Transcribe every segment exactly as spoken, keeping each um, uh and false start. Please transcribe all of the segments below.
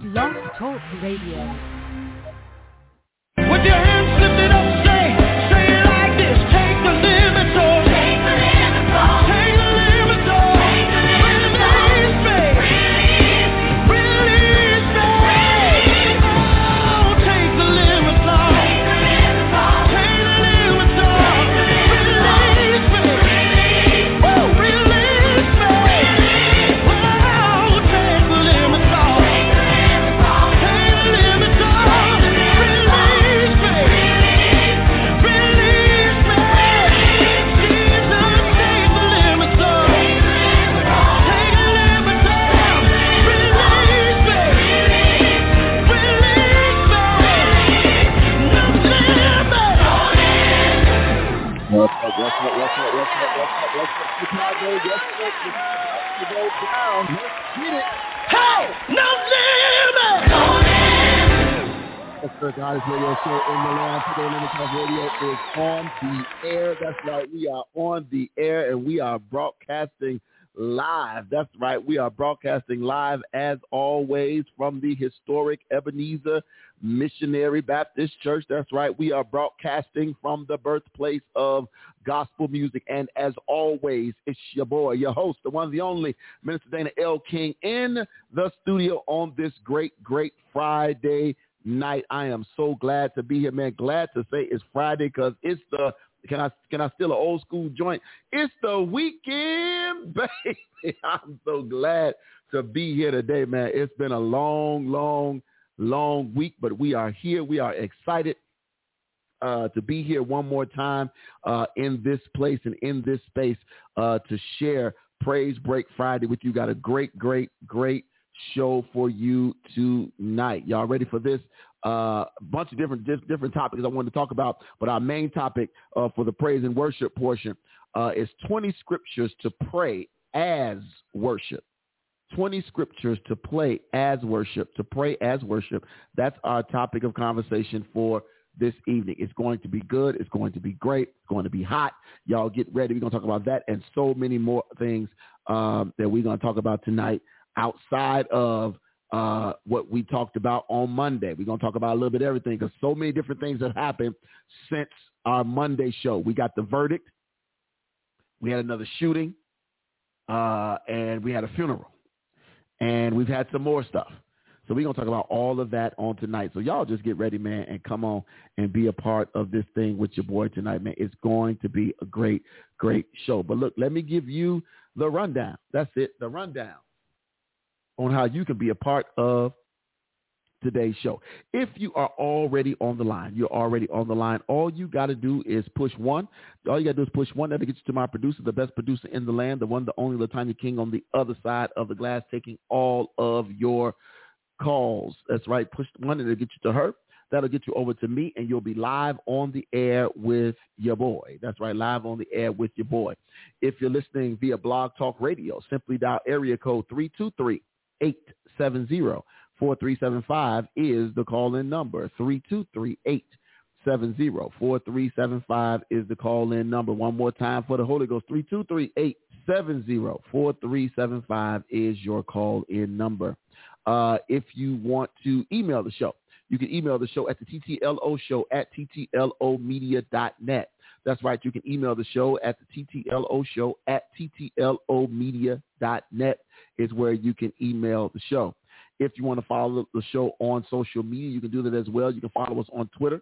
Blog Talk Radio. That's right. We are broadcasting live, as always, from the historic Ebenezer Missionary Baptist Church. That's right. We are broadcasting from the birthplace of gospel music. And as always, it's your boy, your host, the one, the only, Minister Dana L. King, in the studio on this great, great Friday night. I am so glad to be here, man. Glad to say it's Friday because it's the Can I can I steal an old school joint? It's the weekend, baby. I'm so glad to be here today, man. It's been a long, long, long week, but we are here. We are excited uh, to be here one more time uh, in this place and in this space uh, to share Praise Break Friday with you. Got a great, great, great show for you tonight. Y'all ready for this? A uh, bunch of different different topics I wanted to talk about, but our main topic uh, for the praise and worship portion uh, is twenty scriptures to pray as worship. twenty scriptures to play as worship, to pray as worship. That's our topic of conversation for this evening. It's going to be good. It's going to be great. It's going to be hot. Y'all get ready. We're going to talk about that and so many more things um, that we're going to talk about tonight outside of Uh, what we talked about on Monday. We're going to talk about a little bit of everything because so many different things have happened since our Monday show. We got the verdict. We had another shooting. Uh, and we had a funeral. And we've had some more stuff. So we're going to talk about all of that on tonight. So y'all just get ready, man, and come on and be a part of this thing with your boy tonight, man. It's going to be a great, great show. But look, let me give you the rundown. That's it, the rundown on how you can be a part of today's show. If you are already on the line, you're already on the line, all you got to do is push one. All you got to do is push one. That'll get you to my producer, the best producer in the land, the one, the only Latonya King on the other side of the glass, taking all of your calls. That's right. Push one and it'll get you to her. That'll get you over to me, and you'll be live on the air with your boy. That's right, live on the air with your boy. If you're listening via Blog Talk Radio, simply dial area code three two three. eight seven zero, four three seven five is the call-in number. three two three, eight seven zero, four three seven five is the call-in number. One more time for the Holy Ghost. three two three, eight seven zero, four three seven five is your call-in number. Uh, if you want to email the show, you can email the show at the T T L O show at T T L O media dot net. That's right. You can email the show at the T T L O show at T T L O media dot net is where you can email the show. If you want to follow the show on social media, you can do that as well. You can follow us on Twitter.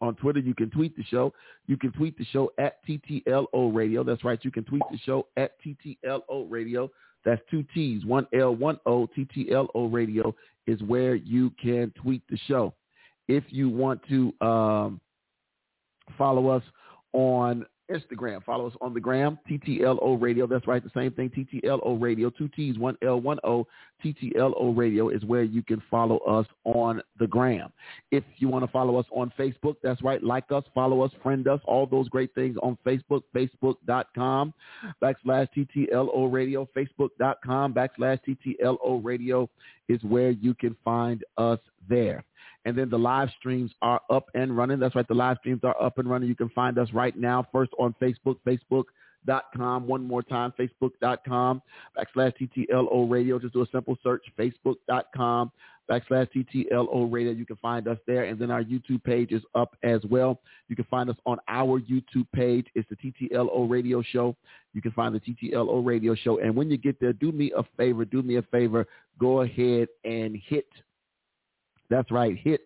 On Twitter, you can tweet the show. You can tweet the show at T T L O Radio. That's right. You can tweet the show at T T L O Radio. That's two T's, one L, one O. T T L O Radio is where you can tweet the show. If you want to um, follow us on Instagram, follow us on the gram, T T L O Radio. That's right, the same thing, T T L O Radio, two T's, one L, one O. T T L O Radio is where you can follow us on the gram. If you want to follow us on Facebook, that's right, like us, follow us, friend us, all those great things on Facebook, facebook.com backslash TTLO Radio, facebook.com backslash TTLO Radio is where you can find us there. And then the live streams are up and running. That's right. The live streams are up and running. You can find us right now first on Facebook, Facebook.com facebook dot com. One more time, facebook dot com backslash T T L O Radio. Just do a simple search, facebook dot com backslash T T L O Radio. You can find us there. And then our YouTube page is up as well. You can find us on our YouTube page. It's the T T L O Radio Show. You can find the T T L O Radio Show. And when you get there, do me a favor, do me a favor, go ahead and hit, that's right, hit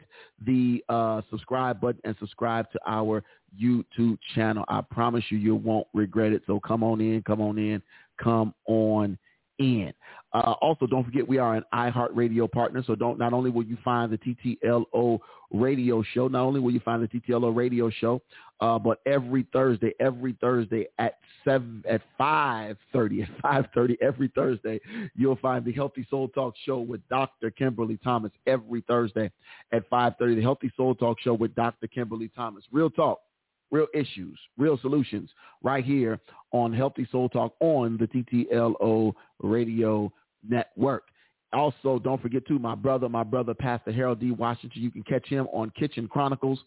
the uh, subscribe button and subscribe to our YouTube channel. I promise you, you won't regret it. So come on in, come on in, come on in. Uh, also, don't forget we are an iHeartRadio partner, so don't. Not only will you find the T T L O Radio Show, not only will you find the T T L O Radio Show, uh, but every Thursday, every Thursday at seven, at five thirty, at five thirty every Thursday, you'll find the Healthy Soul Talk Show with Doctor Kimberly Thomas every Thursday at five thirty. The Healthy Soul Talk Show with Doctor Kimberly Thomas. Real talk, real issues, real solutions, right here on Healthy Soul Talk on the T T L O Radio Network. Also, don't forget too, my brother, my brother, Pastor Harold D. Washington. You can catch him on Kitchen Chronicles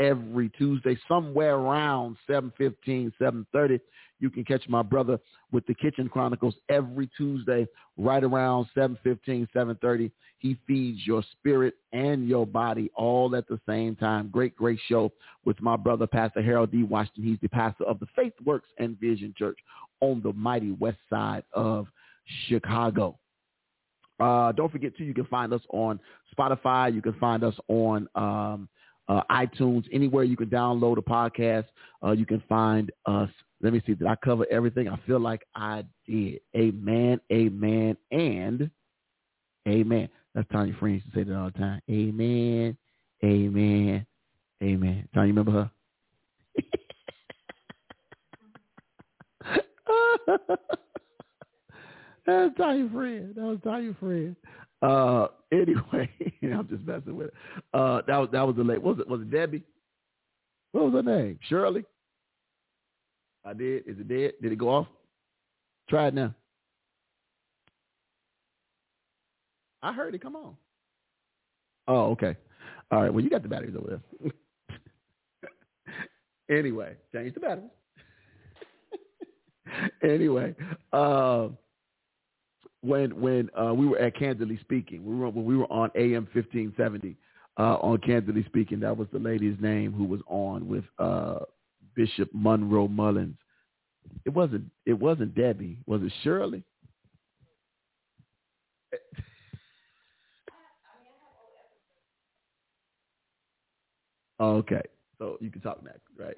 every Tuesday, somewhere around seven fifteen, seven thirty. You can catch my brother with the Kitchen Chronicles every Tuesday, right around seven fifteen, seven thirty. He feeds your spirit and your body all at the same time. Great, great show with my brother, Pastor Harold D. Washington. He's the pastor of the Faith Works and Vision Church on the mighty west side of Chicago. Uh, don't forget, too, you can find us on Spotify. You can find us on um, uh, iTunes. Anywhere you can download a podcast, uh, you can find us. Let me see. Did I cover everything? I feel like I did. Amen, amen, and amen. That's Tanya Freen used to say that all the time. Amen, amen, amen. Tanya, you remember her? That's Tanya Friend. That was Tanya Friend. Uh, anyway, I'm just messing with it. Uh, that was that was the late. Was it was it Debbie? What was her name? Shirley. I did. Is it dead? Did it go off? Try it now. I heard it. Come on. Oh, okay. All right. Well, you got the batteries over there. Anyway, change the batteries. Anyway. Uh, When when uh, we were at Candidly Speaking, we were, when we were on A M fifteen seventy uh, on Candidly Speaking, that was the lady's name who was on with uh, Bishop Monroe Mullins. It wasn't it wasn't Debbie, was it Shirley? Okay, so you can talk next, right?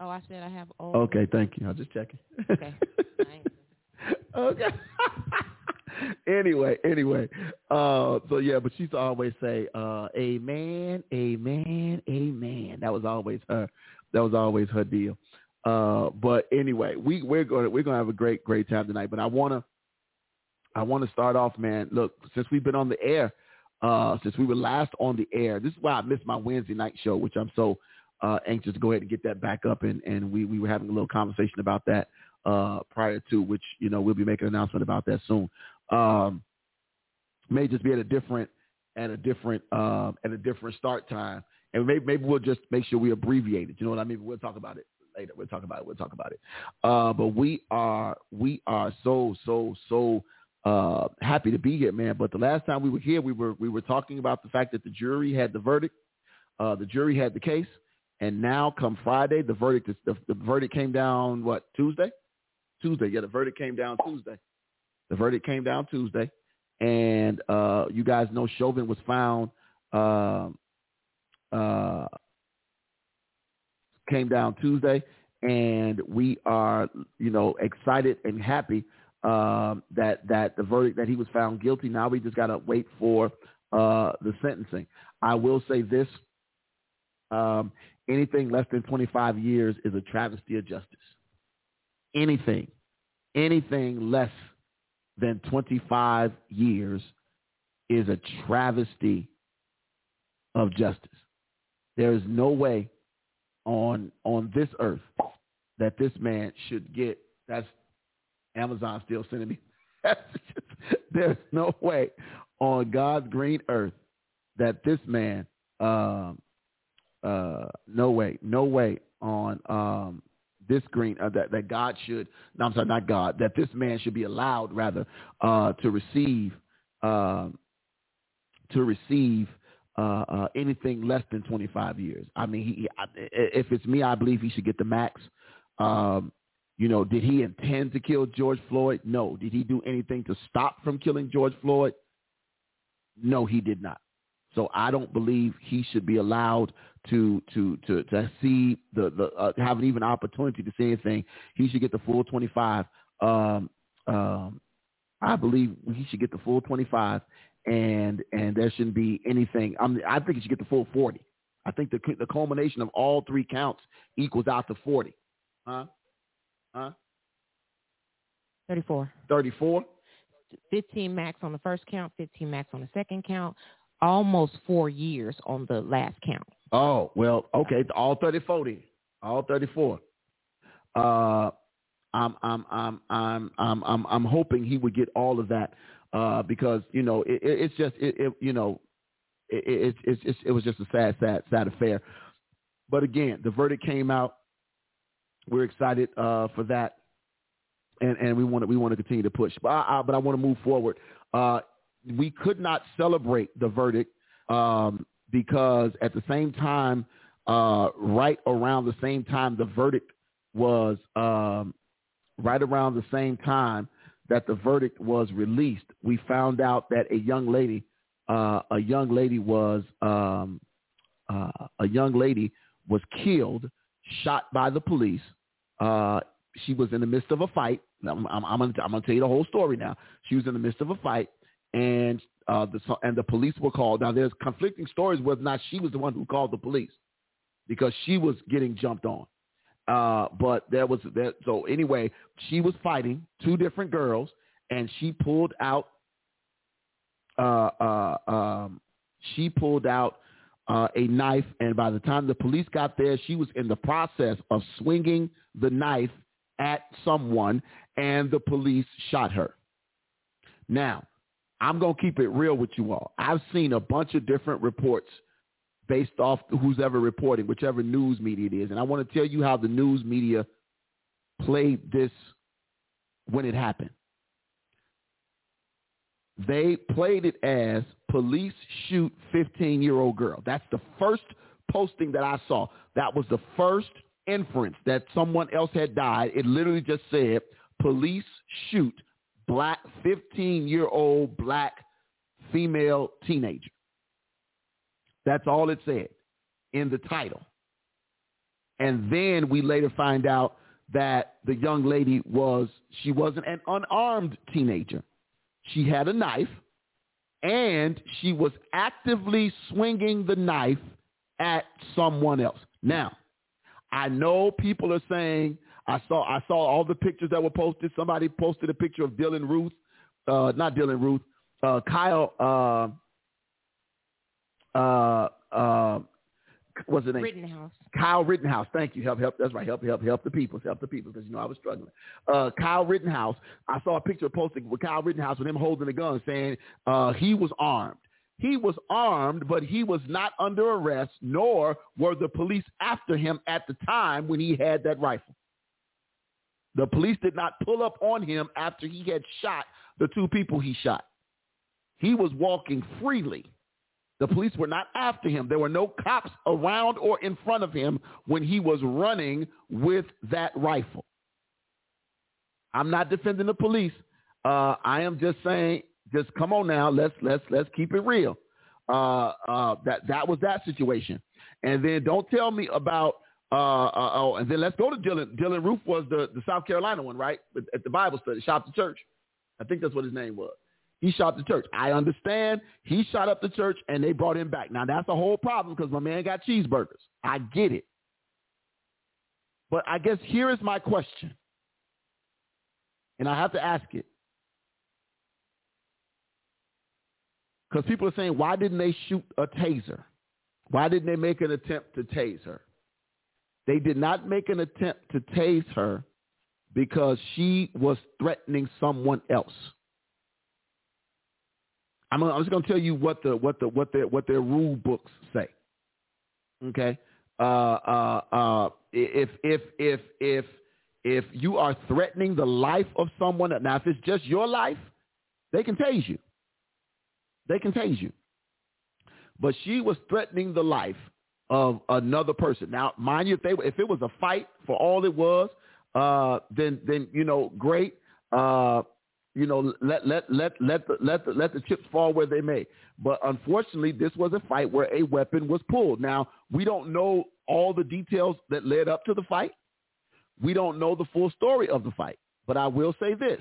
Oh, I said I have old. Okay, thank you. I was just checking. Okay. Okay. Anyway, anyway, uh, so yeah, but she used to always say, uh, "Amen, amen, amen." That was always her. That was always her deal. Uh, but anyway, we we're going we're going to have a great great time tonight. But I wanna I wanna start off, man. Look, since we've been on the air, uh, since we were last on the air, this is why I missed my Wednesday night show, which I'm so uh, anxious to go ahead and get that back up. And and we we were having a little conversation about that uh, prior to, which you know we'll be making an announcement about that soon. Um, may just be at a different, at a different, um, at a different start time, and maybe maybe we'll just make sure we abbreviate it. You know what I mean? We'll talk about it later. We'll talk about it. We'll talk about it. Uh, but we are we are so so so uh, happy to be here, man. But the last time we were here, we were we were talking about the fact that the jury had the verdict, uh, the jury had the case, and now come Friday, the verdict is, the, the verdict came down what Tuesday, Tuesday. Yeah, the verdict came down Tuesday. The verdict came down Tuesday, and uh, you guys know Chauvin was found, uh, uh, came down Tuesday, and we are, you know, excited and happy uh, that, that the verdict, that he was found guilty. Now we just got to wait for uh, the sentencing. I will say this, um, anything less than twenty-five years is a travesty of justice. Anything, anything less than twenty-five years is a travesty of justice. There is no way on on this earth that this man should get, that's Amazon still sending me messages. There's no way on God's green earth that this man, um, uh, no way, no way on um, this green uh, that, that God should no, I'm sorry, not God, that this man should be allowed rather uh, to receive uh, to receive uh, uh, anything less than twenty-five years. I mean, he, I, if it's me, I believe he should get the max. Um, you know, did he intend to kill George Floyd? No. Did he do anything to stop from killing George Floyd? No, he did not. So I don't believe he should be allowed to to to, to see the the uh, have an even opportunity to see anything. He should get the full twenty-five. Um, um, I believe he should get the full twenty-five, and and there shouldn't be anything. I mean, I think he should get the full forty. I think the the culmination of all three counts equals out to forty. Huh? Huh? Thirty-four. Thirty-four. Fifteen max on the first count. Fifteen max on the second count. Almost four years on the last count. Oh, well, okay. All thirty-four then. All thirty-four. Uh, I'm, I'm, I'm, I'm, I'm, I'm, I'm hoping he would get all of that uh, because you know it, it, it's just it, it you know it, it, it, it, it was just a sad, sad, sad affair. But again, the verdict came out. We're excited uh, for that, and and we want to we want to continue to push. But I, I, but I want to move forward. Uh, We could not celebrate the verdict um, because at the same time, uh, right around the same time, the verdict was um, right around the same time that the verdict was released. We found out that a young lady, uh, a young lady was um, uh, a young lady was killed, shot by the police. Uh, she was in the midst of a fight. I'm, I'm, I'm gonna, I'm gonna tell you the whole story now. She was in the midst of a fight. And uh, the and the police were called. Now, there's conflicting stories whether or not she was the one who called the police because she was getting jumped on. Uh, but there was that. So anyway, she was fighting two different girls, and she pulled out. Uh, uh, um, she pulled out uh, a knife, and by the time the police got there, she was in the process of swinging the knife at someone, and the police shot her. Now, I'm going to keep it real with you all. I've seen a bunch of different reports based off who's ever reporting, whichever news media it is. And I want to tell you how the news media played this when it happened. They played it as police shoot fifteen-year-old girl. That's the first posting that I saw. That was the first inference that someone else had died. It literally just said police shoot Black fifteen-year-old black female teenager. That's all it said in the title. And then we later find out that the young lady was, she wasn't an unarmed teenager. She had a knife, and she was actively swinging the knife at someone else. Now, I know people are saying, I saw I saw all the pictures that were posted. Somebody posted a picture of Dylan Roof, uh, not Dylan Roof, uh, Kyle. Uh, uh, uh, what's his name? Rittenhouse. Kyle Rittenhouse. Thank you. Help, help. That's right. Help, help, help the people. Help the people because you know I was struggling. Uh, Kyle Rittenhouse. I saw a picture posted with Kyle Rittenhouse with him holding a gun, saying uh, he was armed. He was armed, but he was not under arrest, nor were the police after him at the time when he had that rifle. The police did not pull up on him after he had shot the two people he shot. He was walking freely. The police were not after him. There were no cops around or in front of him when he was running with that rifle. I'm not defending the police. Uh, I am just saying, just come on now. Let's let's let's keep it real. Uh, uh, that that was that situation. And then don't tell me about. Uh, uh, oh, and then let's go to Dylan. Dylan Roof was the, the South Carolina one, right? At the Bible study, shot the church. I think that's what his name was. He shot the church. I understand. He shot up the church, and they brought him back. Now, that's a whole problem because my man got cheeseburgers. I get it. But I guess here is my question, and I have to ask it. Because people are saying, why didn't they shoot a taser? Why didn't they make an attempt to tase her? They did not make an attempt to tase her because she was threatening someone else. I'm, I'm just going to tell you what the what the what their what their rule books say. Okay, uh, uh, uh, if if if if if you are threatening the life of someone, now if it's just your life, they can tase you. They can tase you. But she was threatening the life of another person. Now, mind you, if they if it was a fight for all it was, uh, then then you know, great. Uh, you know, let let let let the, let the, let the chips fall where they may. But unfortunately, this was a fight where a weapon was pulled. Now, we don't know all the details that led up to the fight. We don't know the full story of the fight. But I will say this.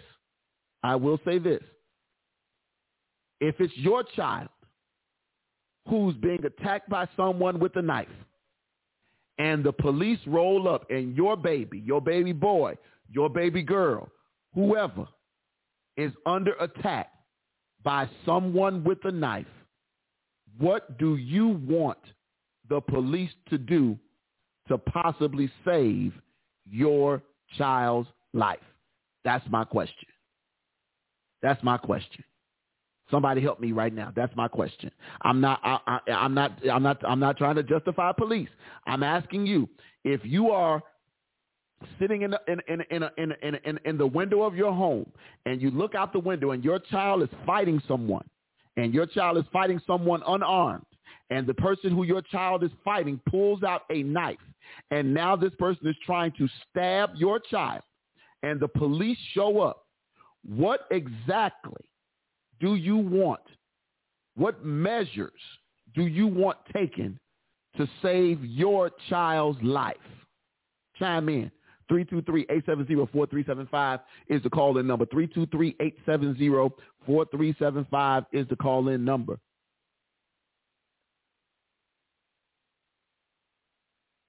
I will say this. If it's your child who's being attacked by someone with a knife and the police roll up and your baby, your baby boy, your baby girl, whoever is under attack by someone with a knife, what do you want the police to do to possibly save your child's life? That's my question. That's my question. Somebody help me right now. That's my question. I'm not. I, I, I'm not. I'm not. I'm not trying to justify police. I'm asking you, if you are sitting in the, in in in a, in, a, in, a, in in the window of your home and you look out the window and your child is fighting someone, and your child is fighting someone unarmed, and the person who your child is fighting pulls out a knife, and now this person is trying to stab your child, and the police show up, what exactly do you want? What measures do you want taken to save your child's life? Chime in. three two three, eight seven zero, four three seven five is the call-in number. three two three, eight seven zero, four three seven five is the call-in number.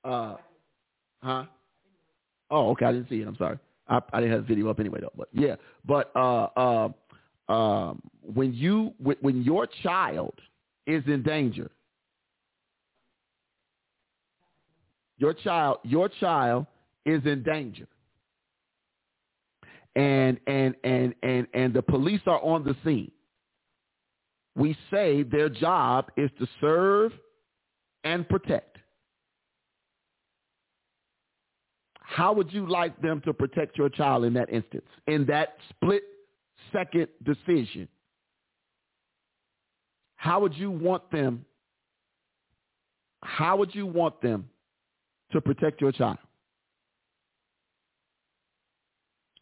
Uh, huh? Oh, okay. I didn't see it. I'm sorry. I, I didn't have the video up anyway, though. But yeah. But uh, uh, um, when you when, when your child is in danger, your child your child is in danger, and and and and and the police are on the scene. We say their job is to serve and protect. How would you like them to protect your child in that instance, in that split second decision? How would you want them? How would you want them to protect your child?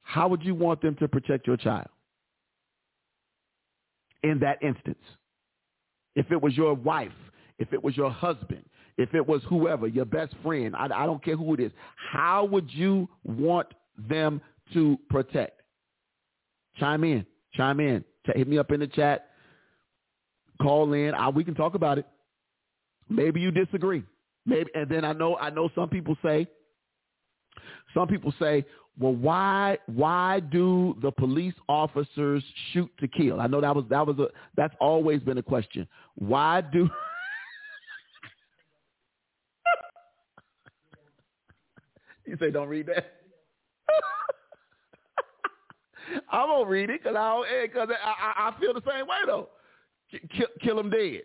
How would you want them to protect your child in that instance? If it was your wife, if it was your husband, if it was whoever, your best friend, I, I don't care who it is, how would you want them to protect? Chime in. Chime in. Hit me up in the chat. Call in. I, we can talk about it. Maybe you disagree. Maybe, and then I know I know some people say, some people say, well, why why do the police officers shoot to kill? I know that was that was a that's always been a question. Why do You say don't read that. I won't read it because I, because I, I, I feel the same way though. Kill, kill them dead.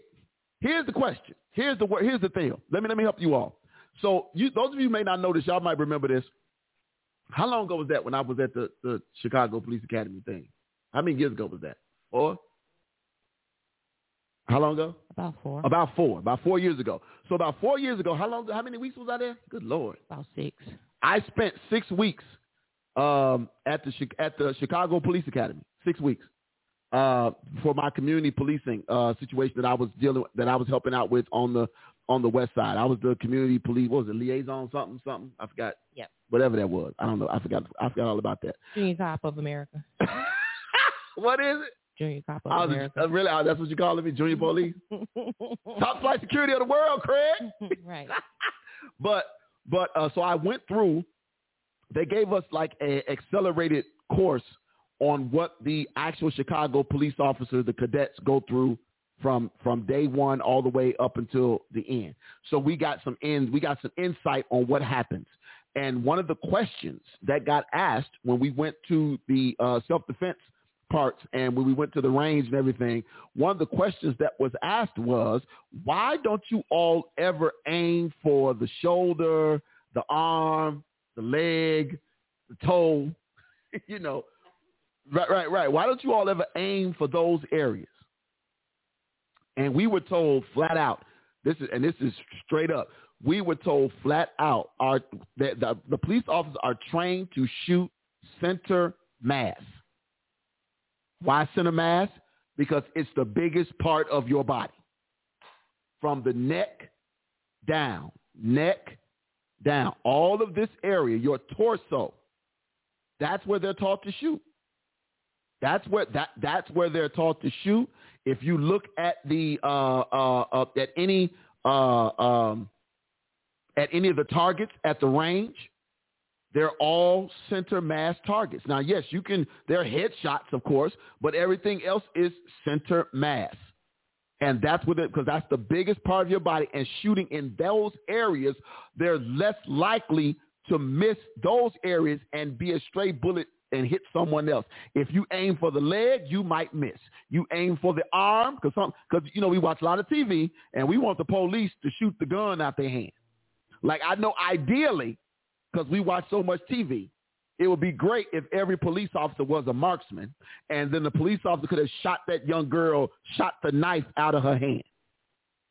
Here's the question. Here's the here's the thing. Let me let me help you all. So you, those of you who may not know this, y'all might remember this. How long ago was that when I was at the, the Chicago Police Academy thing? How many years ago was that? Or how long ago? About four. About four. About four years ago. So about four years ago, how long? How many weeks was I there? Good Lord. About six. I spent six weeks um, at the at the Chicago Police Academy. Six weeks uh, for my community policing uh, situation that I was dealing with, that I was helping out with on the on the west side. I was the community police. What was it? Liaison something something. I forgot. Yep. Whatever that was. I don't know. I forgot. I forgot all about that. Junior Cop of America. What is it? Junior Cop of I was, America. Uh, really? Uh, that's what you calling me, Junior Police? Top flight security of the world, Craig. Right. But. But uh, so I went through, they gave us like an accelerated course on what the actual Chicago police officers, the cadets go through from from day one all the way up until the end. So we got some in, we got some insight on what happens. And one of the questions that got asked when we went to the uh, self-defense parts and when we went to the range and everything, one of the questions that was asked was, why don't you all ever aim for the shoulder, the arm, the leg, the toe, you know. Right, right, right. Why don't you all ever aim for those areas? And we were told flat out, this is, and this is straight up, we were told flat out, our that the, the police officers are trained to shoot center mass. Why center mass? Because it's the biggest part of your body. From the neck down, neck down, all of this area, your torso, that's where they're taught to shoot. That's where that that's where they're taught to shoot. If you look at the uh, uh, uh, at any uh, um, at any of the targets at the range, they're all center mass targets. Now, yes, you can. They're headshots, of course, but everything else is center mass, and that's what it, because that's the biggest part of your body. And shooting in those areas, they're less likely to miss those areas and be a stray bullet and hit someone else. If you aim for the leg, you might miss. You aim for the arm, because, because you know, we watch a lot of T V, and we want the police to shoot the gun out their hand. Like, I know ideally, because we watch so much T V, it would be great if every police officer was a marksman, and then the police officer could have shot that young girl, shot the knife out of her hand.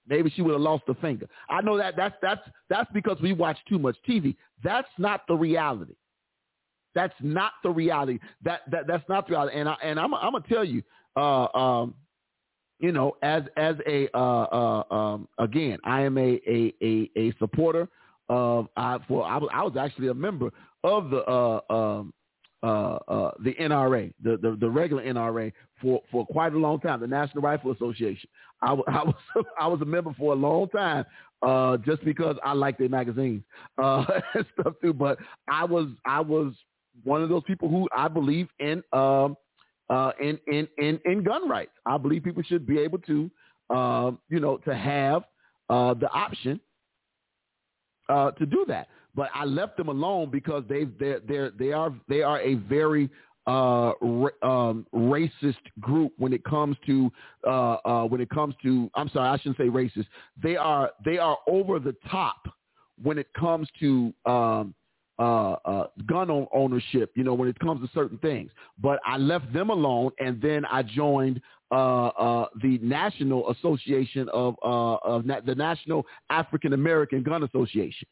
Maybe she would have lost a finger. I know that that's, that's, that's because we watch too much T V. That's not the reality. That's not the reality. That that that's not the reality. And I and I'm I'm gonna tell you, uh, um, you know, as as a uh, uh, um, again, I am a a a, a supporter of I for I was I was actually a member of the uh, um, uh, uh, the N R A, the, the the regular N R A for, for quite a long time, the National Rifle Association. I, I was I was a member for a long time. Uh, just because I like their magazines uh, and stuff too, but I was I was. one of those people who I believe in, um, uh, in, in, in, in gun rights. I believe people should be able to, uh, you know, to have uh, the option uh, to do that. But I left them alone because they they they they are they are a very uh, ra- um, racist group when it comes to uh, uh, when it comes to I'm sorry I shouldn't say racist. They are they are over the top when it comes to. Um, Uh, uh, gun ownership, you know, when it comes to certain things. But I left them alone, and then I joined uh, uh, the National Association of, uh, of Na- the National African American Gun Association.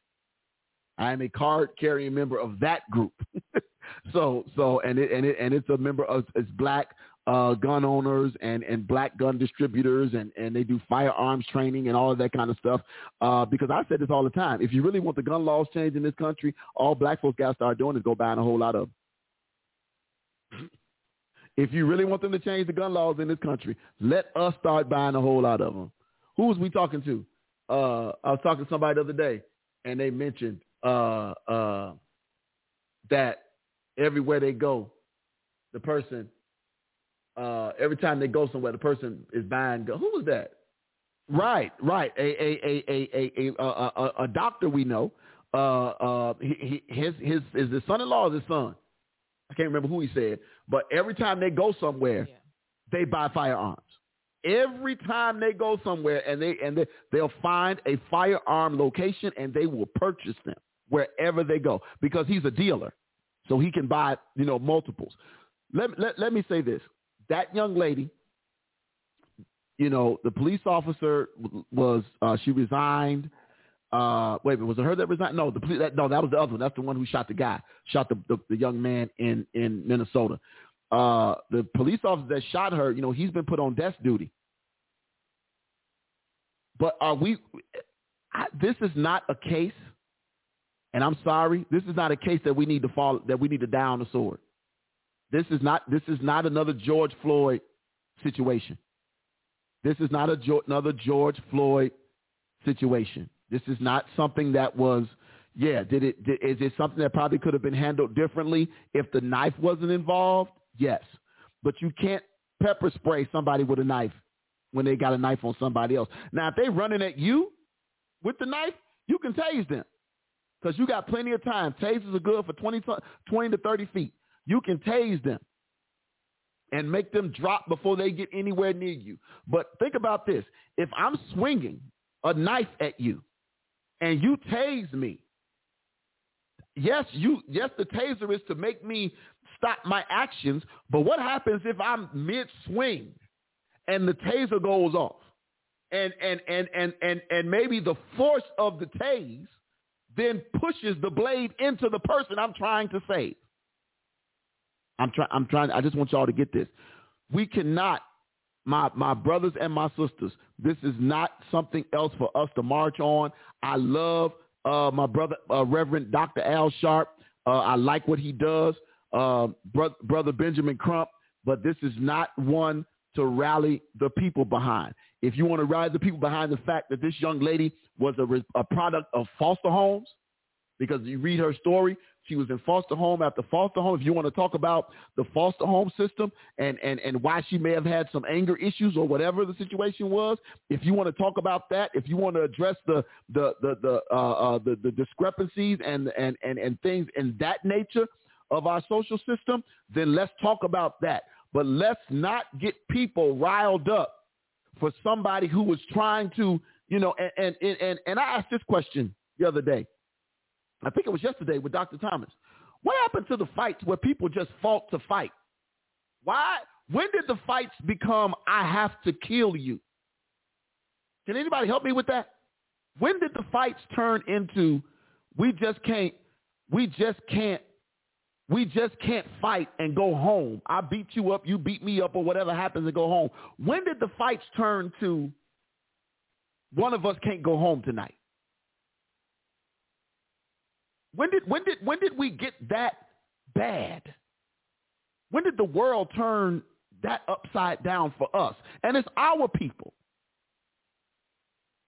I am a card-carrying member of that group. so, so, and it and it and it's a member of it's black uh, gun owners and, and black gun distributors, and, and they do firearms training and all of that kind of stuff. Uh, because I said this all the time: if you really want the gun laws changed in this country, all black folks got to start doing is go buying a whole lot of them. If you really want them to change the gun laws in this country, let us start buying a whole lot of them. Who was we talking to? Uh, I was talking to somebody the other day, and they mentioned uh, uh, that everywhere they go, the person. Uh, every time they go somewhere, the person is buying guns. Who was that? Right, right. A a a a a a, a, a doctor we know. Uh, uh, he, his his is his son-in-law or his son? I can't remember who he said. But every time they go somewhere, yeah. they buy firearms. Every time they go somewhere, and they and they, they'll find a firearm location, and they will purchase them wherever they go because he's a dealer, so he can buy, you know, multiples. Let let let me say this. That young lady, you know, the police officer was, uh, she resigned. Uh, wait a minute, was it her that resigned? No, the police, that, no, that was the other one. That's the one who shot the guy, shot the, the, the young man in, in Minnesota. Uh, the police officer that shot her, you know, he's been put on desk duty. But are we, I, this is not a case, and I'm sorry, this is not a case that we need to fall, that we need to die on the sword. This is not this is not another George Floyd situation. This is not a, another George Floyd situation. This is not something that was, yeah, did it? Did, is it something that probably could have been handled differently if the knife wasn't involved? Yes. But you can't pepper spray somebody with a knife when they got a knife on somebody else. Now, if they're running at you with the knife, you can tase them because you got plenty of time. Tasers are good for twenty to thirty feet. You can tase them and make them drop before they get anywhere near you. But think about this. If I'm swinging a knife at you and you tase me, Yes, you. Yes, the taser is to make me stop my actions, but what happens if I'm mid-swing and the taser goes off? And and, and, and, and and maybe the force of the tase then pushes the blade into the person I'm trying to save. I'm trying. I'm trying. I just want y'all to get this. We cannot, my my brothers and my sisters. This is not something else for us to march on. I love uh, my brother, uh, Reverend Doctor Al Sharp. Uh, I like what he does, uh, bro- brother Benjamin Crump. But this is not one to rally the people behind. If you want to rally the people behind the fact that this young lady was a, a product of foster homes, because you read her story, she was in foster home after foster home. If you want to talk about the foster home system and, and, and why she may have had some anger issues or whatever the situation was, if you want to talk about that, if you want to address the the the the uh, uh, the, the discrepancies and, and, and, and things in that nature of our social system, then let's talk about that. But let's not get people riled up for somebody who was trying to, you know, and and and and I asked this question the other day. I think it was yesterday with Doctor Thomas. What happened to the fights where people just fought to fight? Why? When did the fights become, I have to kill you? Can anybody help me with that? When did the fights turn into, we just can't, we just can't, we just can't fight and go home? I beat you up, you beat me up, or whatever happens, and go home. When did the fights turn to, one of us can't go home tonight? When did when did when did we get that bad? When did the world turn that upside down for us? And it's our people.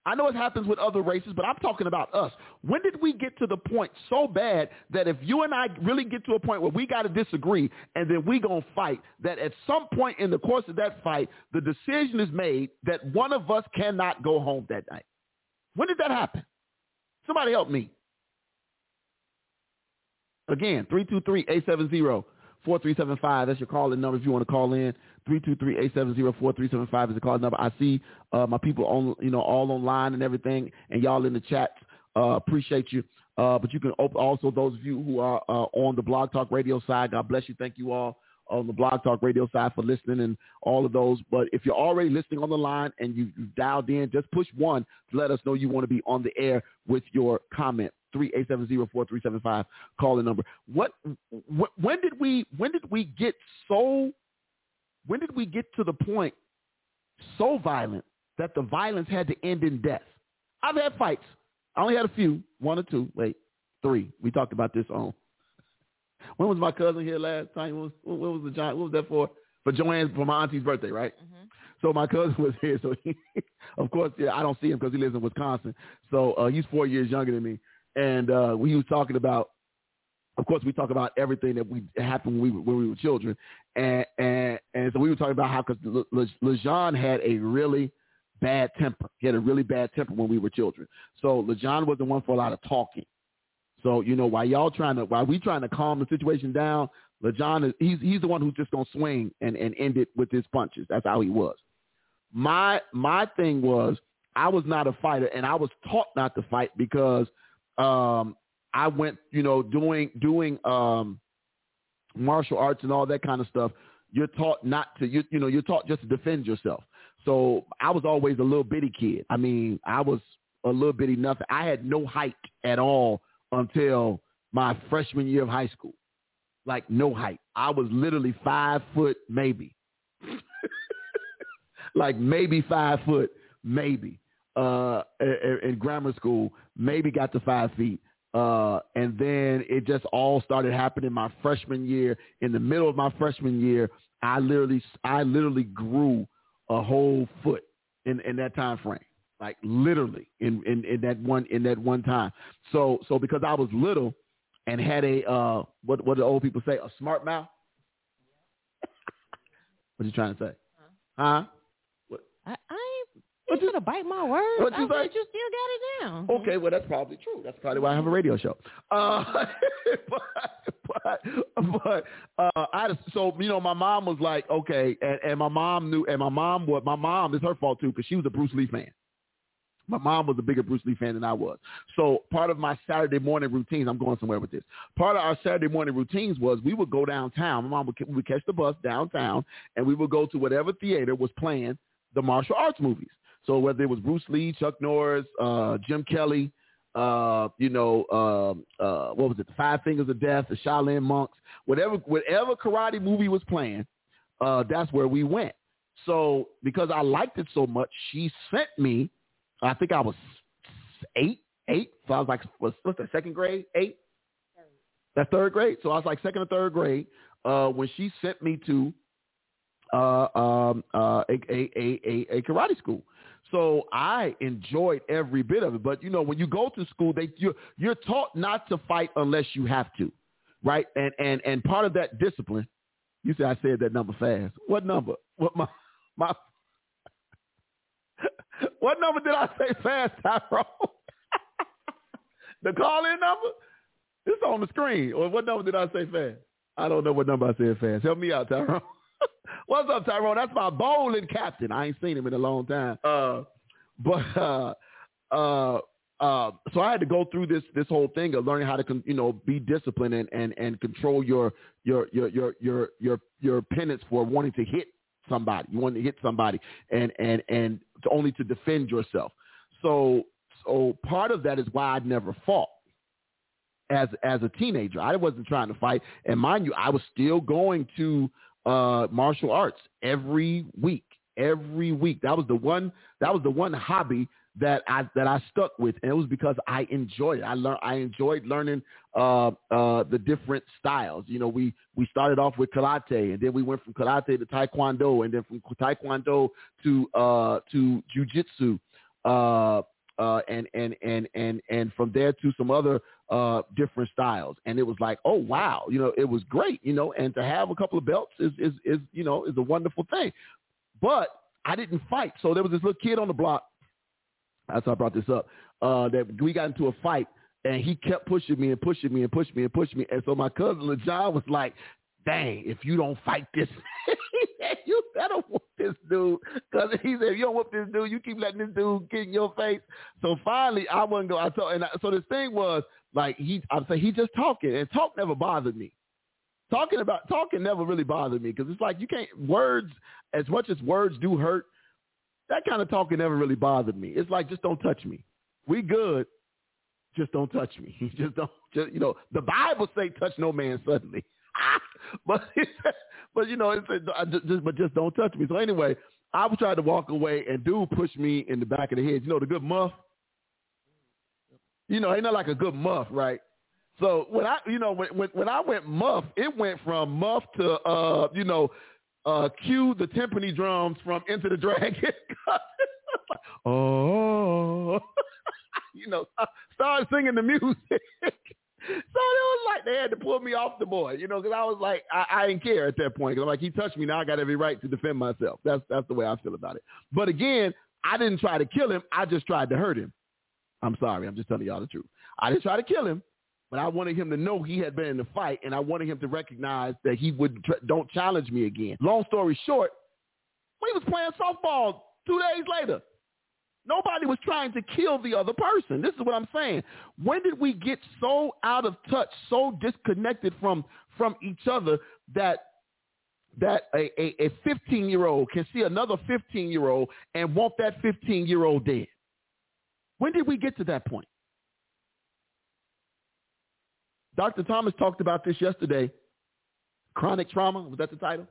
I know it happens with other races, but I'm talking about us. When did we get to the point so bad that if you and I really get to a point where we got to disagree and then we gonna fight, that at some point in the course of that fight, the decision is made that one of us cannot go home that night? When did that happen? Somebody help me. Again, three two three, eight seven zero, four three seven five. That's your call-in number if you want to call in. three two three, eight seven zero, four three seven five is the call number. I see uh, my people on, you know, all online and everything, and y'all in the chat. Uh, appreciate you. Uh, but you can open also those of you who are uh, on the Blog Talk Radio side. God bless you. Thank you all on the Blog Talk Radio side for listening and all of those. But if you're already listening on the line and you, you dialed in, just push one to let us know you want to be on the air with your comment. three eight seven zero, four three seven five, call the number. What, wh- when did we, when did we get so, when did we get to the point so violent that the violence had to end in death? I've had fights. I only had a few, one or two, wait, three. We talked about this on. When was my cousin here last time? What was, what was the giant, what was that for? For Joanne's, for my auntie's birthday, right? Mm-hmm. So my cousin was here. So he, of course, yeah, I don't see him because he lives in Wisconsin. So uh, he's four years younger than me. And uh, we was talking about, of course, we talk about everything that we happened when we, when we were children. And, and and so we were talking about how, because Le, Le, LeJean had a really bad temper. He had a really bad temper when we were children. So LeJean was the one for a lot of talking. So, you know, while y'all trying to, while we trying to calm the situation down, LeJean, is he's he's the one who's just going to swing and, and end it with his punches. That's how he was. My My thing was, I was not a fighter, and I was taught not to fight because Um, I went, you know, doing doing um, martial arts and all that kind of stuff. You're taught not to, you, you know, you're taught just to defend yourself. So I was always a little bitty kid. I mean, I was a little bitty nothing. I had no height at all until my freshman year of high school. Like no height. I was literally five foot, maybe. Like maybe five foot, maybe. Uh, in grammar school, maybe got to five feet. Uh, and then it just all started happening my freshman year. In the middle of my freshman year, I literally, I literally grew a whole foot in, in that time frame, like literally in, in, in that one, in that one time. So, so because I was little and had a, uh, what, what do old people say? A smart mouth. What you trying to say? Huh? What? I, I What you gonna bite my words? What you, I think you still got it down. Okay, well that's probably true. That's probably why I have a radio show. Uh, but but, but uh, I just, so you know my mom was like okay, and, and my mom knew, and my mom what my mom it's her fault too because she was a Bruce Lee fan. My mom was a bigger Bruce Lee fan than I was. So part of my Saturday morning routines, I'm going somewhere with this. Part of our Saturday morning routines was we would go downtown. My mom would, we would catch the bus downtown, and we would go to whatever theater was playing the martial arts movies. So whether it was Bruce Lee, Chuck Norris, uh, Jim Kelly, uh, you know, um, uh, what was it, the Five Fingers of Death, the Shaolin Monks, whatever whatever karate movie was playing, uh, that's where we went. So because I liked it so much, she sent me, I think I was eight, eight. So I was like, what's, what's that, second grade, eight? Third. That third grade? So I was like second or third grade uh, when she sent me to uh, um, uh, a, a, a, a, a karate school. So I enjoyed every bit of it. But, you know, when you go to school, they you're, you're taught not to fight unless you have to, right? And, and, and part of that discipline, you said I said that number fast. What number? What my my What number did I say fast, Tyrone? The call-in number? It's on the screen. Or what number did I say fast? I don't know what number I said fast. Help me out, Tyrone. What's up, Tyrone? That's my bowling captain. I ain't seen him in a long time. Uh, but uh, uh, uh, so I had to go through this this whole thing of learning how to, you know, be disciplined and, and, and control your your your your your your your penance for wanting to hit somebody. You want to hit somebody and and and to only to defend yourself. So so part of that is why I never fought as as a teenager. I wasn't trying to fight, and mind you, I was still going to uh, martial arts every week. Every week, that was the one. That was the one hobby that I that I stuck with, and it was because I enjoyed it. I learned I enjoyed learning uh, uh, the different styles. You know, we we started off with karate, and then we went from karate to taekwondo, and then from taekwondo to uh, to jujitsu, uh, uh, and and and and and from there to some other uh, different styles. And it was like, oh wow, you know, it was great, you know, and to have a couple of belts is is is you know is a wonderful thing. But I didn't fight. So there was this little kid on the block. That's how I brought this up. Uh, that we got into a fight, and he kept pushing me and pushing me and pushing me and pushing me. And so my cousin LaJohn was like, dang, if you don't fight this, you better whoop this dude. Because he said, if you don't whoop this dude, you keep letting this dude get in your face. So finally, I wouldn't go. I told, and I, so this thing was, like, he, I'm saying, he just talking. And talk never bothered me. Talking about talking never really bothered me because it's like you can't words as much as words do hurt. That kind of talking never really bothered me. It's like, just don't touch me. We good. Just don't touch me. Just don't. Just, you know, the Bible say touch no man suddenly. but but you know, it's I just, just but just don't touch me. So anyway, I was trying to walk away, and dude pushed me in the back of the head. You know the good muff. You know, ain't not like a good muff, right? So when I, you know, when, when when I went muff, it went from muff to, uh, you know, uh, cue the timpani drums from Into the Dragon. Oh, you know, started singing the music. So it was like they had to pull me off the boy, you know, because I was like, I, I didn't care at that point. Because I'm like, he touched me, now I got every right to defend myself. That's that's the way I feel about it. But again, I didn't try to kill him. I just tried to hurt him. I'm sorry. I'm just telling y'all the truth. I didn't try to kill him. But I wanted him to know he had been in the fight, and I wanted him to recognize that he would tr- don't challenge me again. Long story short, we was playing softball two days later. Nobody was trying to kill the other person. This is what I'm saying. When did we get so out of touch, so disconnected from from each other that that a, a, a fifteen-year-old can see another fifteen-year-old and want that fifteen-year-old dead? When did we get to that point? Doctor Thomas talked about this yesterday. Chronic trauma, was that the title?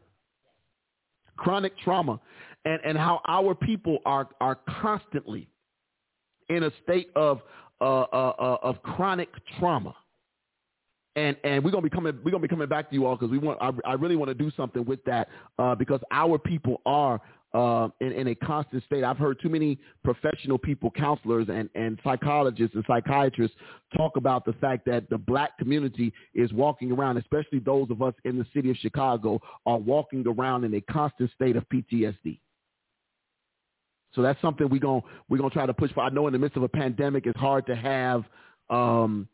Chronic trauma, and, and how our people are are constantly in a state of uh, uh, uh, of chronic trauma. And and we're gonna be coming we're gonna be coming back to you all because we want I, I really want to do something with that uh, because our people are uh, in, in a constant state. I've heard too many professional people, counselors and, and psychologists and psychiatrists talk about the fact that the black community is walking around, especially those of us in the city of Chicago, are walking around in a constant state of P T S D. So that's something we're gonna we're gonna try to push for. I know in the midst of a pandemic, it's hard to have. Um,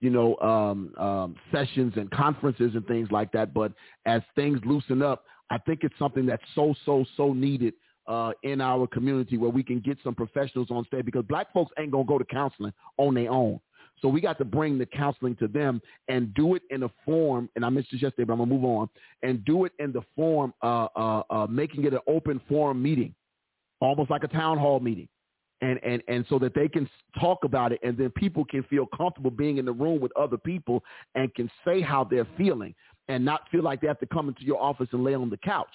you know, um, um, sessions and conferences and things like that. But as things loosen up, I think it's something that's so, so, so needed uh, in our community where we can get some professionals on stage, because black folks ain't going to go to counseling on their own. So we got to bring the counseling to them and do it in a form, and I mentioned this yesterday, but I'm going to move on, and do it in the form, uh, uh, uh, making it an open forum meeting, almost like a town hall meeting. And, and and so that they can talk about it, and then people can feel comfortable being in the room with other people and can say how they're feeling and not feel like they have to come into your office and lay on the couch,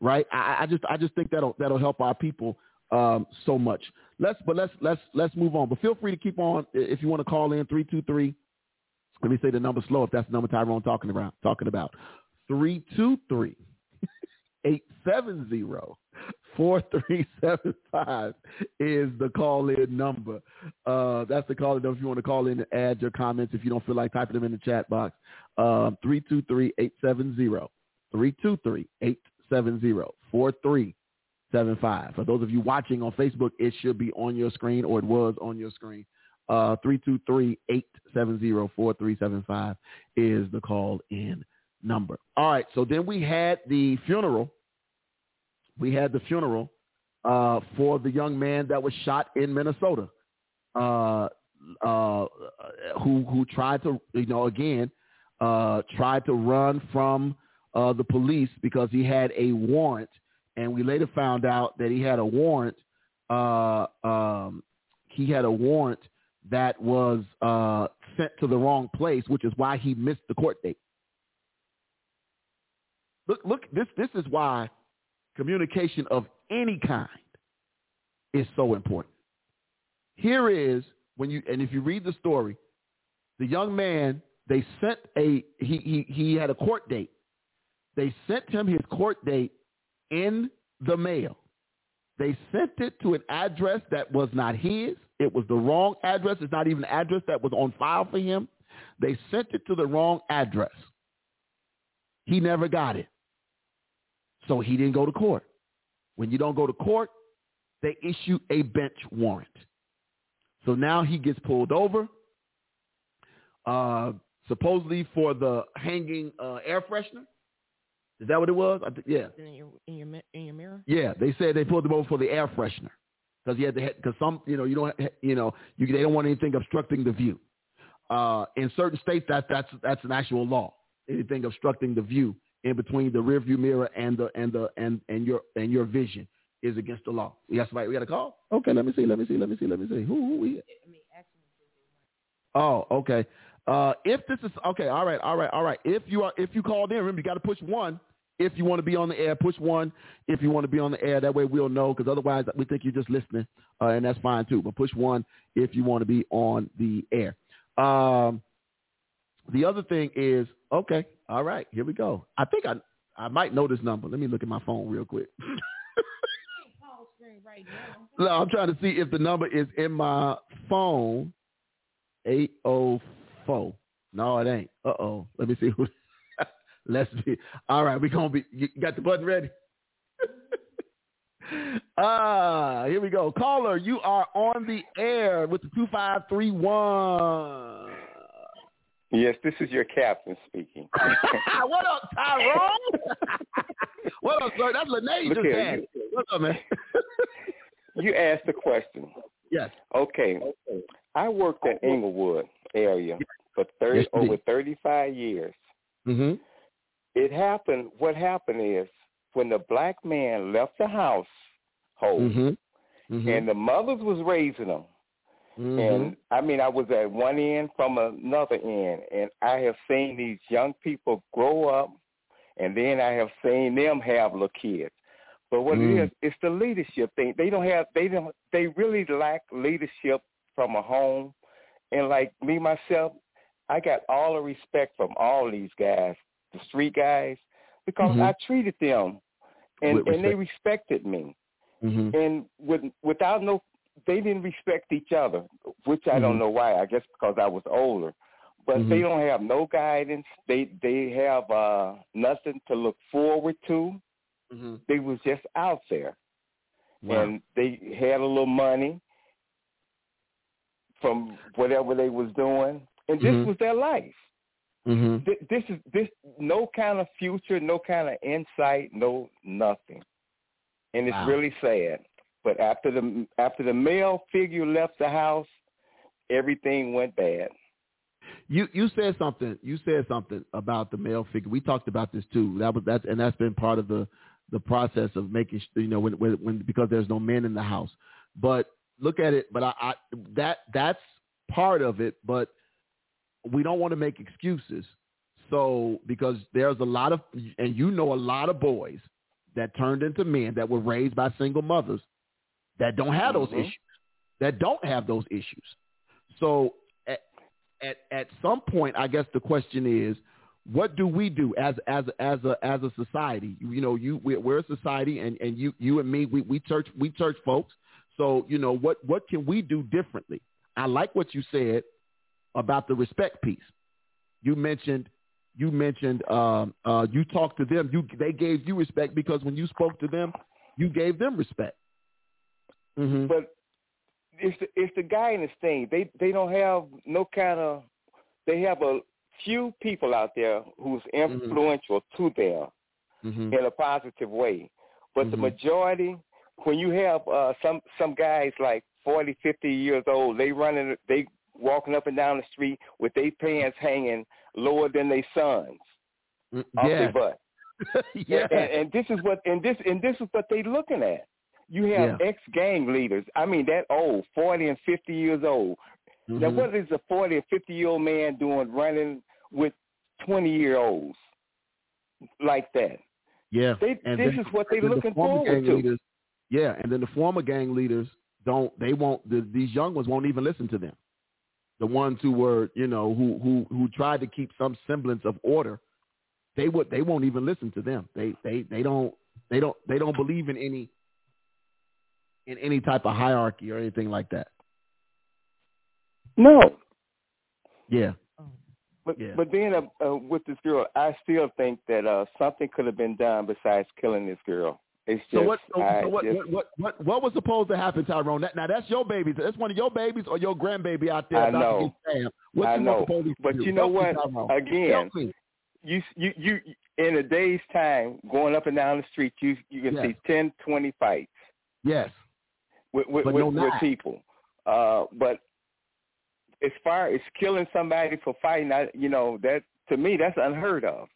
right? I, I just I just think that'll that'll help our people um, so much. Let's but let's let's let's move on. But feel free to keep on if you want to call in three two three. Let me say the number slow if that's the number Tyrone talking around talking about three two three. eight seven zero, four three seven five is the call-in number. Uh, that's the call-in number if you want to call in and add your comments if you don't feel like typing them in the chat box. Um, three two three, eight seven zero, three two three, eight seven zero, four three seven five. For those of you watching on Facebook, it should be on your screen, or it was on your screen. Uh, three two three, eight seven zero, four three seven five is the call-in number. All right, so then we had the funeral. We had the funeral uh, for the young man that was shot in Minnesota, uh, uh, who who tried to, you know, again, uh, tried to run from uh, the police because he had a warrant, and we later found out that he had a warrant. Uh, um, he had a warrant that was uh, sent to the wrong place, which is why he missed the court date. Look, look, this this is why. Communication of any kind is so important. Here is when you, and if you read the story, the young man, they sent a, he, he, he had a court date. They sent him his court date in the mail. They sent it to an address that was not his. It was the wrong address. It's not even an address that was on file for him. They sent it to the wrong address. He never got it. So he didn't go to court. When you don't go to court, they issue a bench warrant. So now he gets pulled over, uh, supposedly for the hanging uh, air freshener. Is that what it was? I th- yeah. In your, in your in your mirror. Yeah, they said they pulled him over for the air freshener because he had the because some you know you don't you know you, they don't want anything obstructing the view. Uh, in certain states, that that's that's an actual law. Anything obstructing the view in between the rearview mirror and the and the and and your and your vision is against the law. We got somebody. We got a call. Okay, let me see. Let me see. Let me see. Let me see. Who? Who? Is? Oh, okay. Uh, if this is okay, all right, all right, all right. If you are, if you called in, remember you got to push one. If you want to be on the air, push one. If you want to be on the air, that way we'll know. Because otherwise, we think you're just listening, uh, and that's fine too. But push one if you want to be on the air. Um, the other thing is okay. All right, here we go. I think I I might know this number. Let me look at my phone real quick. No, I'm trying to see if the number is in my phone. eight oh four. No, it ain't. Uh-oh. Let me see who. Let's be. All right, we're going to be. You got the button ready? Ah, uh, here we go. Caller, you are on the air with the two five three one. Yes, this is your captain speaking. What up, Tyrone? What up, sir? That's Lanasia just here, had. You, What's up, man? You asked a question. Yes. Okay. okay. I worked in Inglewood area for thirty, yes, over thirty-five years. Mm-hmm. It happened. What happened is when the black man left the household, mm-hmm. Mm-hmm. and the mothers was raising them. Mm-hmm. And I mean, I was at one end from another end, and I have seen these young people grow up, and then I have seen them have little kids. But what mm-hmm. it is, it's the leadership thing. They don't have, they don't, they really lack leadership from a home. And like me myself, I got all the respect from all these guys, the street guys, because mm-hmm. I treated them, and, and they respected me. Mm-hmm. And with without no. They didn't respect each other, which I mm-hmm. don't know why. I guess because I was older. But mm-hmm. they don't have no guidance. They they have uh, nothing to look forward to. Mm-hmm. They was just out there. Wow. And they had a little money from whatever they was doing. And this mm-hmm. was their life. Mm-hmm. Th- this is this no kind of future, no kind of insight, no nothing. and it's wow. really sad. But after the after the male figure left the house, everything went bad. You you said something. You said something about the male figure. We talked about this too. That was that, and that's been part of the, the process of making you know when, when when because there's no men in the house. But look at it. But I, I that that's part of it. But we don't want to make excuses. So because there's a lot of and you know a lot of boys that turned into men that were raised by single mothers that don't have those mm-hmm. issues, that don't have those issues. So at, at at some point, I guess the question is, what do we do as as as a as a society? You, you know, you we're, we're a society, and, and you you and me, we we church we church folks. So you know, what what can we do differently? I like what you said about the respect piece. You mentioned. You mentioned um, uh, you talked to them. You they gave you respect because when you spoke to them, you gave them respect. Mm-hmm. But it's the, it's the guy in this thing. They they don't have no kind of. They have a few people out there who's influential mm-hmm. to them mm-hmm. in a positive way. But mm-hmm. the majority, when you have uh, some some guys like forty, fifty years old, they running they. walking up and down the street with their pants hanging lower than their sons yeah. off their butt. yeah. And, and this is what and this and this is what they looking at. You have yeah. ex gang leaders. I mean that old, forty and fifty years old. Mm-hmm. Now what is a forty or fifty year old man doing running with twenty year olds like that? Yeah. They, and this then, is what they looking the forward to. Leaders, yeah, and then the former gang leaders don't they won't the, these young ones won't even listen to them. The ones who were, you know, who who who tried to keep some semblance of order, they would they won't even listen to them. They they they don't they don't they don't believe in any in any type of hierarchy or anything like that. No. Yeah. But yeah. but then uh, uh, with this girl, I still think that uh, something could have been done besides killing this girl. It's so just, what, so, so what, just, what, what, what, what was supposed to happen, Tyrone? That, now, that's your baby. That's one of your babies or your grandbaby out there. I know. What I you know. But you do? know what? Again, you, you, you, in a day's time, going up and down the street, you you can yes. see ten, twenty fights. Yes. With, with, with, no with people. Uh, but as far as killing somebody for fighting, I, you know, that to me, that's unheard of.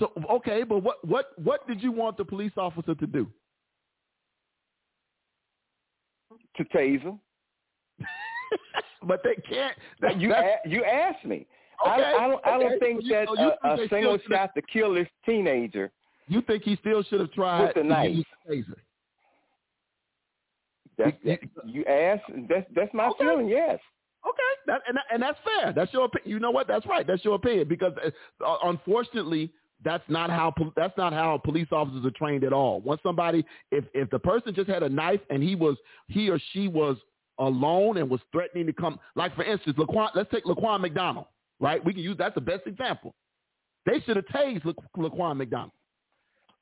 So okay, but what, what, what did you want the police officer to do? To tase him. But they can't. That, you a, you asked me. Okay, I, I don't okay. I don't think so that you, a, a single shot to kill this teenager. You think he still should have tried with the knife? That's, that, you asked. That's that's my okay. feeling. Yes. Okay, that, and and that's fair. That's your opinion. You know what? That's right. That's your opinion because uh, unfortunately. That's not how that's not how police officers are trained at all. Once somebody, if, if the person just had a knife and he was he or she was alone and was threatening to come, like for instance, Laquan, let's take Laquan McDonald, right? We can use that's the best example. They should have tased La, Laquan McDonald.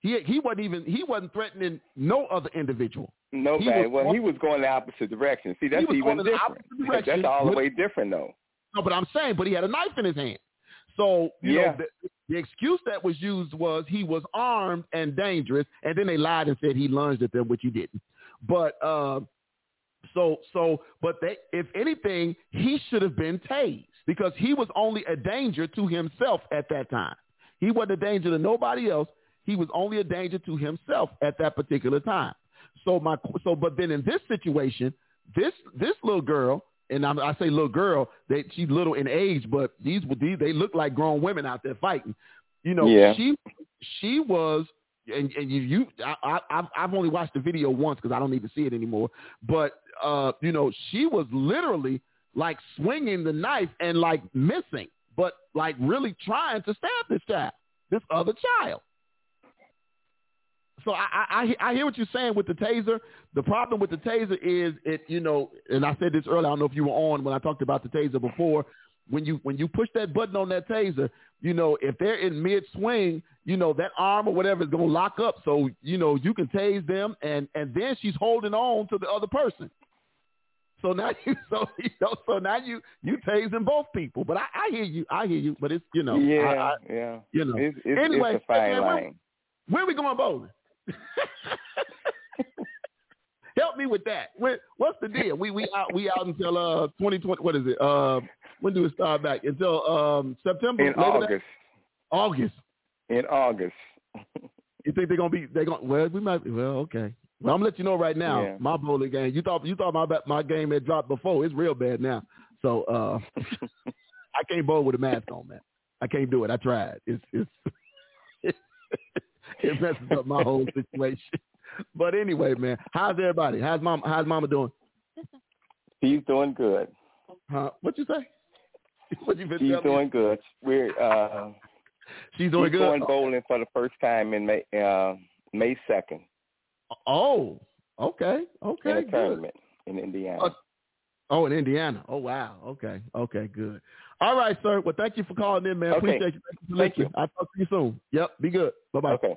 He he wasn't even he wasn't threatening no other individual. No, he was, well he was going the opposite direction. See, that's even different. That's all the way different though. No, but I'm saying, but he had a knife in his hand. So, you yeah. know, the, the excuse that was used was he was armed and dangerous, and then they lied and said he lunged at them, which he didn't. But uh, so, so, but they, if anything, he should have been tased because he was only a danger to himself at that time. He wasn't a danger to nobody else. He was only a danger to himself at that particular time. So my, so, but then in this situation, this, this little girl, and I say little girl, they, she's little in age, but these, these they look like grown women out there fighting. You know, yeah. she she was, and, and you, you I, I, I've only watched the video once because I don't need to see it anymore. But, uh, you know, she was literally like swinging the knife and like missing, but like really trying to stab this child, this other child. So I, I I hear what you're saying with the taser. The problem with the taser is it, you know, and I said this earlier. I don't know if you were on when I talked about the taser before. When you when you push that button on that taser, you know, if they're in mid swing, you know, that arm or whatever is gonna lock up. So you know you can tase them, and, and then she's holding on to the other person. So now you so you know, so now you you tasing both people. But I, I hear you, I hear you. But it's you know, yeah, I, I, yeah, you know. It's, it's, anyway, it's a fine line. Where, where are we going bowling? Help me with that. When, what's the deal? We we out we out until uh twenty twenty. What is it? Uh, when do it start back? Until um September. In August. That? August. In August. You think they're gonna be? They're gonna? Well, we might. Well, okay. Well, I'm gonna let you know right now. Yeah. My bowling game. You thought you thought my my game had dropped before. It's real bad now. So uh, I can't bowl with a mask on, man. I can't do it. I tried. It's it's it, it messes up my whole situation. But anyway, man, how's everybody? How's mom? How's mama doing? She's doing good. Huh? What'd you say? What you been She's doing me? Good. We're uh, she's doing she's good. Going bowling for the first time in May uh, May second. Oh, okay, okay. In a tournament good. In Indiana. Uh, oh, in Indiana. Oh, wow. Okay, okay, good. All right, sir. Well, thank you for calling in, man. Okay. Appreciate you. Thank you. I'll talk to you soon. Yep. Be good. Bye bye. Okay.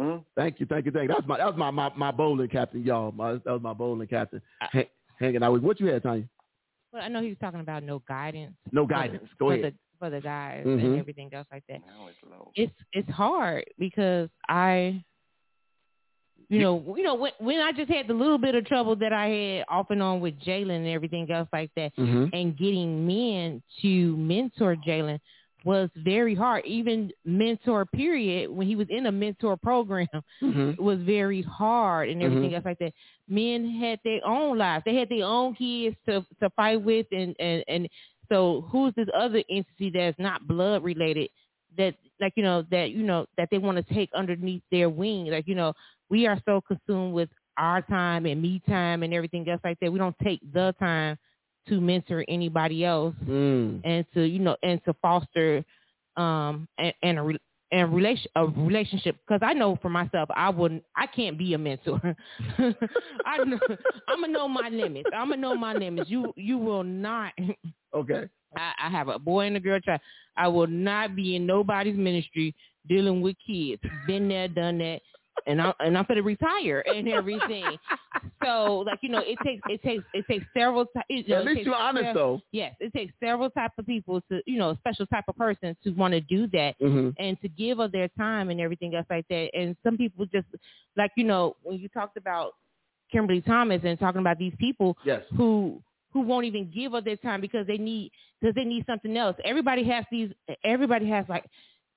Mm-hmm. Thank you, thank you, thank you. That was my that was my, my, my bowling captain, y'all. My, that was my bowling captain H- hanging out with. What you had, Tanya? Well, I know he was talking about no guidance. No guidance. For, Go for ahead. The, for the guys mm-hmm. and everything else like that. Now it's low. It's it's hard because I, you know, you know when, when I just had the little bit of trouble that I had off and on with Jalen and everything else like that, mm-hmm. and getting men to mentor Jalen was very hard. Even mentor period, when he was in a mentor program, mm-hmm. was very hard and everything mm-hmm. else like that. Men had their own lives. They had their own kids to, to fight with. And, and, and so who's this other entity that's not blood related that like, you know, that, you know, that they want to take underneath their wing. Like, you know, we are so consumed with our time and me time and everything else like that. We don't take the time to mentor anybody else mm. and to, you know, and to foster um and, and a, and relation, a relationship. Cause I know for myself, I wouldn't, I can't be a mentor. I know, I'm gonna know my limits. I'm gonna know my limits. You, you will not. Okay. I, I have a boy and a girl child. I will not be in nobody's ministry dealing with kids. Been there, done that. And I'm and I'm gonna retire and everything. So like you know, it takes it takes it takes several. Ty- it, you At know, least you're honest several, though. Yes, it takes several type of people to you know, a special type of person to want to do that mm-hmm. and to give of their time and everything else like that. And some people just like you know when you talked about Kimberly Thomas and talking about these people yes. who who won't even give of their time because they need because they need something else. Everybody has these. Everybody has like.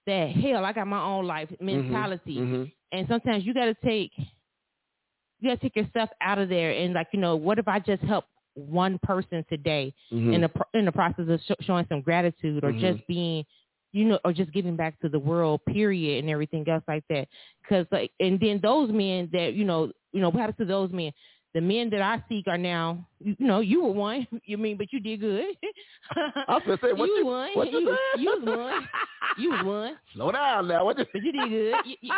That hell, I got my own life mentality, mm-hmm, mm-hmm. and sometimes you gotta take, you gotta take yourself out of there, and like you know, what if I just help one person today mm-hmm. in the in the process of sh- showing some gratitude or mm-hmm. just being, you know, or just giving back to the world, period, and everything else like that. Because like, and then those men that you know, you know, what happens to those men? The men that I seek are now, you know, you were one. You mean, but you did good. I was gonna say, what you, you won. What you, you, you was one. You was one. Slow down now. What you, but you did good. You, you,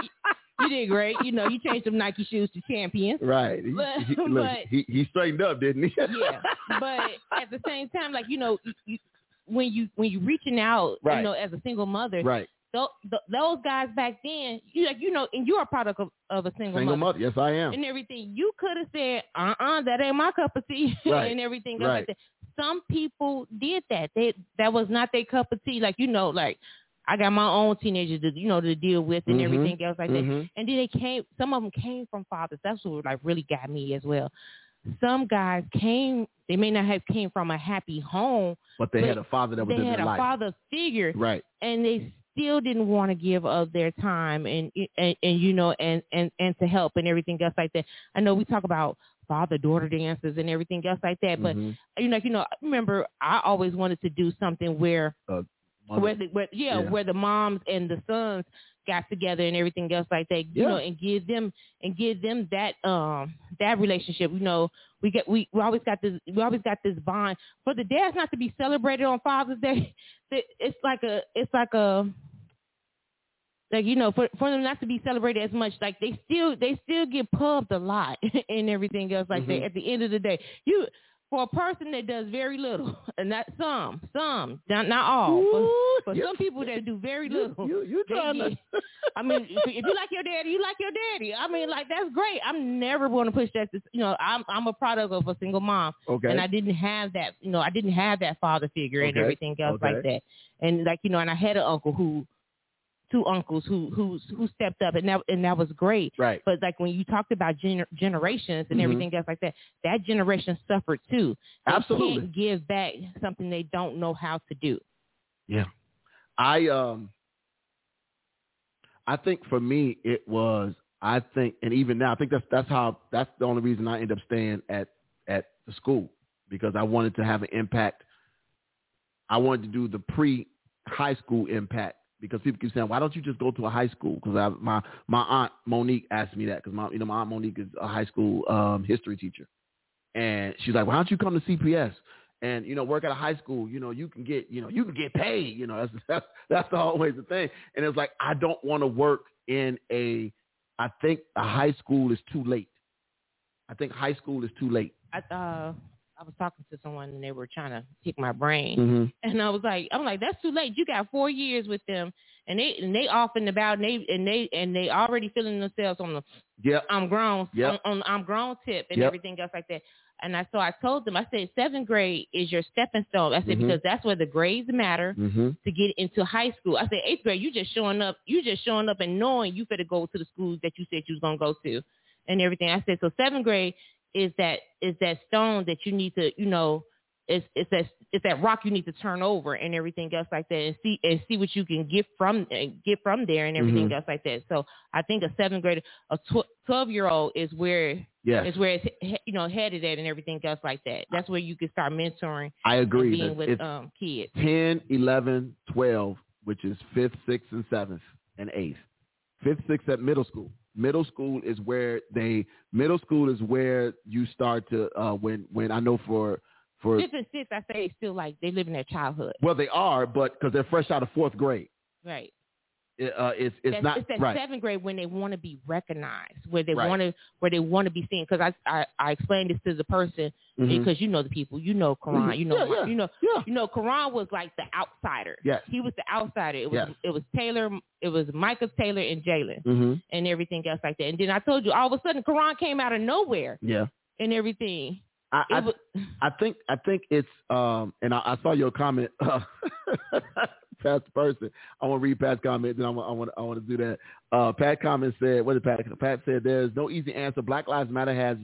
you did great. You know, you changed some Nike shoes to Champions. Right. But, he, he, look, but, he, he straightened up, didn't he? Yeah. But at the same time, like you know, you, when you when you reaching out, right. you know, as a single mother, right. Those, those guys back then, you like you know, and you're a product of, of a single, single mother. mother. Yes, I am. And everything you could have said, uh, uh-uh, uh, that ain't my cup of tea, right. and everything right. like that. Some people did that. They that was not their cup of tea. Like you know, like I got my own teenagers, to, you know, to deal with and mm-hmm. everything else like mm-hmm. that. And then they came. Some of them came from fathers. That's what like really got me as well. Some guys came. They may not have came from a happy home, but they but had a father that was in their life. They had a father figure, right? And they. Still didn't want to give of their time and, and, and you know, and, and, and to help and everything else like that. I know we talk about father-daughter dances and everything else like that, but, mm-hmm. you know, you know, remember, I always wanted to do something where, uh, where, the, where yeah, yeah, where the moms and the sons got together and everything else like that, you yeah. know, and give them, and give them that, um, that relationship, you know, we get, we, we always got this, we always got this bond for the dads not to be celebrated on Father's Day. It's like a, it's like a, Like, you know, for for them not to be celebrated as much, like they still they still get pubbed a lot and everything else like mm-hmm. that. At the end of the day, you for a person that does very little, and not some, some, not, not all, Ooh, but for some people that do very little. You, you, you trying to. I mean, if you like your daddy, you like your daddy. I mean, like, that's great. I'm never going to push that. To, you know, I'm I'm a product of a single mom. Okay. And I didn't have that, you know, I didn't have that father figure okay. and everything else okay. like that. And like, you know, and I had an uncle who. two uncles who who who stepped up, and that and that was great. Right. But like when you talked about gener- generations and mm-hmm. everything else like that, that generation suffered too. They Absolutely. Can't give back something they don't know how to do. Yeah, I um, I think for me it was I think, and even now I think that's that's how that's the only reason I ended up staying at at the school, because I wanted to have an impact. I wanted to do the pre-high school impact, because people keep saying, why don't you just go to a high school? Because my, my aunt Monique asked me that, because my, you know, my aunt Monique is a high school um, history teacher. And she's like, why don't you come to C P S and, you know, work at a high school? You know, you can get, you know, you can get paid. You know, that's that's, that's always the thing. And it's like, I don't want to work in a, I think a high school is too late. I think high school is too late. I uh I was talking to someone and they were trying to pick my brain, mm-hmm. and I was like, I'm like, that's too late. You got four years with them, and they and they off and about, and they and they and they already feeling themselves on the yep. I'm grown yep. on, on I'm grown tip and yep. everything else like that. And I so I told them, I said, seventh grade is your stepping stone. I said mm-hmm. because that's where the grades matter mm-hmm. to get into high school. I said eighth grade, you just showing up, you just showing up and knowing you better go to the schools that you said you was gonna go to, and everything. I said so seventh grade. Is that is that stone that you need to, you know, it's it's that it's that rock you need to turn over and everything else like that, and see and see what you can get from get from there and everything mm-hmm. else like that. So I think a seventh grader, a twelve year old is where yes. is where it's, you know, headed at and everything else like that. That's where you can start mentoring. I agree. Being with it's um, kids, ten, eleven, twelve, which is fifth, sixth, and seventh, and eighth, fifth, sixth at middle school. Middle school is where they. Middle school is where you start to uh, when when I know for for fifth and sixth, I say it's still like they live in their childhood. Well, they are, but because they're fresh out of fourth grade, right? It, uh, it's it's That's, not it's that right. seventh grade when they want to be recognized, where they right. want to where they want to be seen. Because I, I I explained this to the person mm-hmm. because you know the people, you know Karan, mm-hmm. you know yeah, yeah, you know yeah. you know Karan was like the outsider. Yes, he was the outsider. It was yes. it was Taylor. It was Micah, Taylor, and Jalen, mm-hmm. and everything else like that. And then I told you, all of a sudden, Karan came out of nowhere. Yeah, and everything. I I, was, I think I think it's um and I, I saw your comment. Uh, Past person, I want to read Pat's comments, and I want, I want, I want to do that. Uh, Pat comment said, "What did Pat? Pat said there's no easy answer. Black Lives Matter has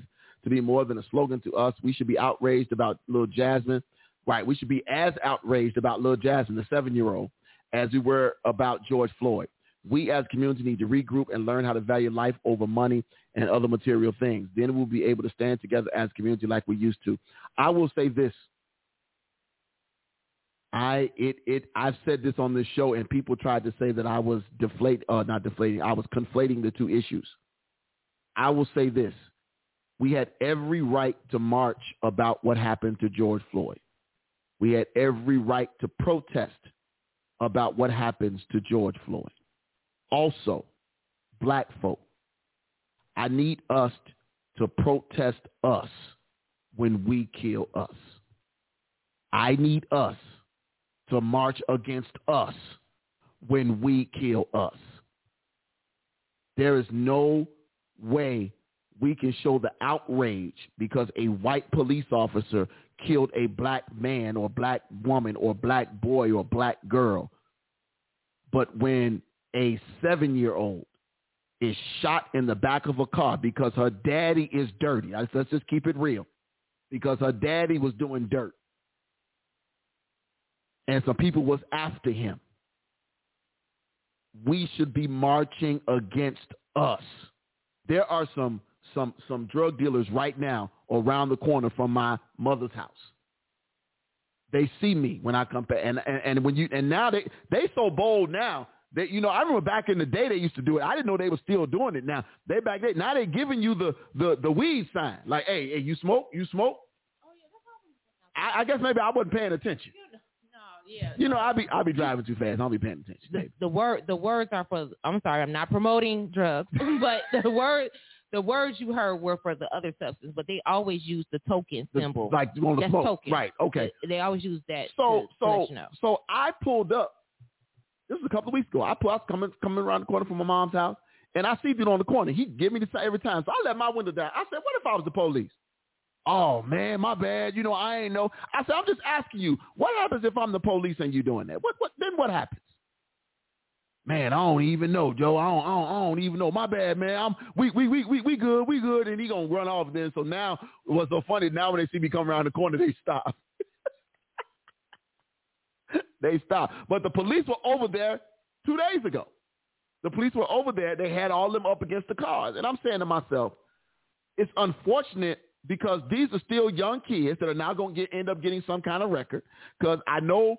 to be more than a slogan to us. We should be outraged about Lil Jasmine, right? We should be as outraged about Lil Jasmine, the seven-year-old, as we were about George Floyd. We as a community need to regroup and learn how to value life over money and other material things. Then we'll be able to stand together as a community like we used to." I will say this. I it it I've said this on this show, and people tried to say that I was deflate uh, not deflating. I was conflating the two issues. I will say this: we had every right to march about what happened to George Floyd. We had every right to protest about what happens to George Floyd. Also, black folk, I need us to protest us when we kill us. I need us to march against us when we kill us. There is no way we can show the outrage because a white police officer killed a black man or black woman or black boy or black girl. But when a seven-year-old is shot in the back of a car because her daddy is dirty, let's just keep it real, because her daddy was doing dirt, and some people was after him, we should be marching against us. There are some some some drug dealers right now around the corner from my mother's house. They see me when I come back, and, and and when you and now they they so bold now that, you know, I remember back in the day they used to do it. I didn't know they were still doing it now. They back there now they giving you the the the weed sign like, hey hey you smoke you smoke. Oh yeah, that's how we I, I guess maybe I wasn't paying attention. Yeah. You know, I'll be I'll be driving too fast. I'll be paying attention. The, the word the words are for. I'm sorry, I'm not promoting drugs, but the word the words you heard were for the other substance. But they always use the token symbol, the, like on the smoke, token. Right? Okay. They, they always use that. So to, so to let you know. So I pulled up. This was a couple of weeks ago. I pulled. I was coming coming around the corner from my mom's house, and I see dude on the corner. He give me the sign every time. So I let my window down. I said, "What if I was the police?" Oh, man, my bad. You know, I ain't know. I said, I'm just asking you, what happens if I'm the police and you doing that? What? What? Then what happens? Man, I don't even know, Joe. I don't, I don't, I don't even know. My bad, man. I'm we, we, we, we, we good, we good, and he gonna run off then. So now, what's so funny? Now when they see me come around the corner, they stop. They stop. But the police were over there two days ago. The police were over there. They had all of them up against the cars, and I'm saying to myself, it's unfortunate because these are still young kids that are now gonna get end up getting some kind of record. Because I know.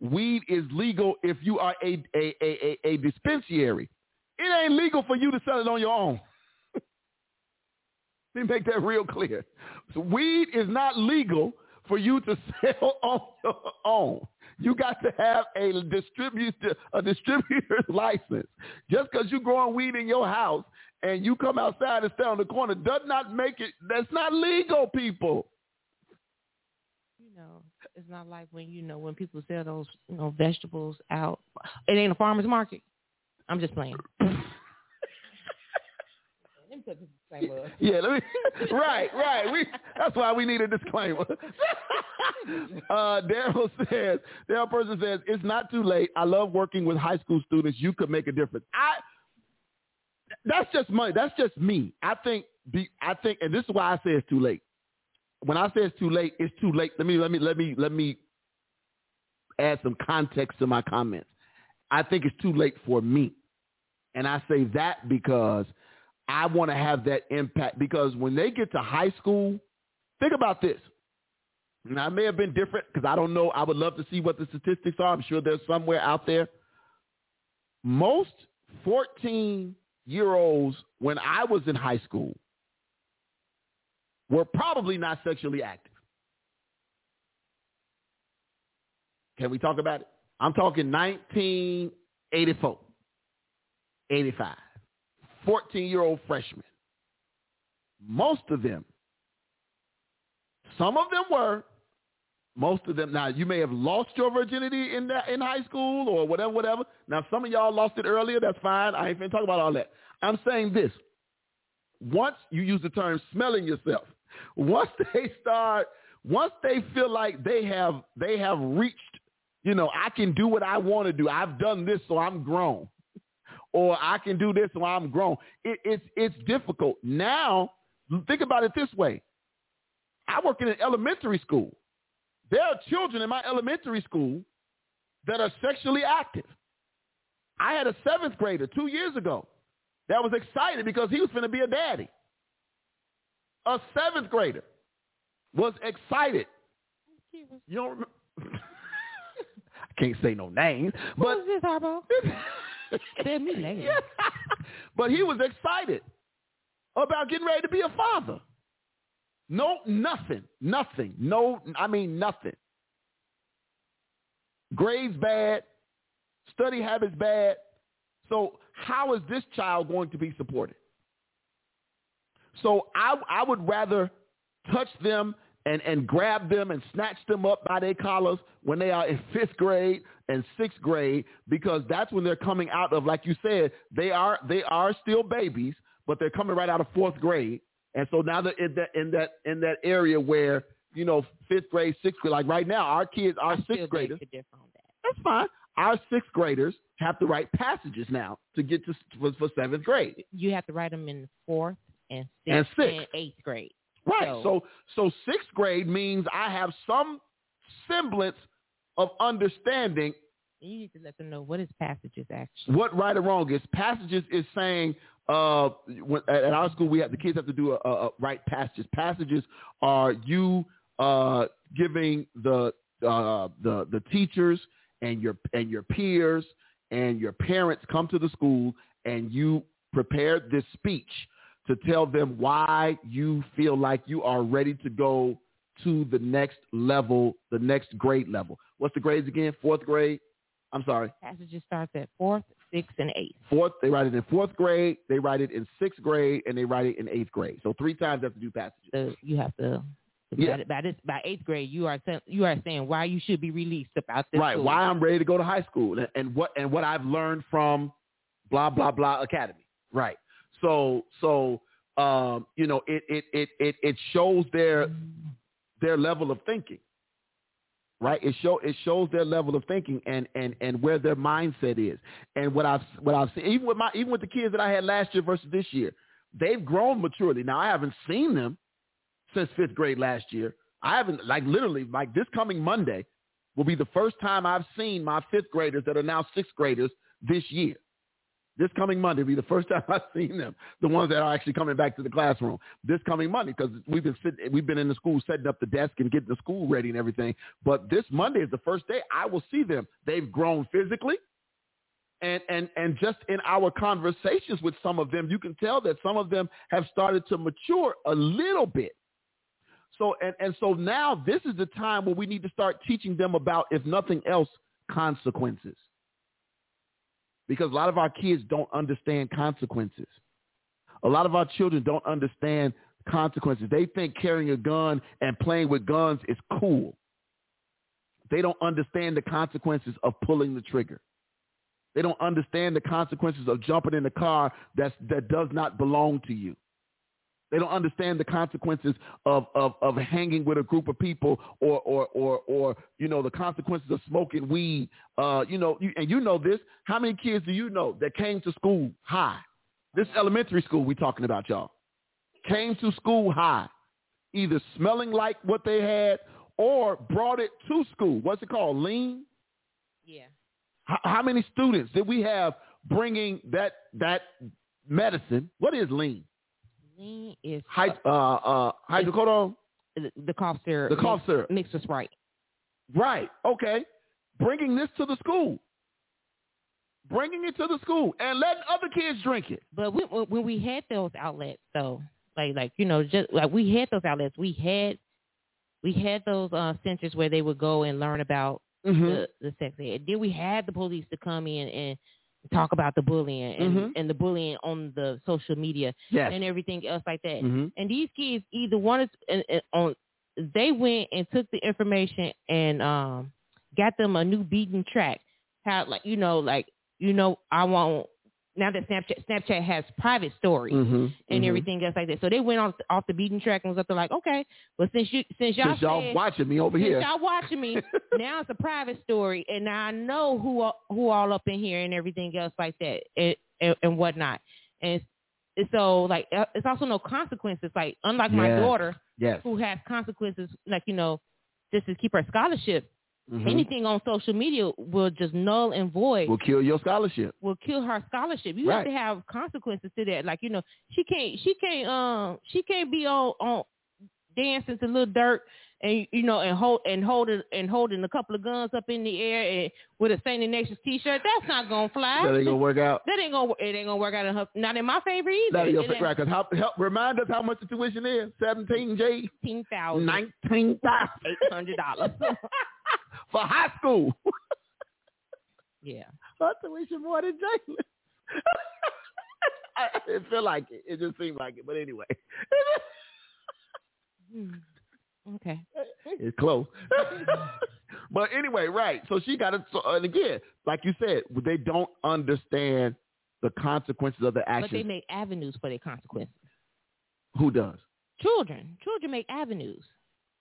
Weed is legal if you are a a, a, a dispensary. It ain't legal for you to sell it on your own. Let me make that real clear. So weed is not legal for you to sell on your own. You got to have a distributor, a distributor's license. Just because you're growing weed in your house and you come outside and stand on the corner does not make it, that's not legal, people. You know. It's not like when, you know, when people sell those, you know, vegetables out. It ain't a farmer's market. I'm just playing. Yeah, let me, right, right. We, that's why we need a disclaimer. uh, Daryl says, Daryl Person says, it's not too late. I love working with high school students. You could make a difference. I. That's just my, that's just me. I think, I think, and this is why I say it's too late. When I say it's too late, it's too late. Let me let me let me let me add some context to my comments. I think it's too late for me, and I say that because I want to have that impact. Because when they get to high school, think about this. Now, I may have been different because I don't know. I would love to see what the statistics are. I'm sure there's somewhere out there. Most fourteen-year-olds when I was in high school were probably not sexually active. Can we talk about it? I'm talking nineteen eighty-four, eighty-five, fourteen-year-old freshmen. Most of them, some of them were, most of them. Now, you may have lost your virginity in that, in high school or whatever, whatever. Now, some of y'all lost it earlier. That's fine. I ain't finna talk about all that. I'm saying this. Once you use the term smelling yourself, once they start, once they feel like they have, they have reached, you know, I can do what I want to do. I've done this, so I'm grown, or I can do this, so I'm grown. It, it's, it's difficult. Now think about it this way. I work in an elementary school. There are children in my elementary school that are sexually active. I had a seventh grader two years ago that was excited because he was going to be a daddy. A seventh grader was excited. You don't remember? I can't say no names. What was this, Harbaugh? Tell me names. Yeah. But he was excited about getting ready to be a father. No, nothing, nothing. No, I mean nothing. Grades bad. Study habits bad. So how is this child going to be supported? So I, I would rather touch them and, and grab them and snatch them up by their collars when they are in fifth grade and sixth grade, because that's when they're coming out of, like you said, they are they are still babies, but they're coming right out of fourth grade. And so now they're in that, in that, in that area where, you know, fifth grade, sixth grade, like right now, our kids, our I sixth graders. That. That's fine. Our sixth graders have to write passages now to get to for, for seventh grade. You have to write them in fourth and sixth and, sixth. and eighth grade. Right. So. so so sixth grade means I have some semblance of understanding. You need to let them know what is passages actually. What right or wrong is. Passages is saying uh, when, at our school we have the kids have to do a, a, a write passages. Passages are you uh, giving the uh, the the teachers and your and your peers and your parents come to the school and you prepare this speech to tell them why you feel like you are ready to go to the next level, the next grade level. What's the grades again? Fourth grade? I'm sorry. Passages starts at fourth, sixth, and eighth. Fourth, they write it in fourth grade, they write it in sixth grade, and they write it in eighth grade. So three times they have to do passages. Uh, you have to... Yeah. By, by, this, by eighth grade, you are you are saying why you should be released about this. Right, school. Why I'm ready to go to high school and, and what and what I've learned from blah blah blah academy. Right. So so um, you know it it, it it it shows their their level of thinking. right? It show it shows their level of thinking and, and, and where their mindset is. And what I've what I've seen, even with my even with the kids that I had last year versus this year, they've grown maturely. Now I haven't seen them since fifth grade last year. I haven't like literally like this coming Monday will be the first time I've seen my fifth graders that are now sixth graders this year. This coming Monday will be the first time I've seen them, the ones that are actually coming back to the classroom this coming Monday, because we've been sitting, we've been in the school setting up the desk and getting the school ready and everything. But this Monday is the first day I will see them. They've grown physically. And, and, and just in our conversations with some of them, you can tell that some of them have started to mature a little bit. So and, and so now this is the time where we need to start teaching them about, if nothing else, consequences. Because a lot of our kids don't understand consequences. A lot of our children don't understand consequences. They think carrying a gun and playing with guns is cool. They don't understand the consequences of pulling the trigger. They don't understand the consequences of jumping in a car that's, that does not belong to you. They don't understand the consequences of, of, of hanging with a group of people, or, or, or, or, you know, the consequences of smoking weed. Uh, you know, you, and you know this, how many kids do you know that came to school high? This elementary school we're talking about, y'all, came to school high, either smelling like what they had or brought it to school. What's it called? Lean? Yeah. How, how many students did we have bringing that, that medicine? What is lean? Lean is Hy- uh, uh, hydrocodone, the, the cough syrup, the cough syrup mixed with Sprite. Right. Okay. Bringing this to the school, bringing it to the school, and letting other kids drink it. But we, when we had those outlets, though, like like you know, just like we had those outlets, we had we had those uh, centers where they would go and learn about mm-hmm. the, the sex ed. Then we had the police to come in and talk about the bullying and, mm-hmm. and the bullying on the social media yes. and everything else like that. Mm-hmm. And these kids either wanted and, and on, they went and took the information and um, got them a new beaten track. How like, you know, like, you know, I won't, now that Snapchat, Snapchat has private stories mm-hmm. and mm-hmm. everything else like that. So they went off, off the beaten track and was up there like, okay, well, since you, since y'all, since y'all said, watching me over since here, y'all watching me, now it's a private story. And now I know who, who all up in here and everything else like that and, and, and whatnot. And so like, it's also no consequences. Like unlike yes. my daughter yes. who has consequences, like, you know, just to keep her scholarship. Mm-hmm. Anything on social media will just null and void. Will kill your scholarship. Will kill her scholarship. You right. have to have consequences to that. Like, you know, she can't, she can't, um, she can't be on, on dancing to Little Dirt and, you know, and hold, and holding, and holding a couple of guns up in the air and with a Saint Ignatius t-shirt. That's not going to fly. That ain't going to work out. That ain't going to, it ain't going to work out. In her, not in my favor either. Not in your favor, right, because help, help, remind us how much the tuition is. seventeen J eighteen thousand dollars eight hundred dollars For high school. Yeah. Her tuition more than Jalen. I, I didn't feel like it. It just seemed like it. But anyway. Okay. It's close. But anyway, right. So she got it. So, and again, like you said, they don't understand the consequences of their actions. But they make avenues for their consequences. Who does? Children. Children make avenues.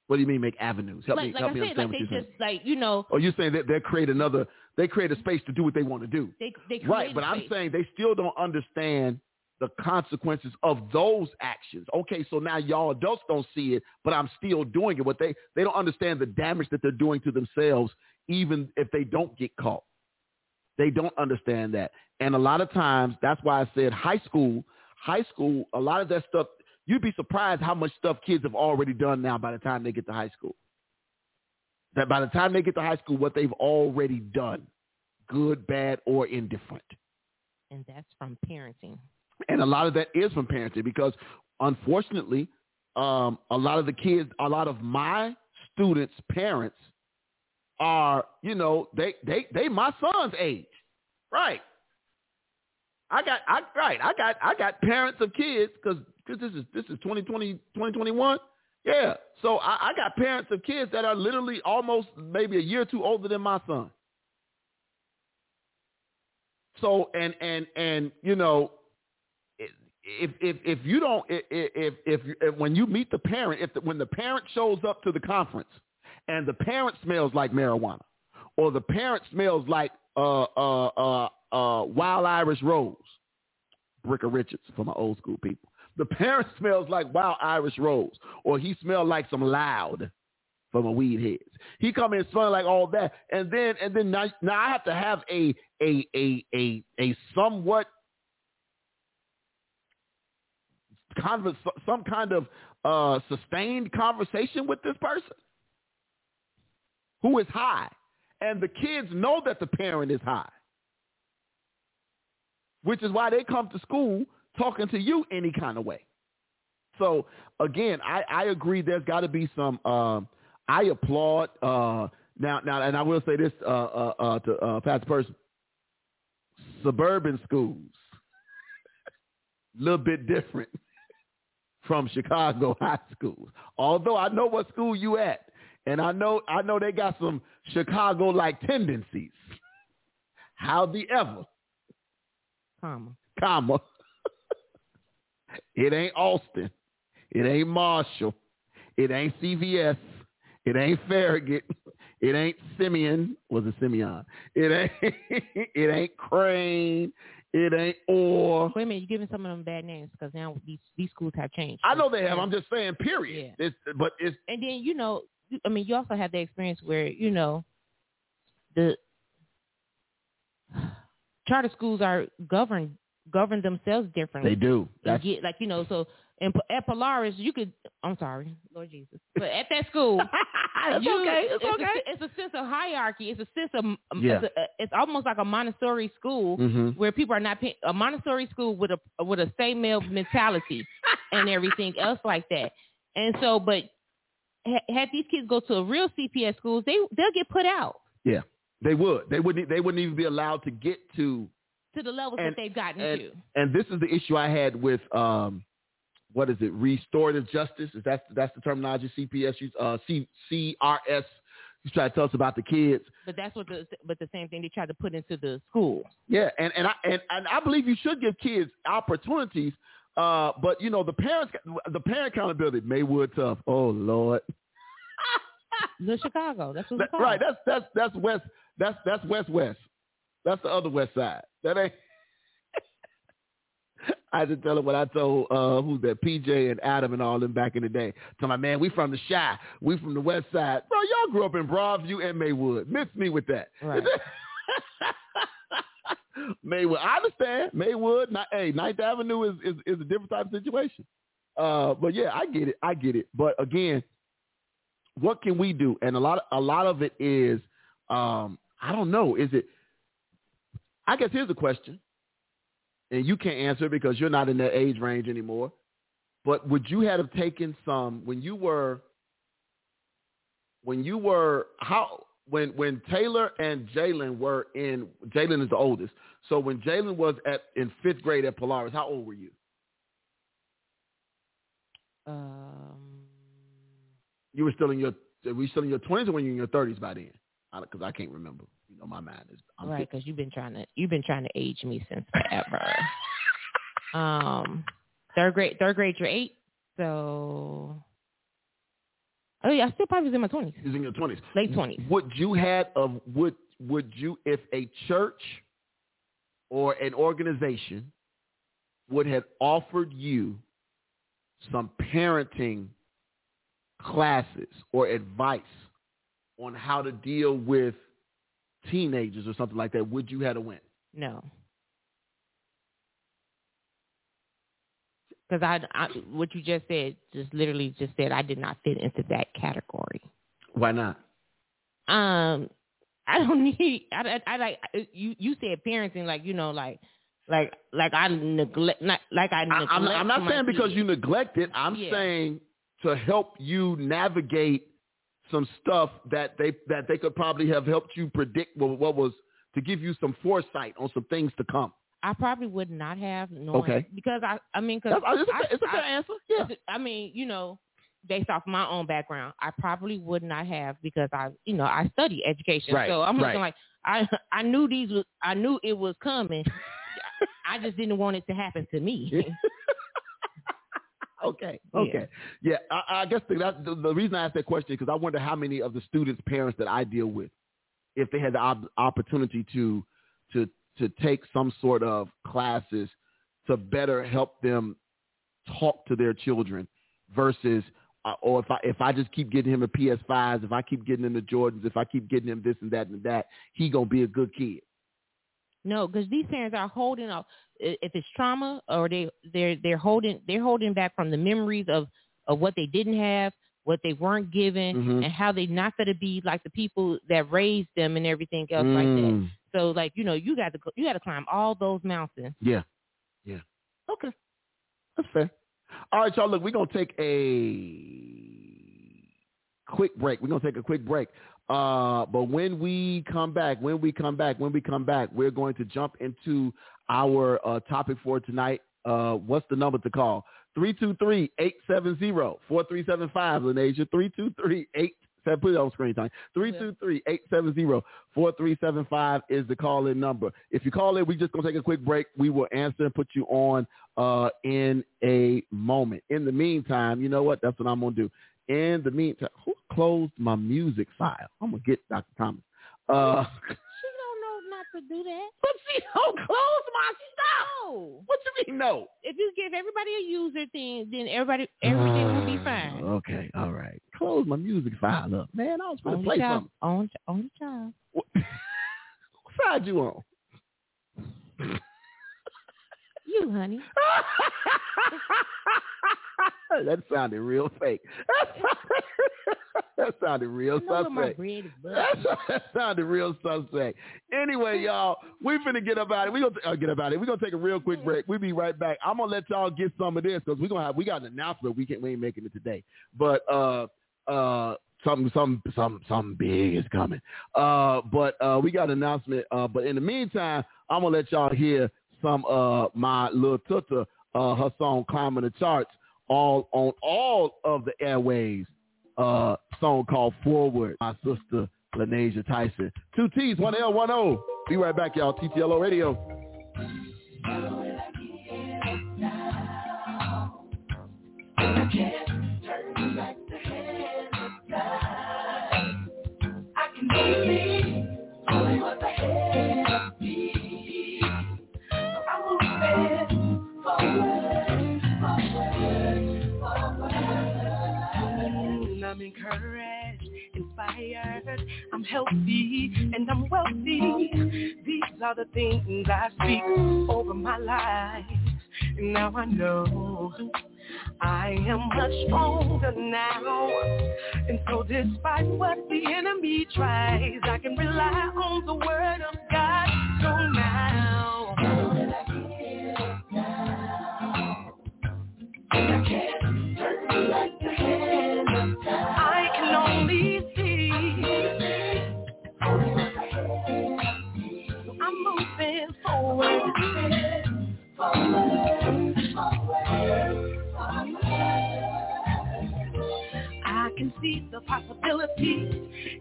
What do you mean make avenues? Help like, me, like help I me said, understand like what you're saying. Like, you know, oh, you're saying that they create another, they create a space to do what they want to do. They, they create right, but I'm saying they still don't understand the consequences of those actions. Okay, so now y'all adults don't see it, but I'm still doing it. What they, they don't understand the damage that they're doing to themselves, even if they don't get caught. They don't understand that. And a lot of times, that's why I said high school, high school, a lot of that stuff, you'd be surprised how much stuff kids have already done now by the time they get to high school. That by the time they get to high school, what they've already done, good, bad, or indifferent. And that's from parenting. And a lot of that is from parenting because, unfortunately, um, a lot of the kids, a lot of my students' parents are, you know, they they, they my son's age, right? I got I right. I got I got parents of kids because. Cause this is this is twenty twenty, twenty twenty-one. Yeah. So I, I got parents of kids that are literally almost maybe a year or two older than my son. So and and and you know, if if if you don't if if, if, if when you meet the parent, if the, when the parent shows up to the conference and the parent smells like marijuana, or the parent smells like uh, uh, uh, uh, Wild Irish Rose, Bricka Richards for my old school people. The parent smells like Wild Irish Rose, or he smelled like some Loud for my weed heads. He come in smelling like all that, and then and then now, now I have to have a a a a a somewhat converse, some kind of uh, sustained conversation with this person who is high, and the kids know that the parent is high, which is why they come to school talking to you any kind of way. So again, I, I agree. There's got to be some. Um, I applaud uh, now. Now, and I will say this uh, uh, uh, to uh, Pastor Person: suburban schools, a little bit different from Chicago high schools. Although I know what school you at, and I know I know they got some Chicago-like tendencies. How the ever, comma, comma. It ain't Austin. It ain't Marshall. It ain't C V S. It ain't Farragut. It ain't Simeon. Was it Simeon? It ain't it ain't Crane. It ain't Orr. Wait a minute, you're giving some of them bad names because now these, these schools have changed. I know they have. I'm just saying, period. Yeah. It's, but it's, and then, you know, I mean, you also have the experience where, you know, the charter schools are governed govern themselves differently. They do. That's get, like, you know, so in, at Polaris, you could, I'm sorry, Lord Jesus, but at that school, it's you, okay. It's, it's, okay. A, it's a sense of hierarchy. It's a sense of, yeah. it's, a, it's almost like a Montessori school mm-hmm. where people are not, a Montessori school with a, with a stay male mentality and everything else like that. And so, but had these kids go to a real C P S schools, they, they'll get put out. Yeah, they would. They wouldn't, they wouldn't even be allowed to get to to the levels and, that they've gotten and, to. And this is the issue I had with, um, what is it, restorative justice? Is that, that's the terminology C P S use? Uh, C, CRS, you try to tell us about the kids. But that's what the, but the same thing they try to put into the school. Yeah, and, and, I, and, and I believe you should give kids opportunities, uh, but, you know, the parents, the parent accountability, Maywood Tough, oh, Lord. Little Chicago, that's what that, we call right, it. Right, that's, that's, that's West, that's, that's West West. That's the other West Side. That ain't. I just tell him what I told uh, who's that P J and Adam and all them back in the day. Tell my man, we from the Chi, we from the West Side, bro. Y'all grew up in Broadview and Maywood. Miss me with that. Right. Maywood, I understand. Maywood, not, hey, Ninth Avenue is, is is a different type of situation. Uh, but yeah, I get it. I get it. But again, what can we do? And a lot, a lot of it is, um, I don't know. Is it? I guess here's the question, and you can't answer because you're not in that age range anymore, but would you have taken some, when you were, when you were, how, when, when Taylor and Jalen were in, Jalen is the oldest, so when Jalen was at, in fifth grade at Polaris, how old were you? Um, You were still in your, were you still in your twenties or were you in your thirties by then? Because I, I can't remember. You know, my mind is I'm right because you've been trying to you've been trying to age me since forever. um, third grade, third grade, you're eight. So, oh yeah, I still probably was in my twenties. He's in your twenties, late twenties. Would you had of would would you if a church or an organization would have offered you some parenting classes or advice on how to deal with teenagers or something like that, would you have to win? No. Because I, I, what you just said, just literally just said, I did not fit into that category. Why not? Um, I don't need, I, I, I like, you, you said parenting, like, you know, like, like, like I neglect, not, like I neglect. I, I'm, I'm not saying because you neglect it. I'm yeah. saying to help you navigate some stuff that they that they could probably have helped you predict what, what was, to give you some foresight on some things to come. I probably would not have known. Okay. Because I, I mean, cause That's, it's, I, a, it's I, a fair I, answer. Yeah. I mean, you know, based off my own background, I probably would not have because I, you know, I study education. Right. So I'm right. like, I, I knew these was, I knew it was coming. I just didn't want it to happen to me. Okay. Okay. Yeah. yeah I, I guess the, that, the, the reason I asked that question is because I wonder how many of the students' parents that I deal with, if they had the op- opportunity to, to, to take some sort of classes to better help them talk to their children versus, uh, or if I, if I just keep getting him a P S fives, if I keep getting him the Jordans, if I keep getting him this and that and that, he gonna be a good kid. No, because these parents are holding off. If it's trauma, or they they're they're holding they're holding back from the memories of, of what they didn't have, what they weren't given, mm-hmm. and how they're not going to be like the people that raised them and everything else mm. like that. So, like, you know, you got to you got to climb all those mountains. Yeah, yeah. Okay, that's fair. All right, y'all. Look, we're gonna take a quick break. We're gonna take a quick break. Uh, but when we come back, when we come back, when we come back, we're going to jump into our uh, topic for tonight. Uh, what's the number to call? three two three, eight seven zero, four three seven five, Lanasia. three two three, eight seven zero, put it on screen time. three two three, eight seven zero, four three seven five is the call-in number. If you call in, we're just going to take a quick break. We will answer and put you on uh, in a moment. In the meantime, you know what? That's what I'm going to do. In the meantime, who closed my music file? I'm going to get Doctor Thomas. Uh, she don't know not to do that. But she don't close my stuff. No. What you mean no? If you give everybody a user thing, then everybody everything uh, will be fine. Okay, all right. Close my music file up. Man, I was going to play job. something. On, on the job. What, what side you on? You, honey. That sounded real fake. That sounded real suspect. That sounded real suspect. Anyway, y'all, we're finna get about it. We're gonna uh, get about it. We're gonna take a real quick break. We'll be right back. I'm gonna let y'all get some of this because we're gonna have we got an announcement. We can't we ain't making it today. But uh uh something some some something big is coming. Uh but uh we got an announcement. Uh but in the meantime, I'm gonna let y'all hear some uh my little tuta, uh her song Climbing the Charts. All on all of the airways, uh, song called Forward, my sister Lanasia Tyson. Two T's, one L, one O. Be right back, y'all. T T L O Radio. I'm encouraged, inspired, I'm healthy, and I'm wealthy. These are the things I speak over my life. Now I know I am much stronger now. And so despite what the enemy tries, I can rely on the word of God. So now, know that I can hear it now. And I can't turn like the head. I can only see I'm moving forward, I can see the possibilities,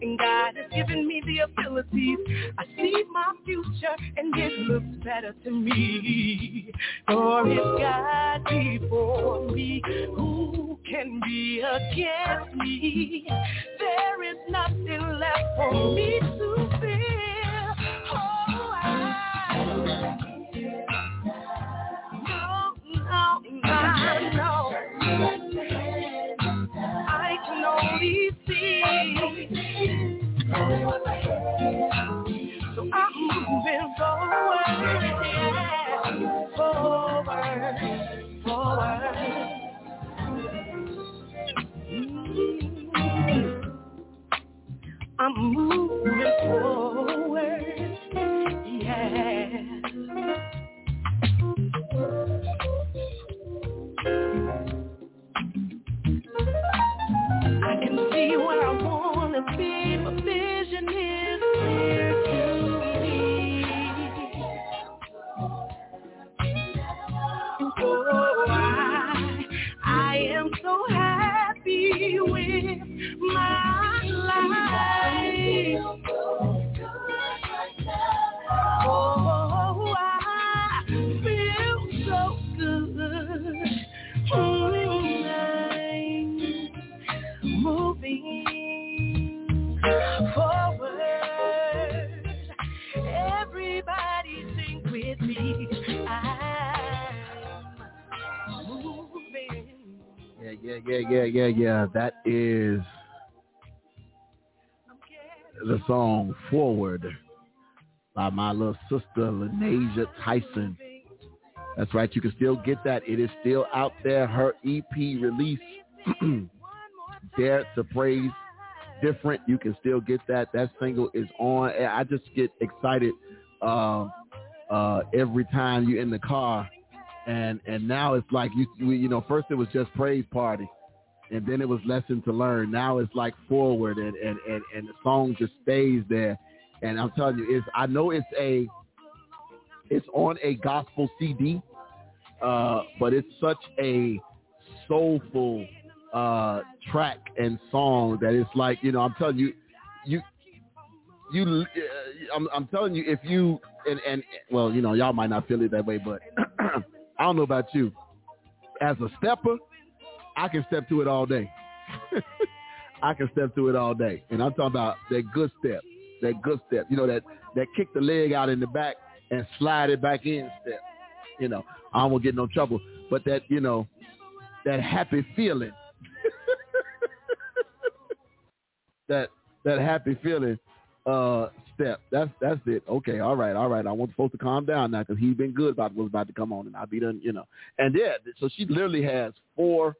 and God has given me the abilities. I see my future, and it looks better to me. For it's God before me, who can be against me. There is nothing left for me to fear. Oh, I no, no, no, no. I can only see. So I'm moving forward, forward, forward. I'm moving forward, yeah. I can see where I want to be, my vision is clear to me. Oh, I, I am so happy with my life. yeah, yeah, yeah, yeah. That is the song Forward by my little sister, Lanasia Tyson. That's right. You can still get that. It is still out there. Her E P release, Dare to Praise Different. You can still get that. That single is on. I just get excited uh, uh, every time you're in the car. And and now it's like, you you know, first it was just Praise Party, and then it was Lesson to Learn. Now it's like Forward, and, and, and, and the song just stays there. And I'm telling you, it's I know it's a it's on a gospel C D, uh, but it's such a soulful uh, track and song that it's like, you know, I'm telling you, you you uh, I'm I'm telling you if you and and well, you know, y'all might not feel it that way, but I don't know about you. As a stepper, I can step to it all day. I can step to it all day. And I'm talking about that good step, that good step, you know, that, that kick the leg out in the back and slide it back in step. You know, I won't get no trouble. But that, you know, that happy feeling, that that happy feeling uh, step, that's that's it. Okay, all right, all right. I wasn't supposed to calm down now because he's been good about what was about to come on, and I'll be done, you know. And yeah, so she literally has four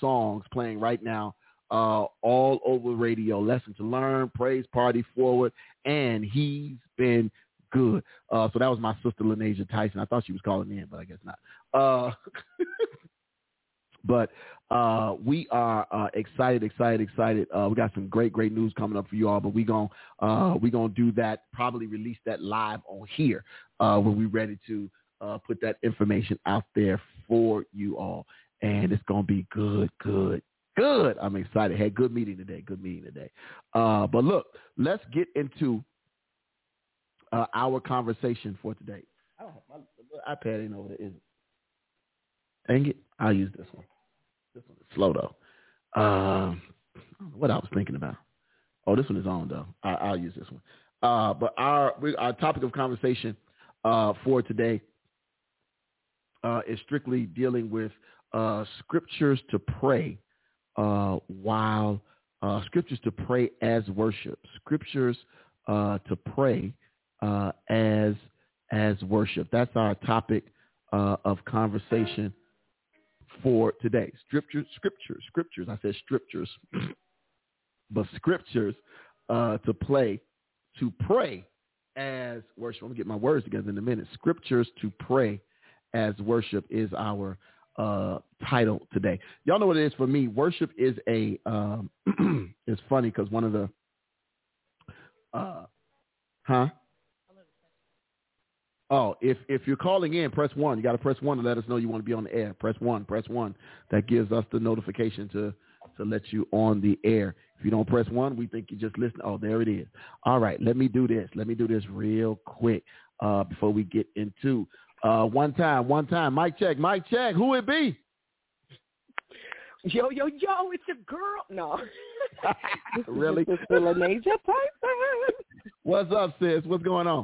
songs playing right now uh, all over radio. Lesson to Learn, Praise Party, Forward, and He's Been Good. Uh, so that was my sister, Lanasia Tyson. I thought she was calling in, but I guess not. Uh, but uh, we are uh, excited, excited, excited. Uh, we got some great, great news coming up for you all, but we're going uh, we gonna do that, probably release that live on here uh, when we're ready to uh, put that information out there for you all. And it's going to be good, good, good. I'm excited. Had good meeting today. Good meeting today. Uh, but look, let's get into uh, our conversation for today. I don't have my little iPad ain't over there, is it? Dang it. I'll use this one. This one is slow, though. Um, I don't know what I was thinking about. Oh, this one is on, though. I, I'll use this one. Uh, but our, we, our topic of conversation uh, for today uh, is strictly dealing with Uh, scriptures to pray uh, while uh, scriptures to pray as worship. Scriptures uh, to pray uh, as as worship. That's our topic uh, of conversation for today. Scriptures, scriptures, scriptures. I said scriptures, but scriptures uh, to play to pray as worship. I'm gonna get my words together in a minute. Scriptures to pray as worship is our Uh, title today. Y'all know what it is for me. Worship is a, um, it's funny because one of the, uh, huh? Oh, if, if you're calling in, press one. You got to press one to let us know you want to be on the air. Press one, press one. That gives us the notification to, to let you on the air. If you don't press one, we think you just listen. Oh, there it is. All right, let me do this. Let me do this real quick uh, before we get into Uh, one time, one time. Mic check, mic check. Who it be? Yo, yo, yo, it's your girl. No. Really? It's Lanasia Tyson. What's up, sis? What's going on?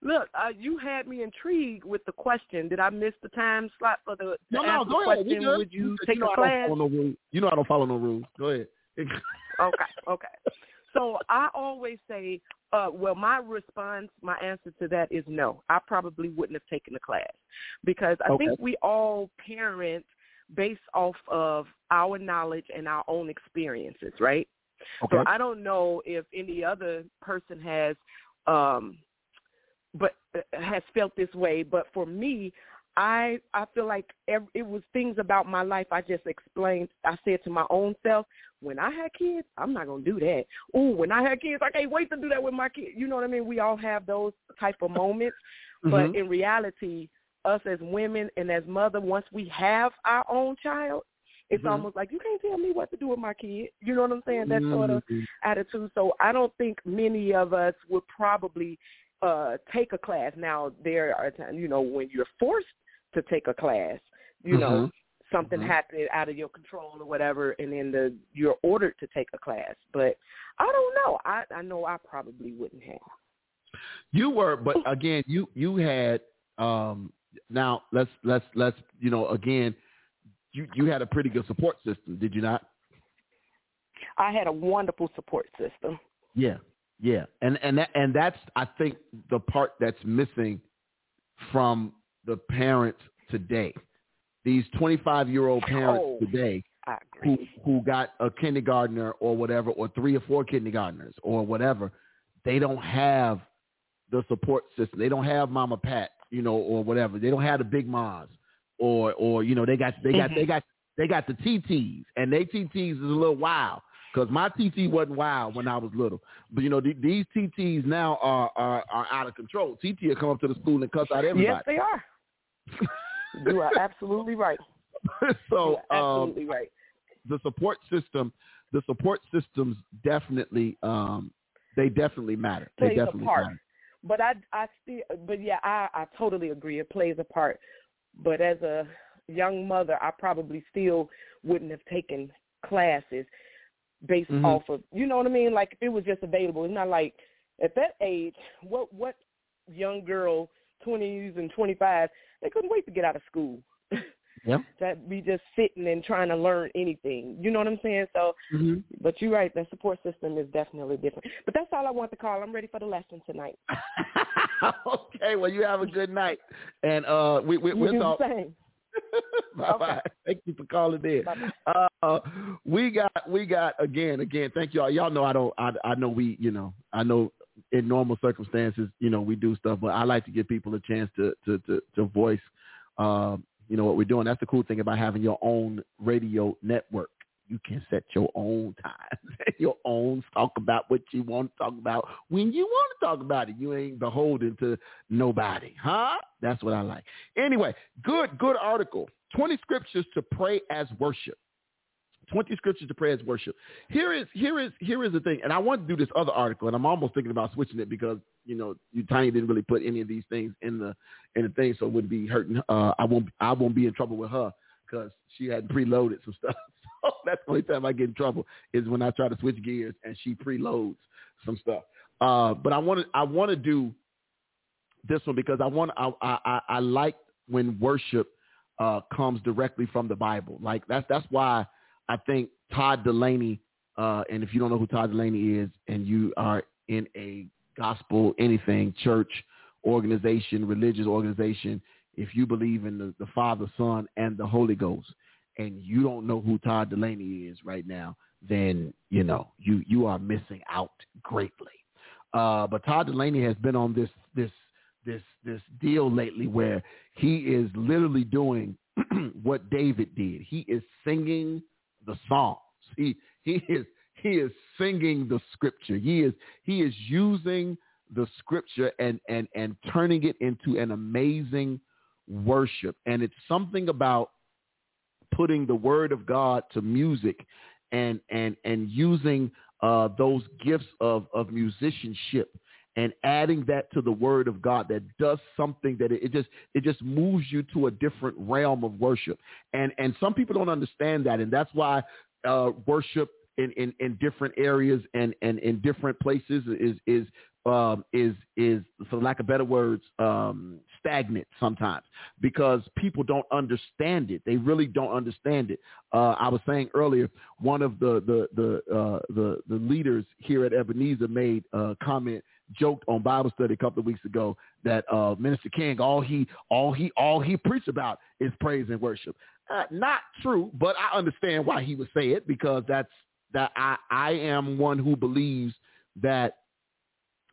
Look, uh, you had me intrigued with the question. Did I miss the time slot for the, the no, no, go ahead. Question? Would you, you take you know a class? No, you know I don't follow no rules. Go ahead. Okay, okay. So I always say, uh, well, my response, my answer to that is no. I probably wouldn't have taken the class because I okay. think we all parent based off of our knowledge and our own experiences, right? Okay. So I don't know if any other person has, um, but uh, has felt this way. But for me, I I feel like every, it was things about my life I just explained. I said to my own self, when I had kids, I'm not going to do that. Ooh, when I had kids, I can't wait to do that with my kids. You know what I mean? We all have those type of moments. Mm-hmm. But in reality, us as women and as mother, once we have our own child, it's mm-hmm. almost like you can't tell me what to do with my kid. You know what I'm saying? That mm-hmm. sort of attitude. So I don't think many of us would probably uh, take a class. Now, there are times, you know, when you're forced to take a class, you mm-hmm. know, something mm-hmm. happened out of your control or whatever, and then the you're ordered to take a class. But I don't know. I, I know I probably wouldn't have. You were, but again, you you had um, now let's let's let's you know again you, you had a pretty good support system, did you not? I had a wonderful support system. Yeah, yeah. And and that, and that's, I think, the part that's missing from the parents today. These twenty-five-year-old parents oh, today who, who got a kindergartner or whatever, or three or four kindergartners or whatever, they don't have the support system. They don't have Mama Pat, you know, or whatever. They don't have the big moms or, or you know, they got they mm-hmm. got they got they got the T Ts, and they T Ts is a little wild because my T T wasn't wild when I was little. But you know, th- these T Ts now are, are are out of control. T T will come up to the school and cuss out everybody. Yes, they are. You are absolutely right. So, you are absolutely um, right. The support system, the support systems definitely, um, they definitely matter. They plays definitely a part. Matter. But I, I still, but yeah, I, I totally agree. It plays a part. But as a young mother, I probably still wouldn't have taken classes based mm-hmm. off of, you know what I mean? Like if it was just available. It's not like at that age, what what young girl, twenties and twenty-five, they couldn't wait to get out of school. Yeah. That be just sitting and trying to learn anything. You know what I'm saying? So, mm-hmm. but you're right. The support system is definitely different. But that's all I want to call. I'm ready for the lesson tonight. Okay. Well, you have a good night. And uh, we, we, we'll talk. Bye-bye. Okay. Thank you for calling in. Uh, we got, we got, again, again, thank y'all. Y'all know I don't, I, I know we, you know, I know in normal circumstances, you know, we do stuff, but I like to give people a chance to, to, to, to voice, um, you know, what we're doing. That's the cool thing about having your own radio network. You can set your own time, your own, talk about what you want to talk about when you want to talk about it. You ain't beholden to nobody, huh? That's what I like. Anyway, good, good article. twenty scriptures to pray as worship. twenty scriptures to pray as worship. Here is, here is, here is the thing. And I want to do this other article, and I'm almost thinking about switching it because, you know, you, Tanya didn't really put any of these things in the, in the thing. So it would be hurting. Uh, I won't, I won't be in trouble with her because she had preloaded some stuff. So that's the only time I get in trouble is when I try to switch gears and she preloads some stuff. Uh, but I want to, I want to do this one because I want, I, I, I like when worship uh, comes directly from the Bible. Like that's, that's why I think Todd Delaney, uh, and if you don't know who Todd Delaney is and you are in a gospel, anything, church, organization, religious organization, if you believe in the, the Father, Son, and the Holy Ghost, and you don't know who Todd Delaney is right now, then, you know, you, you are missing out greatly. Uh, but Todd Delaney has been on this, this, this, this deal lately where he is literally doing what David did. He is singing the Psalms. He, he is, he is singing the scripture. He is, he is using the scripture and, and, and turning it into an amazing worship. And it's something about putting the word of God to music and, and, and using uh, those gifts of, of musicianship and adding that to the word of God that does something that it, it just, it just moves you to a different realm of worship. And, and some people don't understand that. And that's why uh, worship in, in, in different areas and, and in different places is, is, um, is, is for lack of better words, um, stagnant sometimes because people don't understand it. They really don't understand it. Uh, I was saying earlier, one of the, the, the, uh, the, the leaders here at Ebenezer made a comment, joked on Bible study a couple of weeks ago that, uh, Minister King, all he, all he, all he preached about is praise and worship. Uh, not true, but I understand why he would say it because that's, that I, I am one who believes that,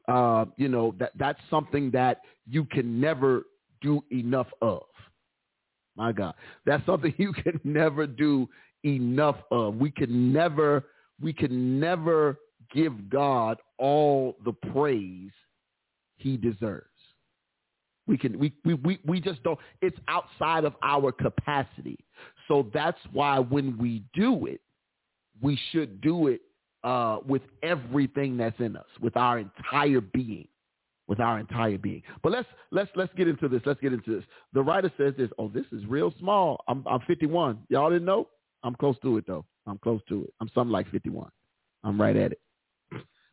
uh, you know, that that's something that you can never do enough of. My God, that's something you can never do enough of. We can never, we can never give God all the praise he deserves. We can, we, we, we, we just don't, it's outside of our capacity. So that's why when we do it, we should do it uh, with everything that's in us, with our entire being, with our entire being. But let's let's let's get into this. Let's get into this. The writer says this. Oh, this is real small. I'm I'm fifty-one. Y'all didn't know? I'm close to it though. I'm close to it. I'm something like fifty-one. I'm right at it.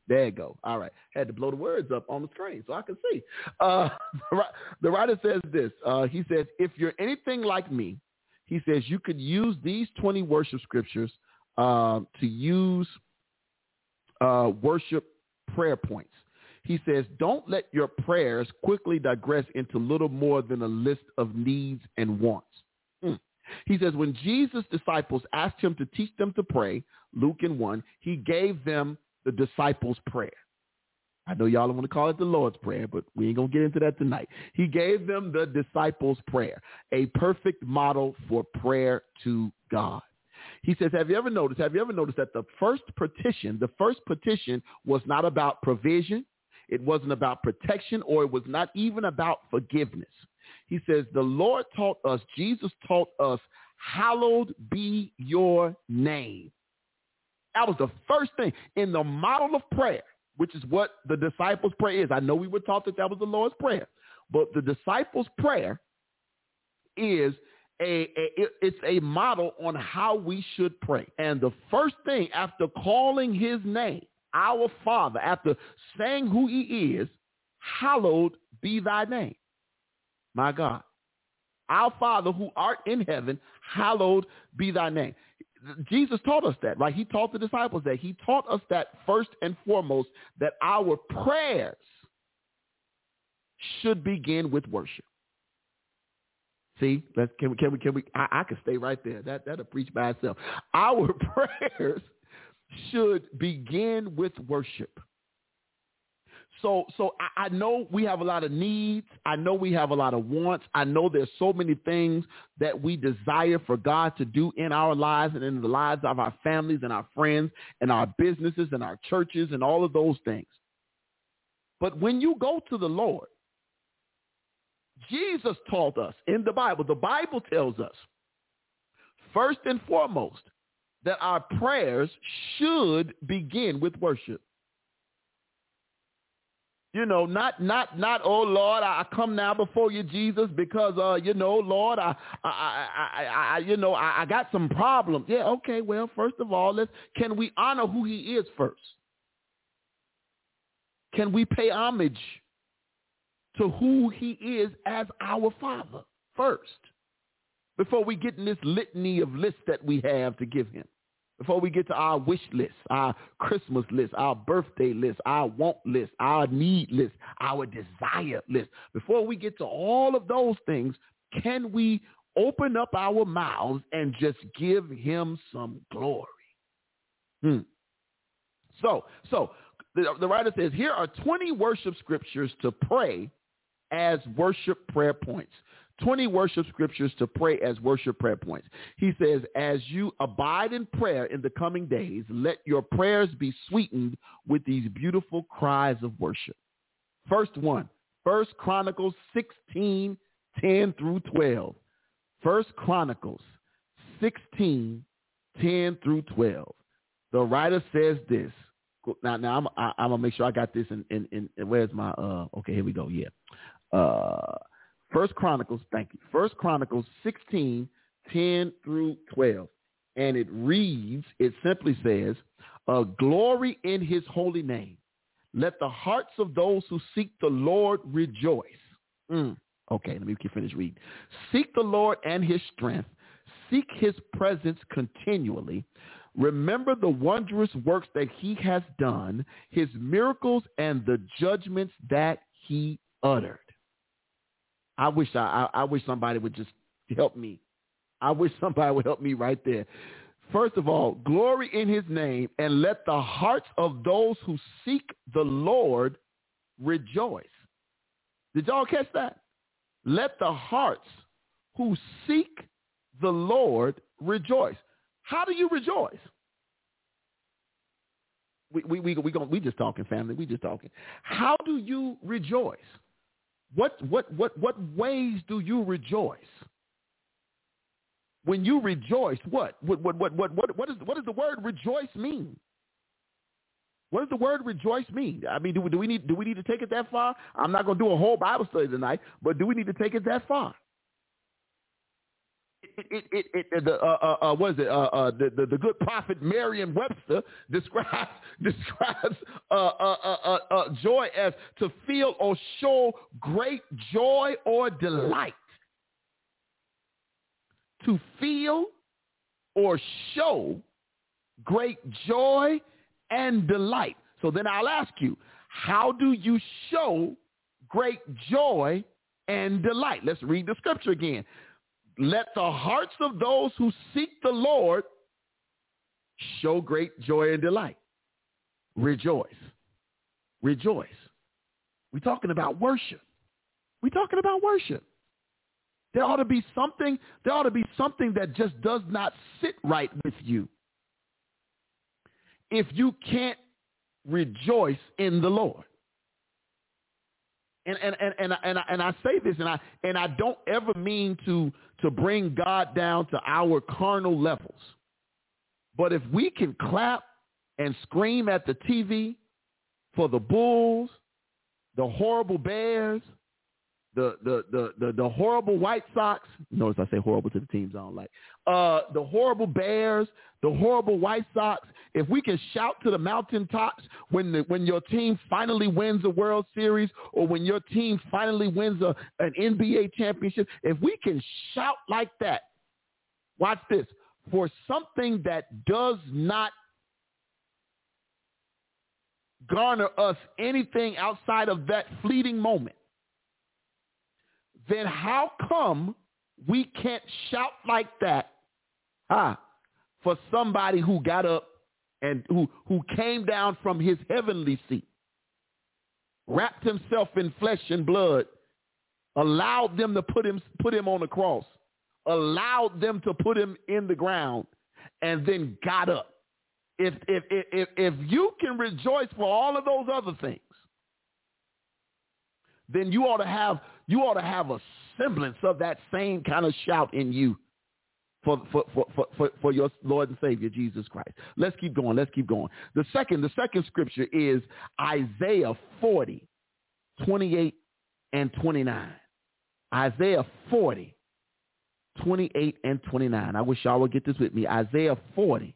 There you go. All right. Had to blow the words up on the screen so I can see. Uh, the, the writer says this. Uh, he says, if you're anything like me, He says you could use these twenty worship scriptures uh, to use uh, worship prayer points. He says, don't let your prayers quickly digress into little more than a list of needs and wants. Mm. He says, when Jesus' disciples asked him to teach them to pray, Luke one, he gave them the disciples' prayer. I know y'all don't want to call it the Lord's Prayer, but we ain't going to get into that tonight. He gave them the disciples' prayer, a perfect model for prayer to God. He says, have you ever noticed, have you ever noticed that the first petition, the first petition was not about provision? It wasn't about protection, or it was not even about forgiveness. He says, the Lord taught us, Jesus taught us, hallowed be your name. That was the first thing in the model of prayer, which is what the disciples' prayer is. I know we were taught that that was the Lord's Prayer, but the disciples' prayer is a, a it's a model on how we should pray. And the first thing after calling his name, our Father, after saying who he is, hallowed be thy name. My God, our Father who art in heaven, hallowed be thy name. Jesus taught us that, right? He taught the disciples that. He taught us that first and foremost, that our prayers should begin with worship. See, let's, can we, can we, can we, I, I can stay right there. That, that'll preach by itself. Our prayers should begin with worship. So so I, I know we have a lot of needs. I know we have a lot of wants. I know there's so many things that we desire for God to do in our lives and in the lives of our families and our friends and our businesses and our churches and all of those things. But when you go to the Lord, Jesus taught us in the Bible, the Bible tells us, first and foremost, that our prayers should begin with worship. You know, not, not, not, oh, Lord, I come now before you, Jesus, because, uh, you know, Lord, I, I, I, I, I you know, I, I got some problems. Yeah, okay, well, first of all, let's, can we honor who he is first? Can we pay homage to who he is as our Father first, before we get in this litany of lists that we have to give him? Before we get to our wish list, our Christmas list, our birthday list, our want list, our need list, our desire list, before we get to all of those things, can we open up our mouths and just give him some glory? Hmm. So, so the, the writer says, here are twenty worship scriptures to pray as worship prayer points. twenty worship scriptures to pray as worship prayer points. He says, as you abide in prayer in the coming days, let your prayers be sweetened with these beautiful cries of worship. First one, First Chronicles sixteen, ten through twelve. First Chronicles sixteen, ten through twelve. The writer says this. Now, now I'm, I, I'm going to make sure I got this in, in, in, where's my, uh, okay, here we go. Yeah. Uh, First Chronicles, thank you. First Chronicles sixteen, ten through twelve. And it reads, it simply says, uh, glory in his holy name. Let the hearts of those who seek the Lord rejoice. Mm. Okay, let me finish reading. Seek the Lord and his strength. Seek his presence continually. Remember the wondrous works that he has done, his miracles and the judgments that he uttered. I wish I, I wish somebody would just help me. I wish somebody would help me right there. First of all, glory in his name, and let the hearts of those who seek the Lord rejoice. Did y'all catch that? Let the hearts who seek the Lord rejoice. How do you rejoice? We we we we, gonna, we just talking, family. We just talking. How do you rejoice? What what what what ways do you rejoice? When you rejoice, what what what what what what what is what does the word rejoice mean? What does the word rejoice mean? I mean, do we, do we need do we need to take it that far? I'm not going to do a whole Bible study tonight, but do we need to take it that far? It, it, it, it, the uh, uh, what is it? Uh, uh, the, the the good prophet Merriam-Webster describes describes uh, uh, uh, uh, uh, joy as to feel or show great joy or delight. to feel or show great joy and delight. So then I'll ask you, how do you show great joy and delight? Let's read the scripture again. Let the hearts of those who seek the Lord show great joy and delight. Rejoice. Rejoice. We're talking about worship. We're talking about worship. There ought to be something, there ought to be something that just does not sit right with you if you can't rejoice in the Lord. And and and and, and, I, and I say this, and I and I don't ever mean to to bring God down to our carnal levels. But if we can clap and scream at the T V for the Bulls, the horrible Bears, the the the the, the horrible White Sox. Notice I say horrible to the teams I don't like. Uh, the horrible Bears, the horrible White Sox. If we can shout to the mountaintops when the, when your team finally wins a World Series, or when your team finally wins a, an N B A championship, if we can shout like that, watch this, for something that does not garner us anything outside of that fleeting moment, then how come we can't shout like that ah, for somebody who got up and who, who came down from his heavenly seat, wrapped himself in flesh and blood, allowed them to put him, put him on the cross, allowed them to put him in the ground, and then got up? If, if if if you can rejoice for all of those other things, then you ought to have you ought to have a semblance of that same kind of shout in you for for, for, for, for, for your Lord and Savior Jesus Christ. Let's keep going. Let's keep going. The second the second scripture is Isaiah forty, twenty-eight and twenty-nine. Isaiah forty, twenty-eight and twenty-nine. I wish y'all would get this with me. Isaiah forty.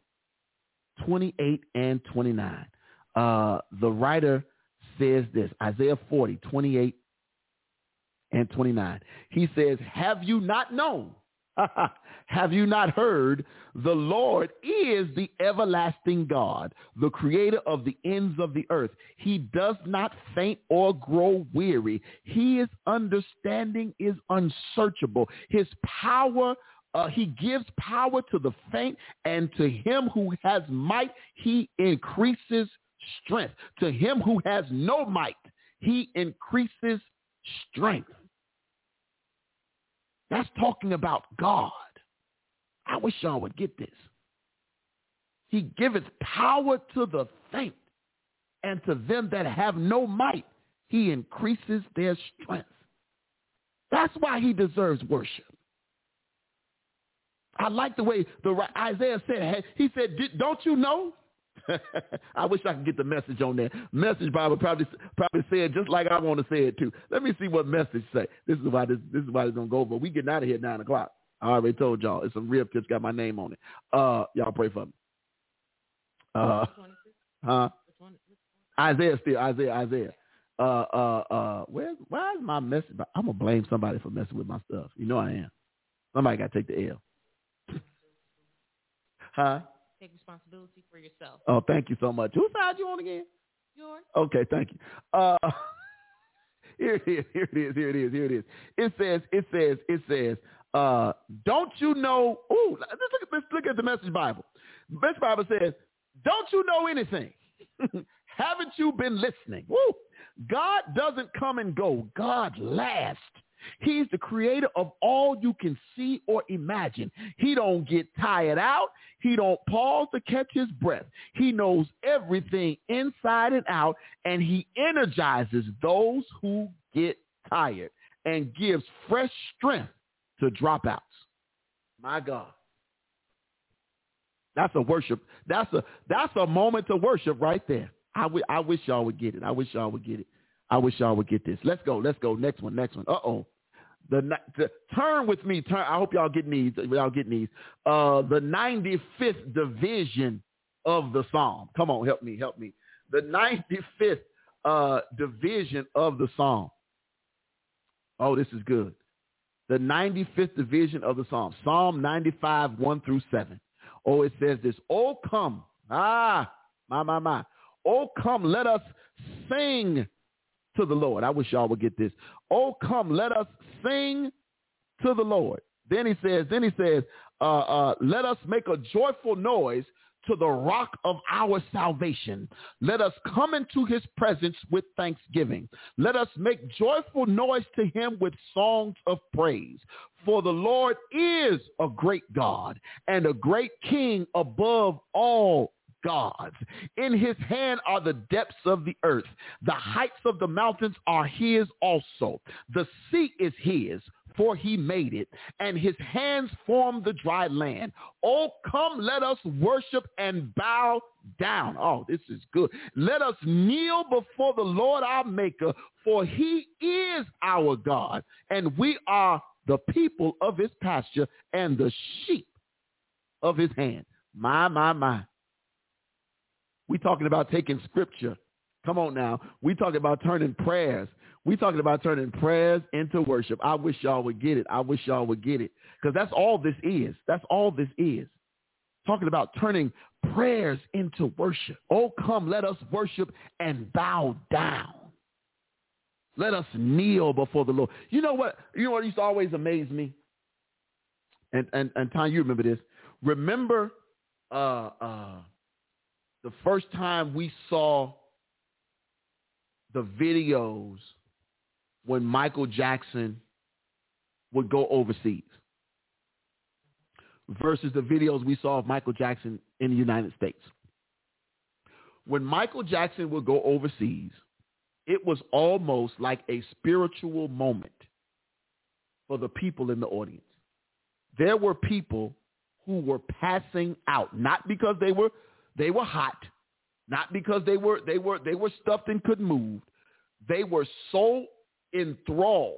twenty-eight and twenty-nine. Uh, the writer says this, Isaiah forty, twenty-eight and twenty-nine. He says, have you not known? Have you not heard? The Lord is the everlasting God, the creator of the ends of the earth. He does not faint or grow weary. His understanding is unsearchable. His power Uh, he gives power to the faint, and to him who has might, he increases strength. To him who has no might, he increases strength. That's talking about God. I wish y'all would get this. He giveth power to the faint, and to them that have no might, he increases their strength. That's why he deserves worship. I like the way the Isaiah said, he said, don't you know? I wish I could get the message on there. Message Bible probably probably said just like I want to say it too. Let me see what message say. This is why this, this is why it's going to go over. We getting out of here at nine o'clock. I already told y'all. It's some real pitch. Got my name on it. Uh, y'all pray for me. Uh, huh? Isaiah still. Isaiah, Isaiah. Uh, uh, uh, where's, why is my message? I'm going to blame somebody for messing with my stuff. You know I am. Somebody got to take the L. Huh? Take responsibility for yourself. Oh, thank you so much. Whose side you on again? Yours. Okay, thank you. Uh, here it is, here it is, here it is, here it is. It says, it says, it says, uh, don't you know, ooh, let's look, let's look at the Message Bible. The Message Bible says, don't you know anything? Haven't you been listening? Woo! God doesn't come and go. God lasts. He's the creator of all you can see or imagine. He don't get tired out. He don't pause to catch his breath. He knows everything inside and out, and he energizes those who get tired and gives fresh strength to dropouts. My God. That's a worship. That's a that's a moment to worship right there. I, w- I wish y'all would get it. I wish y'all would get it. I wish y'all would get this. Let's go. Let's go. Next one. Next one. Uh-oh. The, the turn with me. Turn. I hope y'all get these. Y'all get these. Uh, the ninety-fifth division of the Psalm. Come on. Help me. Help me. The ninety-fifth uh, division of the Psalm. Oh, this is good. the ninety-fifth division of the Psalms, Psalm ninety-five, one through seven. Oh, it says this, oh, come, ah, my, my, my, oh, come, let us sing to the Lord. I wish y'all would get this. Oh, come, let us sing to the Lord. Then he says, then he says, uh, uh, let us make a joyful noise to the rock of our salvation. Let us come into his presence with thanksgiving. Let us make joyful noise to him with songs of praise. For the Lord is a great God and a great King above all gods. In his hand are the depths of the earth. The heights of the mountains are his also. The sea is his, for he made it, and his hands formed the dry land. Oh, come, let us worship and bow down. Oh, this is good. Let us kneel before the Lord our Maker, for he is our God, and we are the people of his pasture and the sheep of his hand. My, my, my. We talking about taking scripture. Come on now. We talking about turning prayers. We talking about turning prayers into worship. I wish y'all would get it. I wish y'all would get it. Because that's all this is. That's all this is. Talking about turning prayers into worship. Oh, come, let us worship and bow down. Let us kneel before the Lord. You know what? You know what used to always amaze me? And, and, and Tanya, you remember this. Remember uh, uh, the first time we saw the videos when Michael Jackson would go overseas versus the videos we saw of Michael Jackson in the United States. When Michael Jackson would go overseas, it was almost like a spiritual moment for the people in the audience. There were people who were passing out, not because they were they were hot, not because they were they were they were stuffed and couldn't move. They were so enthralled,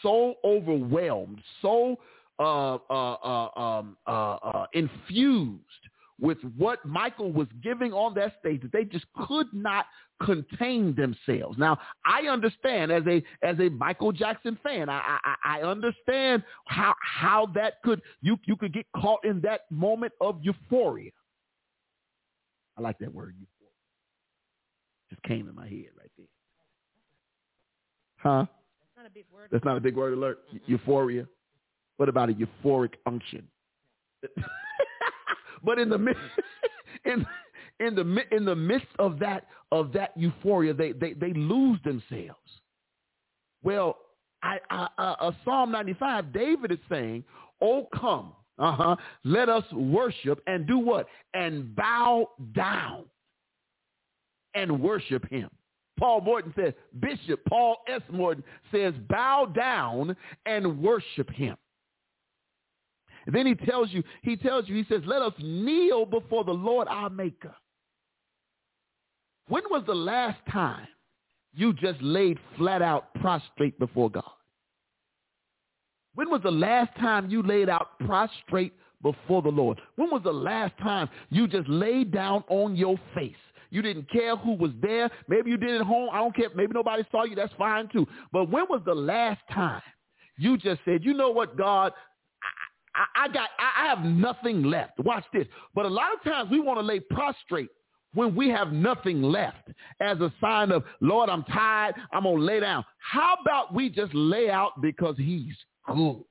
so overwhelmed, so uh, uh, uh, um, uh, uh, infused with what Michael was giving on that stage that they just could not contain themselves. Now, I understand as a as a Michael Jackson fan, I I, I understand how how that could you you could get caught in that moment of euphoria. I like that word, euphoria. Just came in my head right there. Huh? That's not a big word. That's not a big word alert. Mm-mm. Euphoria. What about a euphoric unction? But in the midst, in in the in the midst of that of that euphoria, they they, they lose themselves. Well, I, I, uh, Psalm ninety-five, David is saying, "Oh come, uh huh, let us worship and do what? And bow down and worship him." Paul Morton says, Bishop Paul S. Morton says, bow down and worship him. And then he tells you, he tells you, he says, let us kneel before the Lord our Maker. When was the last time you just laid flat out prostrate before God? When was the last time you laid out prostrate before the Lord? When was the last time you just laid down on your face? You didn't care who was there. Maybe you did it at home. I don't care. Maybe nobody saw you. That's fine, too. But when was the last time you just said, you know what, God, I, I, I got, I, I have nothing left. Watch this. But a lot of times we want to lay prostrate when we have nothing left as a sign of, Lord, I'm tired. I'm going to lay down. How about we just lay out because he's good?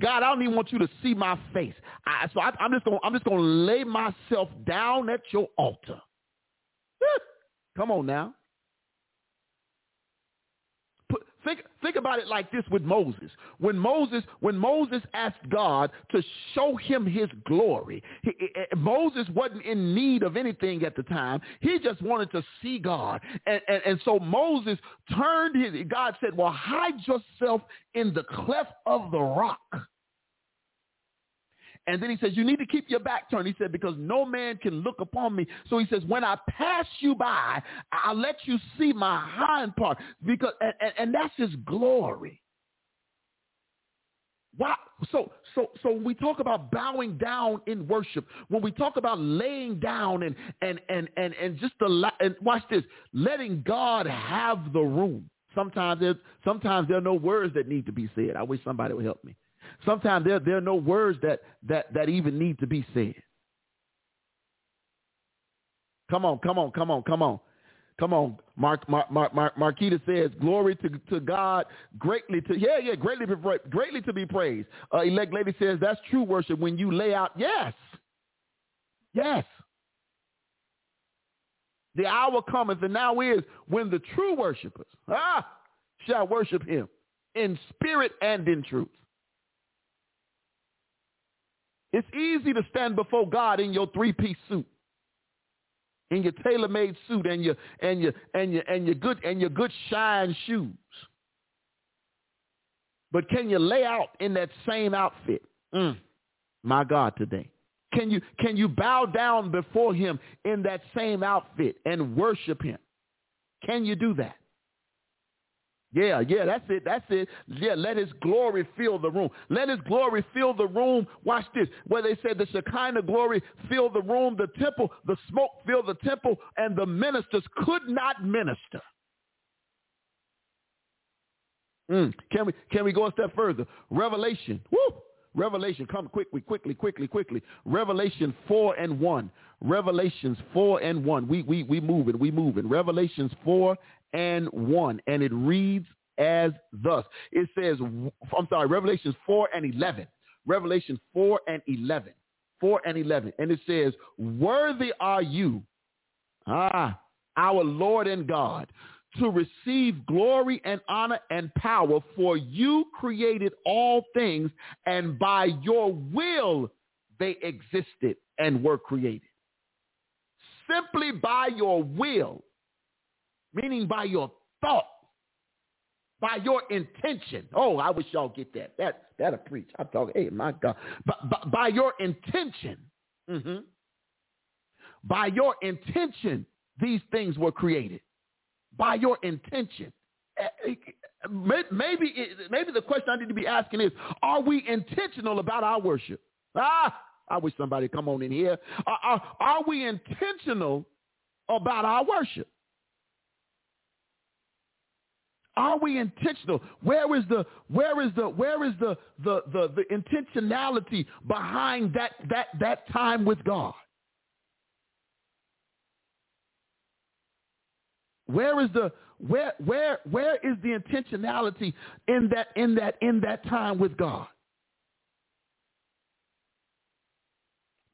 God, I don't even want you to see my face. I, so I, I'm just going. I'm just going to lay myself down at your altar. Come on now. Put, think. Think about it like this with Moses. When Moses. When Moses asked God to show him his glory, he, he, Moses wasn't in need of anything at the time. He just wanted to see God, and, and and so Moses turned his. God said, "Well, hide yourself in the cleft of the rock." And then he says, you need to keep your back turned. He said, because no man can look upon me. So he says, when I pass you by, I'll let you see my hind part. Because, and, and, and that's his glory. Why? So, so, so when we talk about bowing down in worship, when we talk about laying down and, and, and, and, and just the, and watch this, letting God have the room. Sometimes there's, sometimes there are no words that need to be said. I wish somebody would help me. Sometimes there, there are no words that, that, that even need to be said. Come on, come on, come on, come on. Come on, Mark, Mark, Mark, Mark, Marquita says, glory to, to God, greatly to, yeah, yeah, greatly, greatly to be praised. Uh, elect lady says, that's true worship when you lay out, yes, yes. The hour cometh and now is when the true worshipers ah, shall worship him in spirit and in truth. It's easy to stand before God in your three-piece suit. In your tailor-made suit and your and your and your and your good and your good shine shoes, but can you lay out in that same outfit? Mm, my God, today, can you can you bow down before Him in that same outfit and worship Him? Can you do that? Yeah, yeah, that's it, that's it. Yeah, let his glory fill the room. Let his glory fill the room. Watch this. Where they said the Shekinah glory filled the room, the temple, the smoke filled the temple, and the ministers could not minister. Mm. Can we can we go a step further? Revelation. Woo! Revelation. Come quickly, quickly, quickly, quickly. Revelation four and one. Revelations four and one. We we we moving, we moving. Revelations four and one, and it reads as thus. It says, I'm sorry, Revelations four and eleven. Revelation four and eleven. four and eleven. And it says, worthy are you, ah, our Lord and God, to receive glory and honor and power, for you created all things, and by your will they existed and were created. Simply by your will. Meaning by your thought, by your intention. Oh, I wish y'all get that. That, that'll preach. I'm talking, hey, my God. By, by, by your intention, mm-hmm. by your intention, these things were created. By your intention. Maybe, it, maybe the question I need to be asking is, are we intentional about our worship? Ah, I wish somebody come on in here. Are, are, are we intentional about our worship? Are we intentional? Where is the where is the where is the the the, the intentionality behind that, that that time with God? Where is the where where where is the intentionality in that in that in that time with God?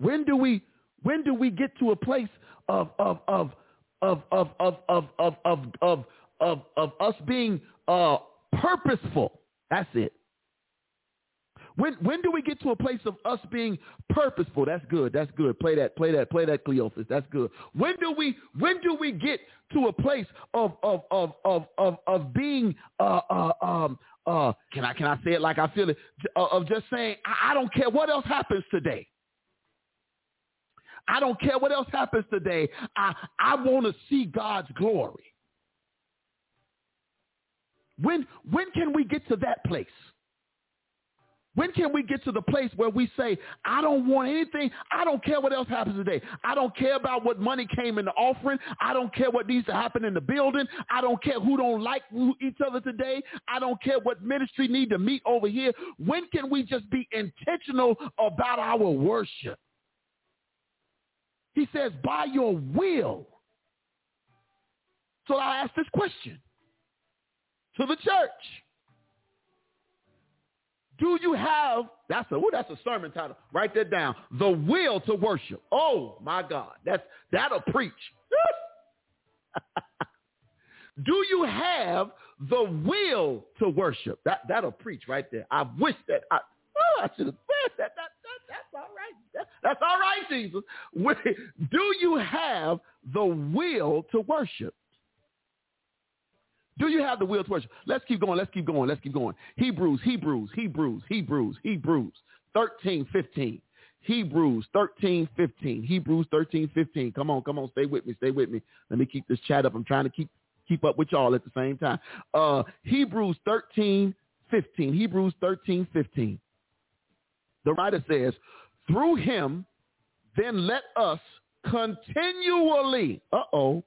When do we when do we get to a place of of of of of of of of of, of Of, of us being uh, purposeful. That's it. When when do we get to a place of us being purposeful? That's good. That's good. Play that. Play that. Play that. Cleophas. That's good. When do we when do we get to a place of of of of of, of being? Uh, uh, um, uh, can I can I say it like I feel it? Uh, of just saying I, I don't care what else happens today. I don't care what else happens today. I I want to see God's glory. When when can we get to that place? When can we get to the place where we say, I don't want anything. I don't care what else happens today. I don't care about what money came in the offering. I don't care what needs to happen in the building. I don't care who don't like each other today. I don't care what ministry need to meet over here. When can we just be intentional about our worship? He says, by your will. So I ask this question. To the church. Do you have, that's a, ooh, that's a sermon title. Write that down. The will to worship. Oh, my God. That's, that'll preach. Do you have the will to worship? That, that'll preach right there. I wish that I, oh, I should have said that. that, that that's all right. That, that's all right, Jesus. Do you have the will to worship? Do you have the will to worship? Let's keep going. Let's keep going. Let's keep going. Hebrews, Hebrews, Hebrews, Hebrews, Hebrews, thirteen fifteen. Hebrews thirteen fifteen. Hebrews thirteen fifteen. Come on, come on. Stay with me. Stay with me. Let me keep this chat up. I'm trying to keep keep up with y'all at the same time. Uh, Hebrews thirteen fifteen. Hebrews thirteen fifteen. The writer says, through him, then let us continually, uh-oh,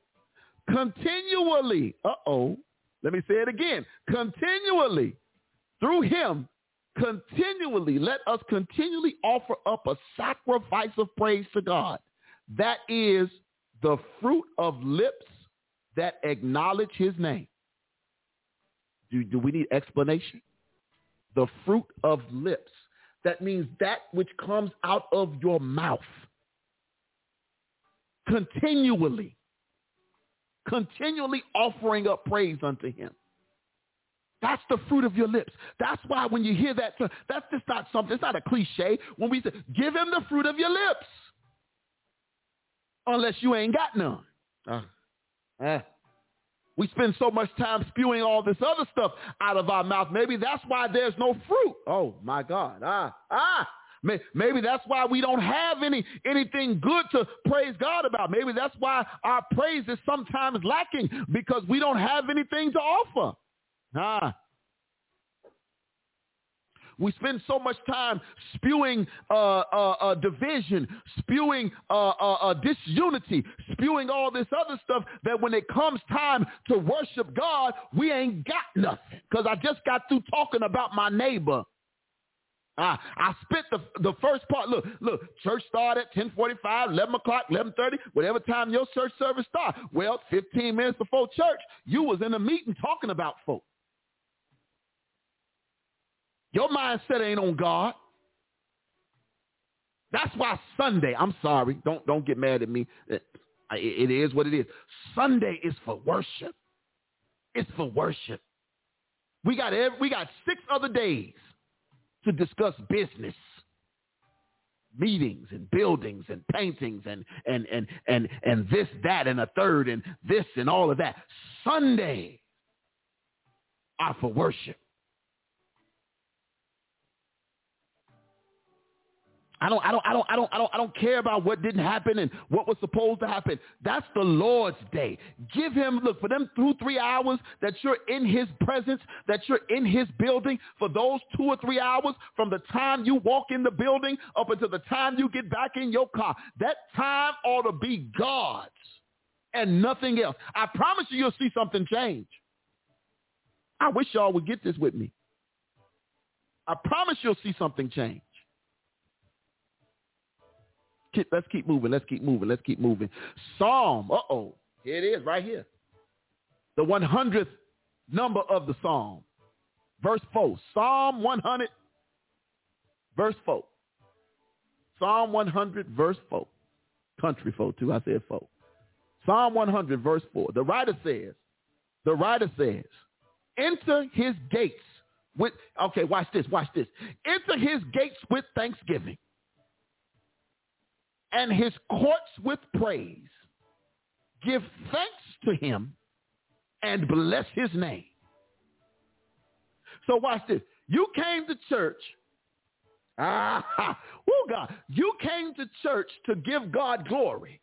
continually, uh-oh, Let me say it again. Continually, through him, continually, let us continually offer up a sacrifice of praise to God. That is the fruit of lips that acknowledge his name. Do, do we need explanation? The fruit of lips. That means that which comes out of your mouth. Continually. Continually offering up praise unto him. That's the fruit of your lips. That's why when you hear that, that's just not something, it's not a cliche. When we say, give him the fruit of your lips. Unless you ain't got none. Uh, eh. We spend so much time spewing all this other stuff out of our mouth. Maybe that's why there's no fruit. Oh, my God. Ah, ah. Maybe that's why we don't have any anything good to praise God about. Maybe that's why our praise is sometimes lacking, because we don't have anything to offer. Ah. We spend so much time spewing uh, uh, uh, division, spewing uh, uh, uh, disunity, spewing all this other stuff that when it comes time to worship God, we ain't got nothing, because I just got through talking about my neighbor. I, I spent the the first part. Look, look, church started at ten forty-five, eleven o'clock, eleven thirty, whatever time your church service start. Well, fifteen minutes before church, you was in a meeting talking about folk. Your mindset ain't on God. That's why Sunday, I'm sorry, don't don't get mad at me. It, it is what it is. Sunday is for worship. It's for worship. We got every, we got six other days to discuss business, meetings and buildings and paintings and and and and and this, that, and a third and this and all of that. Sundays are for worship. I don't I don't I don't I don't I don't I don't care about what didn't happen and what was supposed to happen. That's the Lord's day. Give him, look, for them two, three hours that you're in his presence, that you're in his building, for those two or three hours from the time you walk in the building up until the time you get back in your car, that time ought to be God's and nothing else. I promise you, you'll see something change. I wish y'all would get this with me. I promise you'll see something change. Let's keep moving. Let's keep moving. Let's keep moving. Psalm. Uh-oh. Here it is right here. The one hundredth number of the psalm. Verse four. Psalm one hundred, verse four. Psalm one hundred, verse four. Country folk, too. I said four. Psalm one hundred, verse four. The writer says, the writer says, enter his gates with, okay, watch this, watch this. Enter his gates with thanksgiving, and his courts with praise. Give thanks to him and bless his name. So watch this. You came to church. Ah, oh God. You came to church to give God glory.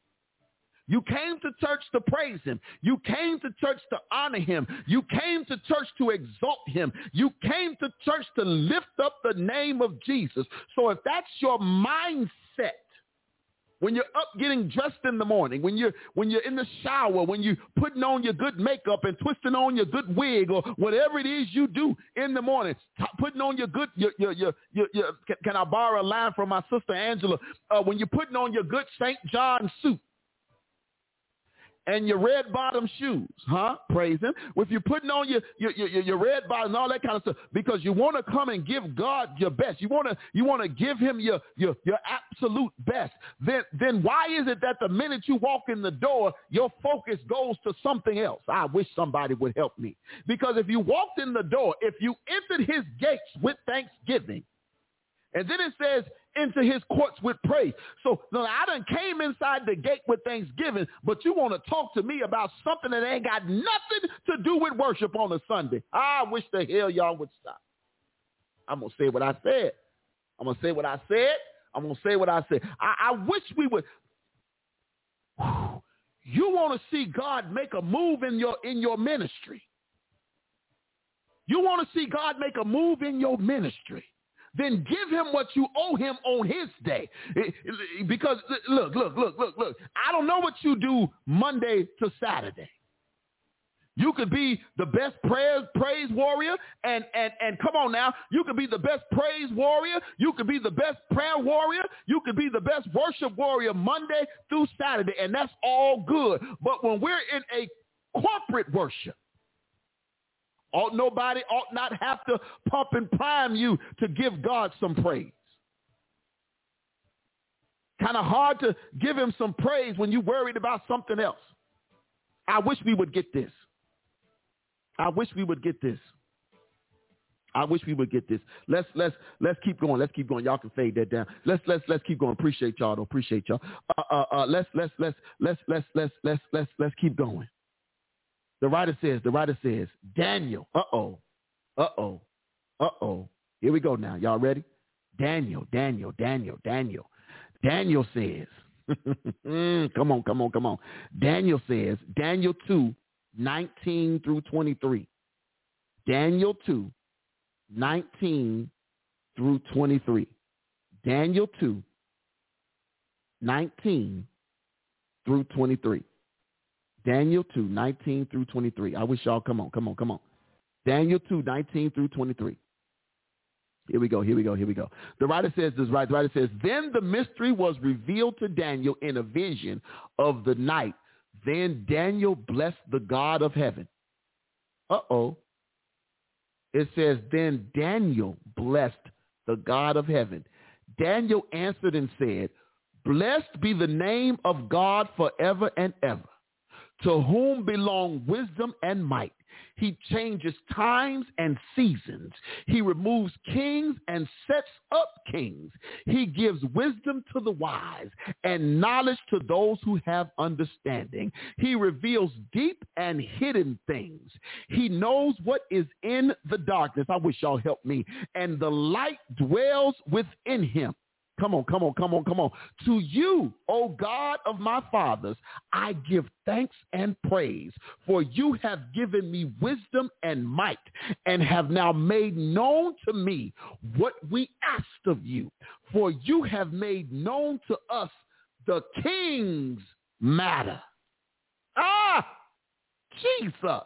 You came to church to praise him. You came to church to honor him. You came to church to exalt him. You came to church to lift up the name of Jesus. So if that's your mindset, when you're up getting dressed in the morning, when you're when you're in the shower, when you're putting on your good makeup and twisting on your good wig or whatever it is you do in the morning, t- putting on your good, your, your, your, your, your can, can I borrow a line from my sister Angela? Uh, when you're putting on your good Saint John suit and your red bottom shoes, huh? Praise him. If you're putting on your, your, your, your red bottom and all that kind of stuff, because you want to come and give God your best. You want to, you want to give him your, your, your absolute best. Then, then why is it that the minute you walk in the door, your focus goes to something else? I wish somebody would help me. Because if you walked in the door, if you entered his gates with thanksgiving, and then it says, into his courts with praise. So no, I done came inside the gate with thanksgiving, but you want to talk to me about something that ain't got nothing to do with worship on a Sunday. I wish the hell y'all would stop. I'm going to say what I said. I'm going to say what I said. I'm going to say what I said. I, I wish we would. Whew. You want to see God make a move in your in your ministry. You want to see God make a move in your ministry. Then give him what you owe him on his day. Because look, look, look, look, look. I don't know what you do Monday to Saturday. You could be the best praise, praise warrior, and, and, and come on now, you could be the best praise warrior, you could be the best prayer warrior, you could be the best worship warrior Monday through Saturday, and that's all good. But when we're in a corporate worship, ought nobody ought not have to pump and prime you to give God some praise. Kind of hard to give him some praise when you're worried about something else. I wish we would get this. I wish we would get this. I wish we would get this. Let's let's let's keep going. Let's keep going. Y'all can fade that down. Let's let's let's keep going. Appreciate y'all. Don't appreciate y'all. Uh, uh, uh, let's let's let's let's let's let's let's let's let's keep going. The writer says. The writer says. Daniel. Uh oh. Uh oh. Uh oh. Here we go now. Y'all ready? Daniel. Daniel. Daniel. Daniel. Daniel says. come on, come on, come on. Daniel says, Daniel two, nineteen through twenty-three. Daniel two, nineteen through twenty-three. Daniel two, nineteen through twenty-three. Daniel two, nineteen through twenty-three. I wish y'all, come on, come on, come on. Daniel two, nineteen through twenty-three. Here we go, here we go, here we go. The writer says this, right? The writer says, then the mystery was revealed to Daniel in a vision of the night. Then Daniel blessed the God of heaven. Uh-oh. It says, then Daniel blessed the God of heaven. Daniel answered and said, blessed be the name of God forever and ever, to whom belong wisdom and might. He changes times and seasons. He removes kings and sets up kings. He gives wisdom to the wise and knowledge to those who have understanding. He reveals deep and hidden things. He knows what is in the darkness. I wish y'all helped me. And the light dwells within him. Come on, come on, come on, come on. To you, O God of my fathers, I give thanks and praise, for you have given me wisdom and might, and have now made known to me what we asked of you. For you have made known to us the king's matter. Ah, Jesus.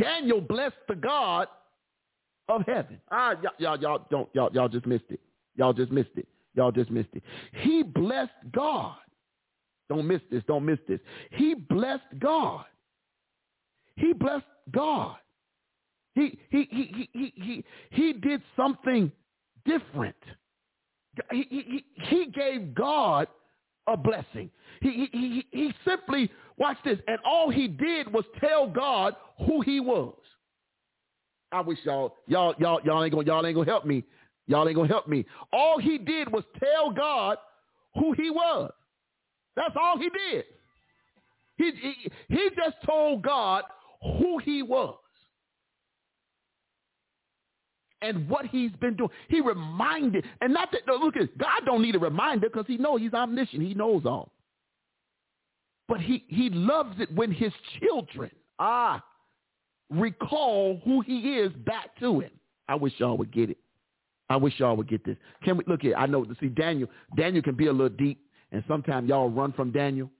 Daniel blessed the God of heaven. Ah, y'all, y'all, y'all don't, y'all, y'all just missed it. Y'all just missed it. Y'all just missed it. He blessed God. Don't miss this. Don't miss this. He blessed God. He blessed God. He he he he he he, he did something different. He, he he gave God a blessing. He he he he simply, watch this, and all he did was tell God who he was. I wish y'all y'all y'all y'all ain't gonna y'all ain't gonna help me. Y'all ain't going to help me. All he did was tell God who he was. That's all he did. He, he, he just told God who he was and what he's been doing. He reminded, and not that, no, look, God don't need a reminder because he knows he's omniscient. He knows all. But he, he loves it when his children, ah, recall who he is back to him. I wish y'all would get it. I wish y'all would get this. Can we look here? I know. See, Daniel. Daniel can be a little deep, and sometimes y'all run from Daniel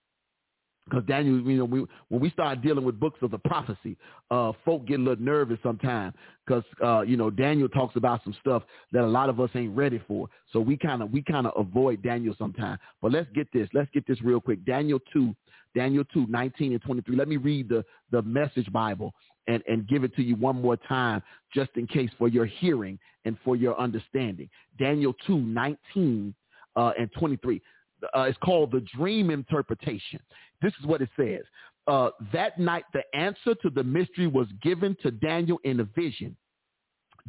because Daniel. You know, we, when we start dealing with books of the prophecy, uh, folk get a little nervous sometimes because uh, you know Daniel talks about some stuff that a lot of us ain't ready for. So we kind of we kind of avoid Daniel sometimes. But let's get this. Let's get this real quick. Daniel two, Daniel two, nineteen and twenty-three. Let me read the the Message Bible. And, and give it to you one more time just in case for your hearing and for your understanding. Daniel two, nineteen uh, and twenty-three. Uh, it's called the dream interpretation. This is what it says. Uh, that night, the answer to the mystery was given to Daniel in a vision.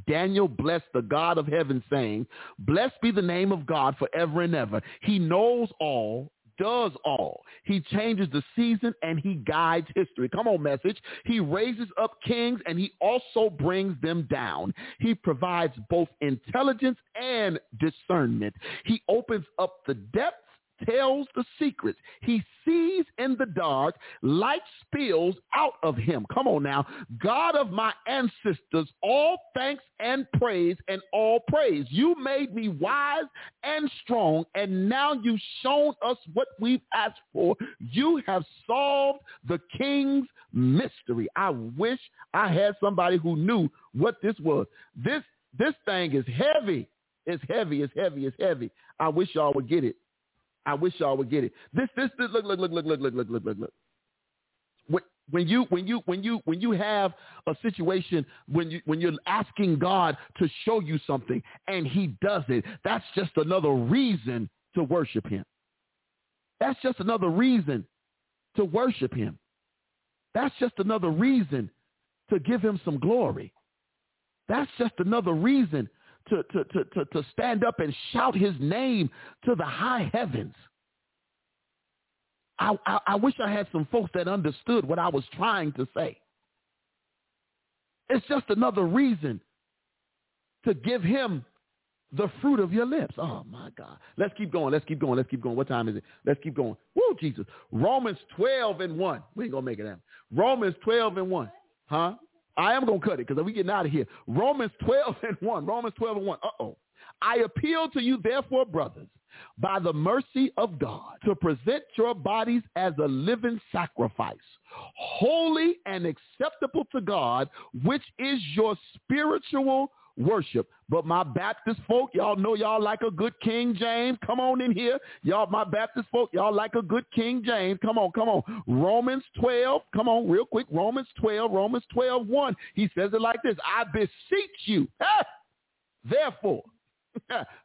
Daniel blessed the God of heaven, saying, blessed be the name of God forever and ever. He knows all. Does all. He changes the season and he guides history. Come on, Message. He raises up kings and he also brings them down. He provides both intelligence and discernment. He opens up the depths tells the secrets. He sees in the dark. Light spills out of him. Come on now. God of my ancestors, all thanks and praise and all praise. You made me wise and strong, and now you've shown us what we've asked for. You have solved the king's mystery. I wish I had somebody who knew what this was. This this thing is heavy. It's heavy. It's heavy. It's heavy. I wish y'all would get it. I wish y'all would get it. This, this, this, look, look, look, look, look, look, look, look, look, look. When you, when you, when you, when you have a situation, when you, when you're asking God to show you something and he doesn't, that's just another reason to worship him. That's just another reason to worship him. That's just another reason to give him some glory. That's just another reason To, to, to, to stand up and shout his name to the high heavens. I, I, I wish I had some folks that understood what I was trying to say. It's just another reason to give him the fruit of your lips. Oh, my God. Let's keep going. Let's keep going. Let's keep going. What time is it? Let's keep going. Woo, Jesus. Romans twelve and one. We ain't going to make it happen. Romans twelve and one. Huh? I am going to cut it because we're getting out of here. Romans twelve and one. Romans twelve and one. Uh-oh. I appeal to you, therefore, brothers, by the mercy of God, to present your bodies as a living sacrifice, holy and acceptable to God, which is your spiritual worship. But my Baptist folk, y'all know y'all like a good King James. Come on in here. Y'all, my Baptist folk, y'all like a good King James. Come on, come on. Romans twelve. Come on, real quick. Romans twelve. Romans twelve, one. He says it like this. I beseech you, therefore,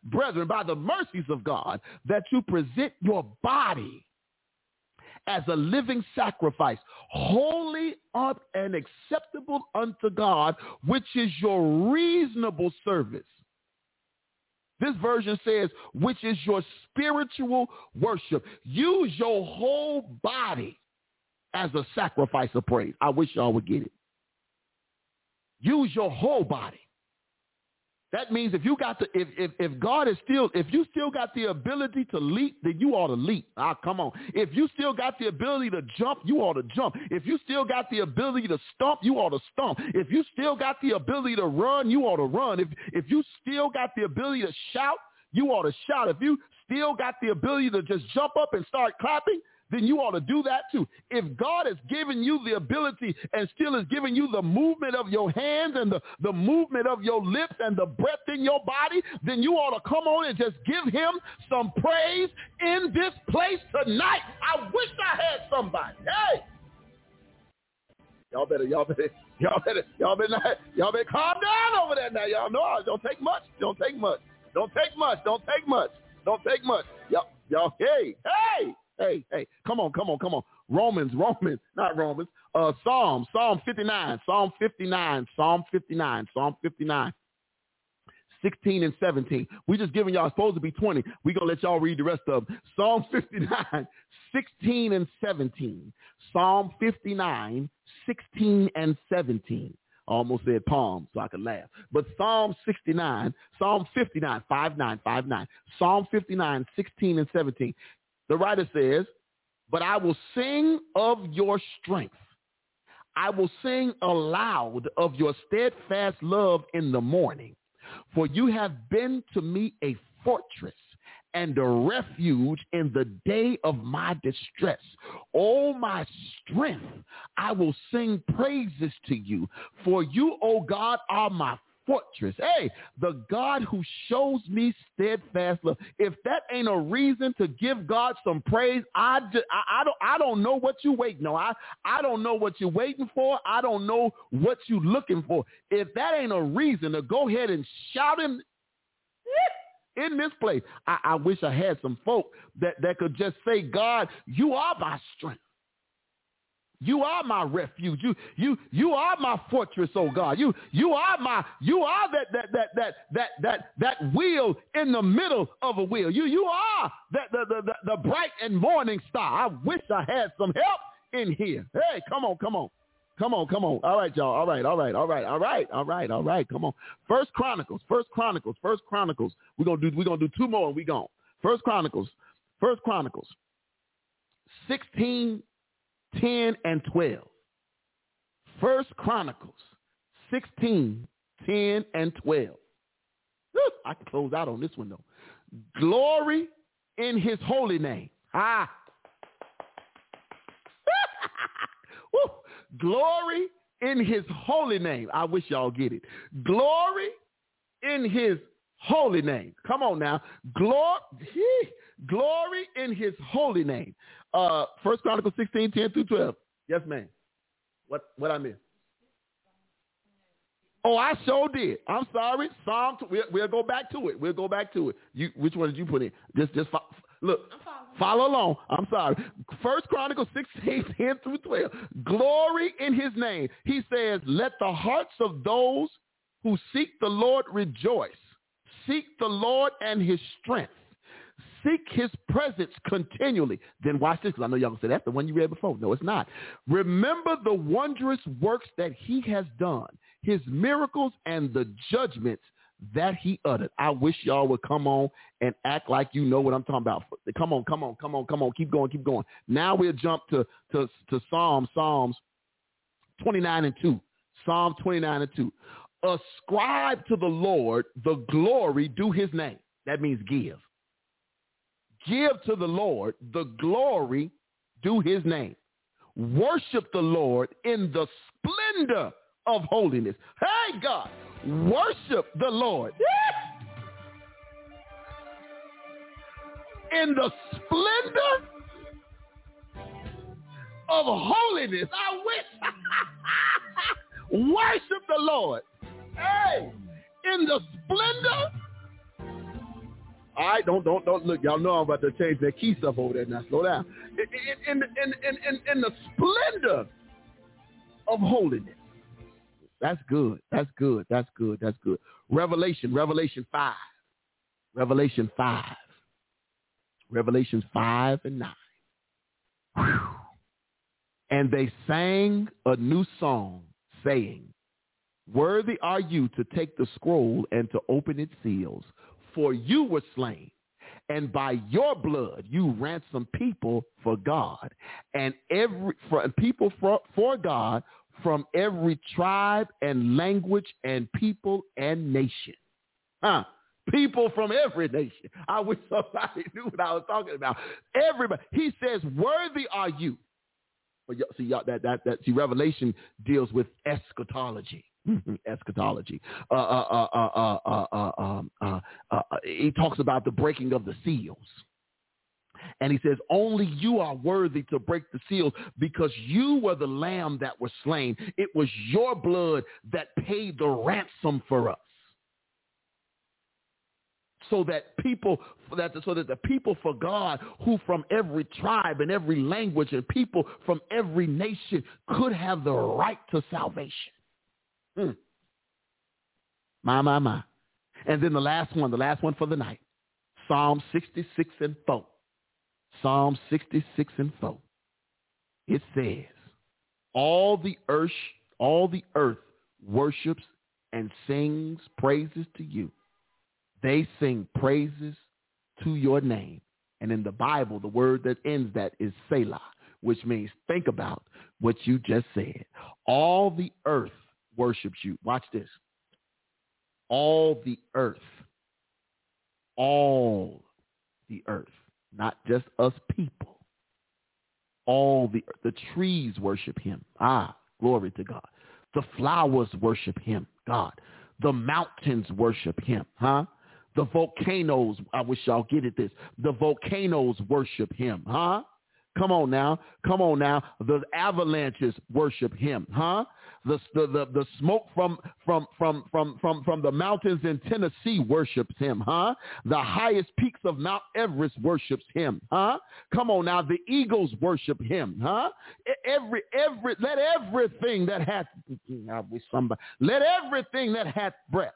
brethren, by the mercies of God, that you present your body as a living sacrifice, holy up and acceptable unto God, which is your reasonable service. This version says, which is your spiritual worship. Use your whole body as a sacrifice of praise. I wish y'all would get it. Use your whole body. That means if you got the if, if if God is still if you still got the ability to leap, then you ought to leap. Ah, come on. If you still got the ability to jump, you ought to jump. If you still got the ability to stomp, you ought to stomp. If you still got the ability to run, you ought to run. If if you still got the ability to shout, you ought to shout. If you still got the ability to just jump up and start clapping, then you ought to do that too. If God has given you the ability and still is giving you the movement of your hands and the, the movement of your lips and the breath in your body, then you ought to come on and just give him some praise in this place tonight. I wish I had somebody. Hey! Y'all better, y'all better, y'all better, y'all better, not, y'all better calm down over that now. Y'all know it don't take much. Don't take much. Don't take much. Don't take much. Don't take much. Y'all, y'all, hey, hey! Hey, hey, come on, come on, come on. Romans, Romans, not Romans. Uh, Psalm, Psalm fifty-nine, Psalm fifty-nine, Psalm fifty-nine, Psalm fifty-nine, sixteen and seventeen. We just giving y'all, supposed to be twenty. We're going to let y'all read the rest of them. Psalm fifty-nine, sixteen and seventeen. Psalm fifty-nine, sixteen and seventeen. I almost said palm so I could laugh. But Psalm sixty-nine, Psalm fifty-nine, five nine, five nine, Psalm fifty-nine, sixteen and seventeen. The writer says, but I will sing of your strength. I will sing aloud of your steadfast love in the morning, for you have been to me a fortress and a refuge in the day of my distress. O my strength, I will sing praises to you, for you, O God, are my fortress. Hey, the God who shows me steadfast love. If that ain't a reason to give God some praise, I, just, I, I don't I don't know what you waiting on. I, I don't know what you're waiting for. I don't know what you're looking for. If that ain't a reason to go ahead and shout him in this place, I, I wish I had some folk that, that could just say, God, you are my strength. You are my refuge. You you you are my fortress, oh God. You you are my you are that that that that that that that wheel in the middle of a wheel. You you are that the the, the bright and morning star. I wish I had some help in here. Hey, come on, come on. Come on, come on. All right, y'all. All right, all right, all right, all right, all right, all right. Come on. First Chronicles, First Chronicles, First Chronicles. We're gonna do we're gonna do two more and we gone. First Chronicles First Chronicles sixteen, ten, and twelve. First Chronicles sixteen, ten, and twelve. Whew, I can close out on this one, though. Glory in his holy name. Ah. Woo. Glory in his holy name. I wish y'all get it. Glory in his holy name. Come on now. Glory, glory in his holy name. Uh, First Chronicles sixteen, ten through twelve. Yes, ma'am. What what I miss? Oh, I sure did. I'm sorry. Psalm. T- we'll, we'll go back to it. We'll go back to it. You, which one did you put in? Just just fo- look. Follow along. I'm sorry. First Chronicles sixteen, ten through twelve. Glory in his name. He says, "Let the hearts of those who seek the Lord rejoice. Seek the Lord and his strength. Seek his presence continually." Then watch this, because I know y'all gonna say that's the one you read before. No, it's not. "Remember the wondrous works that he has done, his miracles and the judgments that he uttered." I wish y'all would come on and act like you know what I'm talking about. Come on, come on, come on, come on. Keep going, keep going. Now we'll jump to to, to Psalm, Psalms twenty-nine and two. Psalm twenty-nine and two. "Ascribe to the Lord the glory due his name." That means give. Give to the Lord the glory due his name. "Worship the Lord in the splendor of holiness." Hey, God, worship the Lord. Yeah. In the splendor of holiness. I wish. Worship the Lord. Hey, in the splendor. All right, don't, don't, don't look. Y'all know I'm about to change that key stuff over there now. Slow down. In, in, in, in, in, in the splendor of holiness. That's good. That's good. That's good. That's good. Revelation, Revelation five. Revelation five. Revelation five and nine. Whew. "And they sang a new song, saying, 'Worthy are you to take the scroll and to open its seals. For you were slain, and by your blood you ransomed people for God, and every for, people for, for God from every tribe and language and people and nation." Huh? People from every nation. I wish somebody knew what I was talking about. Everybody. He says, "Worthy are you." But y'all, see, y'all, that that that see, Revelation deals with eschatology. Eschatology. Uh, uh, uh, uh, uh, uh, uh, uh, he talks about the breaking of the seals. And he says, "Only you are worthy to break the seals, because you were the lamb that was slain. It was your blood that paid the ransom for us, so that people, that so that the people for God, who from every tribe and every language and people from every nation, could have the right to salvation." Mm. My, my, my. And then the last one, the last one for the night. Psalm sixty-six and four. Psalm sixty-six and four. It says, "All the earth, all the earth worships and sings praises to you. They sing praises to your name." And in the Bible, the word that ends that is Selah, which means think about what you just said. All the earth worships you. Watch this. All the earth. All the earth. Not just us people. All the earth. The trees worship him. Ah, glory to God. The flowers worship him. God. The mountains worship him. Huh? The volcanoes. I wish y'all get at this. The volcanoes worship him. Huh? Come on now. Come on now. The avalanches worship him. Huh? The, the the the smoke from from from from from from the mountains in Tennessee worships him, huh? The highest peaks of Mount Everest worships him, huh? Come on now, the eagles worship him, huh? Every every let everything that hath I wish somebody let everything that hath breath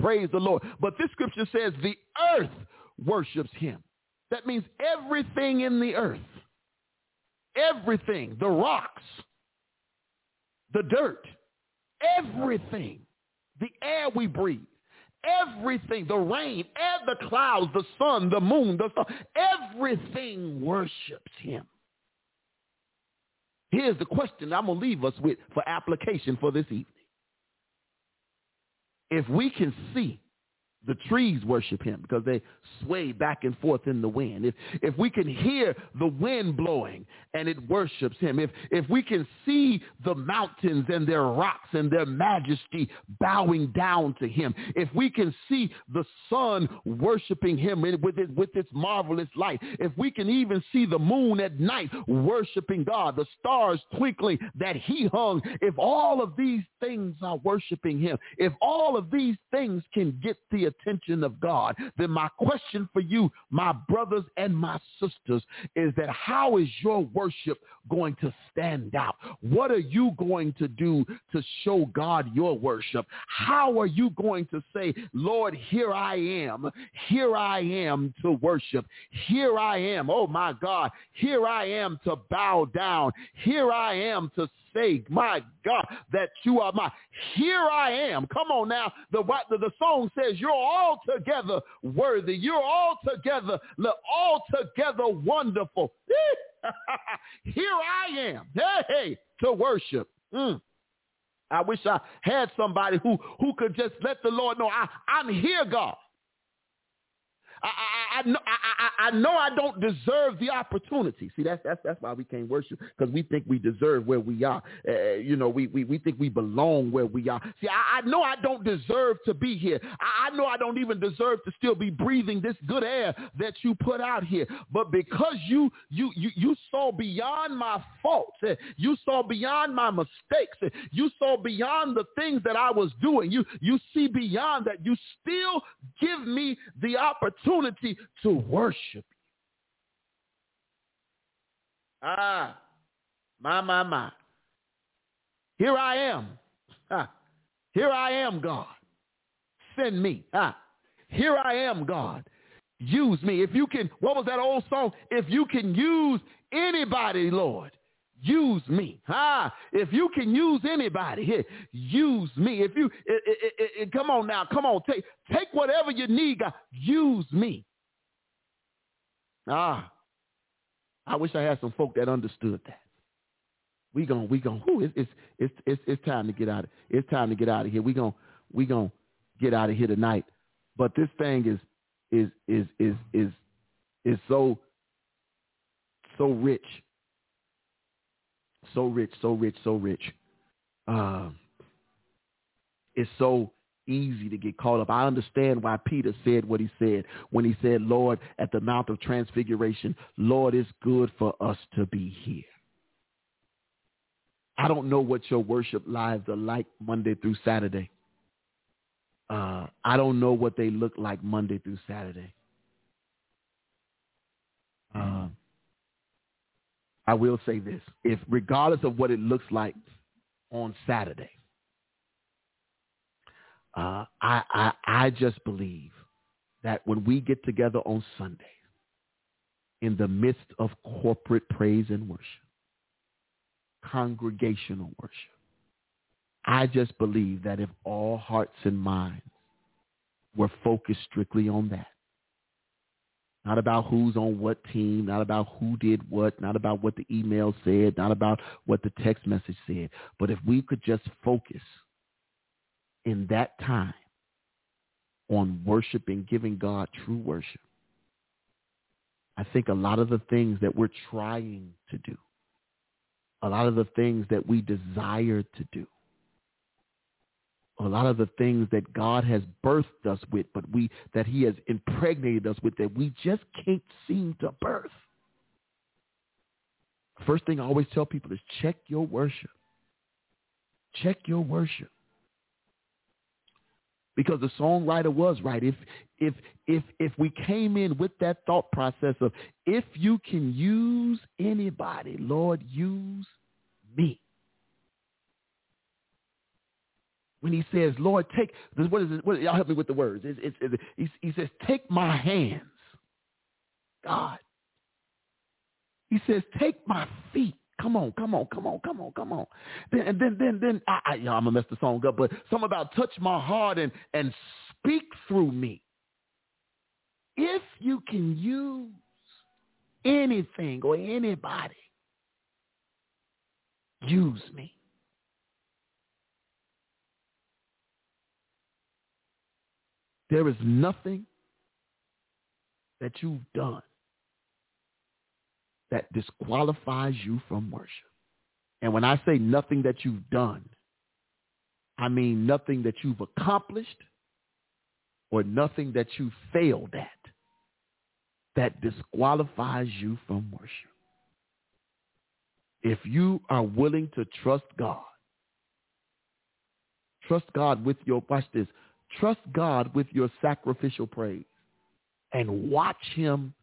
praise the Lord. But this scripture says the earth worships him. That means everything in the earth, everything, the rocks, the dirt, everything, the air we breathe, Everything, the rain, the clouds, the sun, the moon, the stars, everything worships him. Here's the question I'm going to leave us with for application for this evening. If we can see the trees worship him because they sway back and forth in the wind, if if we can hear the wind blowing and it worships him, if if we can see the mountains and their rocks and their majesty bowing down to him, if we can see the sun worshiping him with it, with its marvelous light, if we can even see the moon at night worshiping God, the stars twinkling that he hung, if all of these things are worshiping him, if all of these things can get the attention of God, then my question for you, my brothers and my sisters, is that how is your worship going to stand out? What are you going to do to show God your worship? How are you going to say, Lord, here I am, here I am to worship, here I am, oh my God, here I am to bow down, here I am to say, my God, that you are my, here I am. Come on now. The, the, the song says you're altogether worthy. You're altogether, altogether wonderful. Here I am, hey, to worship. Mm. I wish I had somebody who, who could just let the Lord know, I, I'm here, God. I, I, I, know, I, I, I know I don't deserve the opportunity. See, that's that's that's why we can't worship, because we think we deserve where we are. Uh, you know, we, we we think we belong where we are. See, I, I know I don't deserve to be here. I, I know I don't even deserve to still be breathing this good air that you put out here. But because you you you you saw beyond my faults, you saw beyond my mistakes, you saw beyond the things that I was doing. You you see beyond that. You still give me the opportunity to worship you. Ah, my, my, my. Here I am. Ah, here I am, God. Send me. Ah, here I am, God. Use me. If you can, what was that old song? If you can use anybody, Lord, use me. Ah, if you can use anybody, here, use me. If you, it, it, it, it, come on now, come on, take take whatever you need, God. Use me. Ah, I wish I had some folk that understood that. We gon' we gon' whoo, it's, it's it's it's it's time to get out of it's time to get out of here. We gon' we gon' get out of here tonight. But this thing is is is is is is, is so so rich. So rich, so rich, so rich. Um, it's so easy to get caught up. I understand why Peter said what he said when he said, Lord, at the Mount of Transfiguration, Lord, it's good for us to be here. I don't know what your worship lives are like Monday through Saturday. Uh, I don't know what they look like Monday through Saturday. Um. I will say this, if regardless of what it looks like on Saturday, uh, I, I I just believe that when we get together on Sunday in the midst of corporate praise and worship, congregational worship, I just believe that if all hearts and minds were focused strictly on that, not about who's on what team, not about who did what, not about what the email said, not about what the text message said. But if we could just focus in that time on worship and giving God true worship, I think a lot of the things that we're trying to do, a lot of the things that we desire to do, a lot of the things that God has birthed us with, but we that he has impregnated us with that we just can't seem to birth. First thing I always tell people is check your worship. Check your worship. Because the songwriter was right. If if if if we came in with that thought process of if you can use anybody, Lord, use me. When he says, Lord, take, what is it? What, y'all help me with the words. It's, it's, it's, he, he says, take my hands, God. He says, take my feet, Come on, come on, come on, come on, come on. Then, and then, then, then, I, I, yeah, I'm gonna mess the song up, but something about touch my heart and, and speak through me. If you can use anything or anybody, use me. There is nothing that you've done that disqualifies you from worship. And when I say nothing that you've done, I mean nothing that you've accomplished or nothing that you failed at that disqualifies you from worship. If you are willing to trust God, trust God with your, watch this, trust God with your sacrificial praise and watch him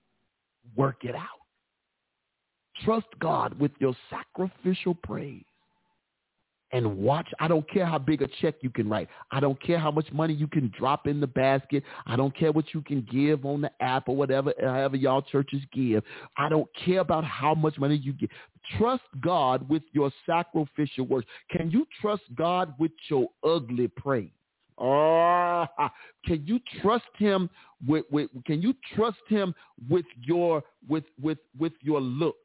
work it out. Trust God with your sacrificial praise and watch. I don't care how big a check you can write. I don't care how much money you can drop in the basket. I don't care what you can give on the app or whatever, however y'all churches give. I don't care about how much money you get. Trust God with your sacrificial works. Can you trust God with your ugly praise? Oh, can you trust him with, with can you trust him with your with with with your look?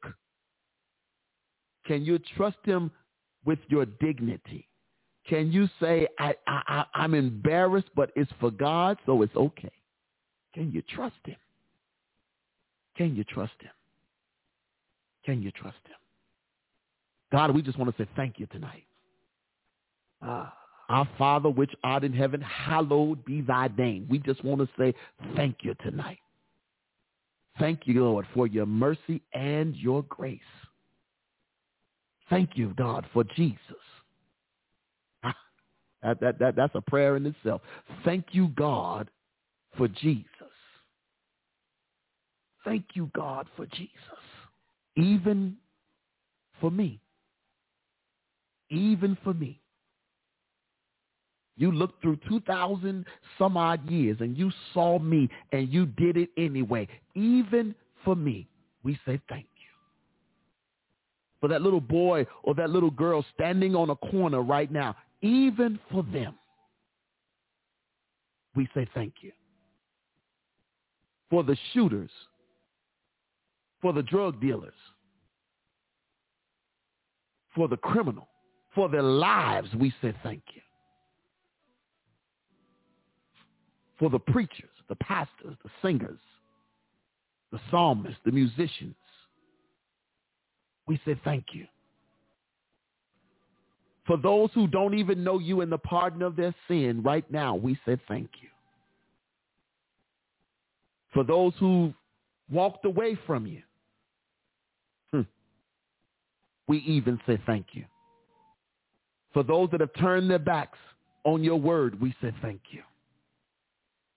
Can you trust him with your dignity? Can you say I, I, I I'm embarrassed, but it's for God, so it's okay? Can you trust him? Can you trust him? Can you trust him? God, we just want to say thank you tonight. Ah. Uh, Our Father, which art in heaven, hallowed be thy name. We just want to say thank you tonight. Thank you, Lord, for your mercy and your grace. Thank you, God, for Jesus. That, that, that, that's a prayer in itself. Thank you, God, for Jesus. Thank you, God, for Jesus. Even for me. Even for me. You looked through two thousand some odd years and you saw me and you did it anyway. Even for me, we say thank you. For that little boy or that little girl standing on a corner right now, even for them, we say thank you. For the shooters, for the drug dealers, for the criminal, for their lives, we say thank you. For the preachers, the pastors, the singers, the psalmists, the musicians, we say thank you. For those who don't even know you and the pardon of their sin right now, we say thank you. For those who walked away from you, hmm, we even say thank you. For those that have turned their backs on your word, we say thank you.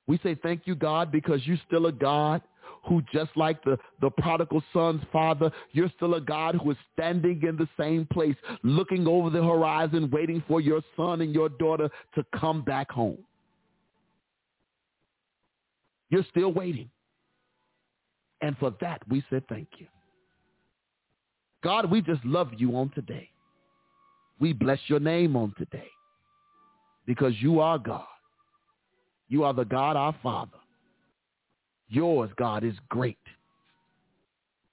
We say thank you, God, because you're still a God who, just like the, the prodigal son's father, you're still a God who is standing in the same place, looking over the horizon, waiting for your son and your daughter to come back home. You're still waiting. And for that, we say thank you. God, we just love you on today. We bless your name on today because you are God. You are the God, our Father. Yours, God, is great.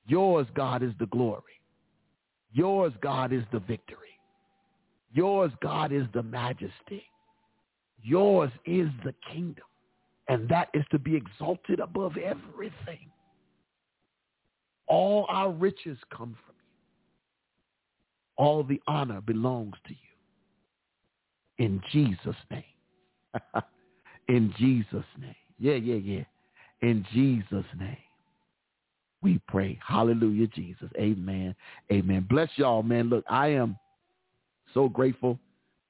Yours, God, is the glory. Yours, God, is the victory. Yours, God, is the majesty. Yours is the kingdom. And that is to be exalted above everything. All our riches come from you. All the honor belongs to you. In Jesus' name. In Jesus' name. Yeah, yeah, yeah. In Jesus' name. We pray. Hallelujah, Jesus. Amen. Amen. Bless y'all, man. Look, I am so grateful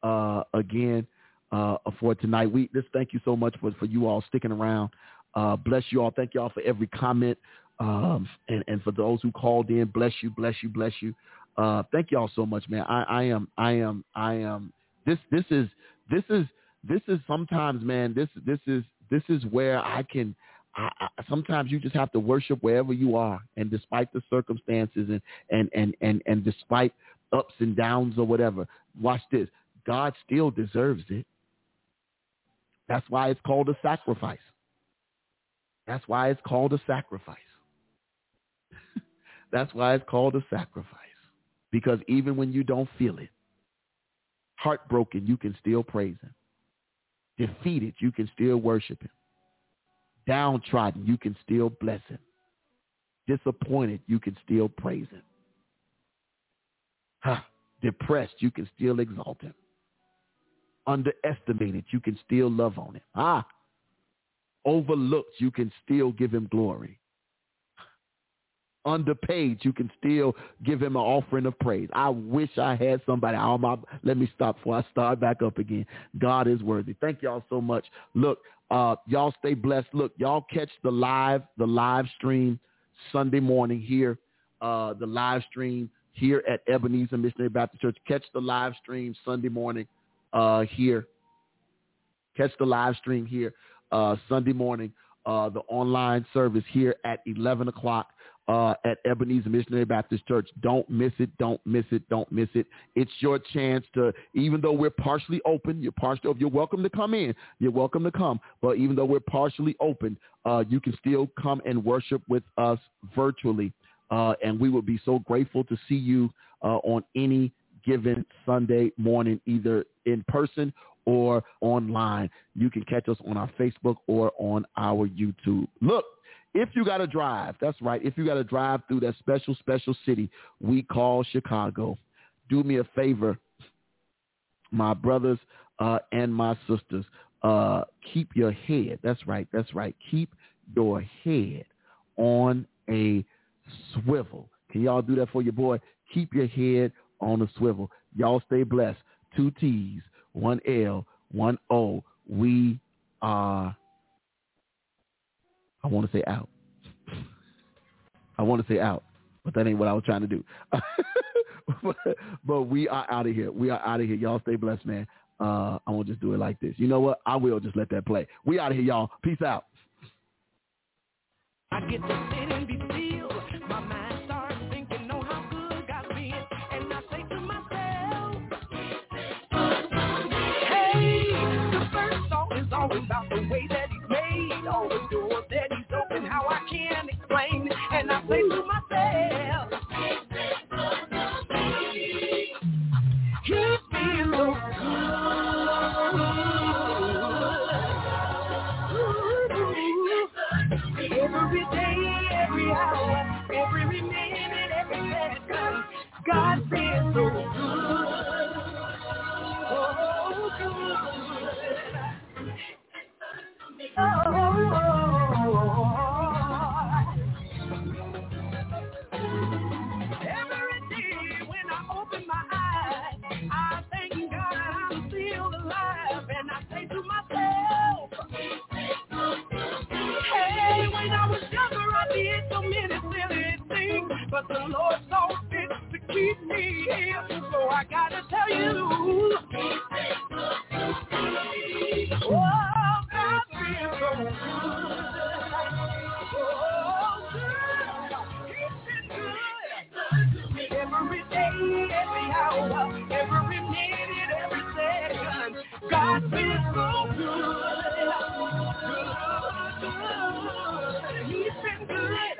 uh, again uh, for tonight. We just thank you so much for, for you all sticking around. Uh, bless you all. Thank you all for every comment. Um, and, and for those who called in, bless you, bless you, bless you. Uh, thank you all so much, man. I, I am, I am, I am. This, this is, this is. This is sometimes, man, this this is this is where I can I, I, sometimes you just have to worship wherever you are, and despite the circumstances and, and, and, and, and despite ups and downs or whatever, watch this. God still deserves it. That's why it's called a sacrifice. That's why it's called a sacrifice. That's why it's called a sacrifice. Because even when you don't feel it, heartbroken, you can still praise him. Defeated, you can still worship him. Downtrodden, you can still bless him. Disappointed, you can still praise him. Huh. Depressed, you can still exalt him. Underestimated, you can still love on him. Ah, overlooked, you can still give him glory. Underpaid, you can still give him an offering of praise. I wish I had somebody. Oh my, let me stop before I start back up again. God is worthy. Thank y'all so much. Look, uh, y'all stay blessed. Look, y'all catch the live, the live stream Sunday morning here. Uh, the live stream here at Ebenezer Missionary Baptist Church. Catch the live stream Sunday morning uh, here. Catch the live stream here uh, Sunday morning. Uh, the online service here at eleven o'clock. Uh, at Ebenezer Missionary Baptist Church. Don't miss it. Don't miss it. Don't miss it. It's your chance to, even though we're partially open, you're partially, you're welcome to come in. You're welcome to come. But even though we're partially open, uh, you can still come and worship with us virtually. Uh, and we would be so grateful to see you uh, on any given Sunday morning, either in person or online. You can catch us on our Facebook or on our YouTube. Look. If you got to drive, that's right. If you got to drive through that special, special city we call Chicago, do me a favor, my brothers uh, and my sisters, uh, keep your head. That's right. That's right. Keep your head on a swivel. Can y'all do that for your boy? Keep your head on a swivel. Y'all stay blessed. Two T's, one L, one O. We are. I want to say out. I want to say out, but that ain't what I was trying to do. but, but we are out of here. We are out of here. Y'all stay blessed, man. Uh, I won't just do it like this. You know what? I will just let that play. We out of here, y'all. Peace out. I get to sit and be still. My mind starts thinking, oh, how good God's been. And I say to myself, hey, the first song is always about the way that He's made. Always do that He's open, how I can't explain, and I say to myself, He feels so good. Every day, every hour, every minute, every second, God feels so good. Oh, good. Oh, but the Lord so fit to keep me here, so I gotta tell you, oh, God feels so good. Oh, God, He's been good. Every day, every hour, every minute, every second, God feels so good. Good, good. He's been good.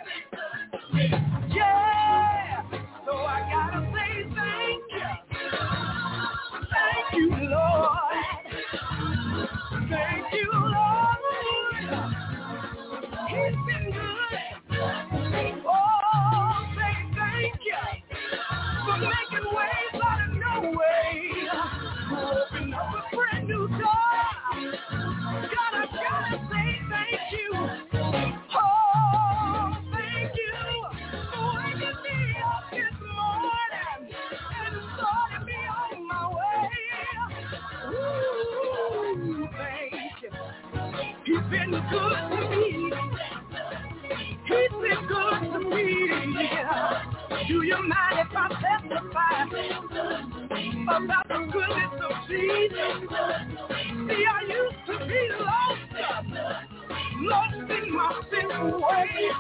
Yeah, so I gotta say thank you, thank you, Lord, thank you, Lord, He's been good, oh, say thank you, for making ways out of no way, open up a brand new door, gotta, gotta say thank you, oh. He's been good to me. He's been good to me. Do you mind if I testify about the goodness of Jesus? See, I used to be lost, lost in my sinful ways.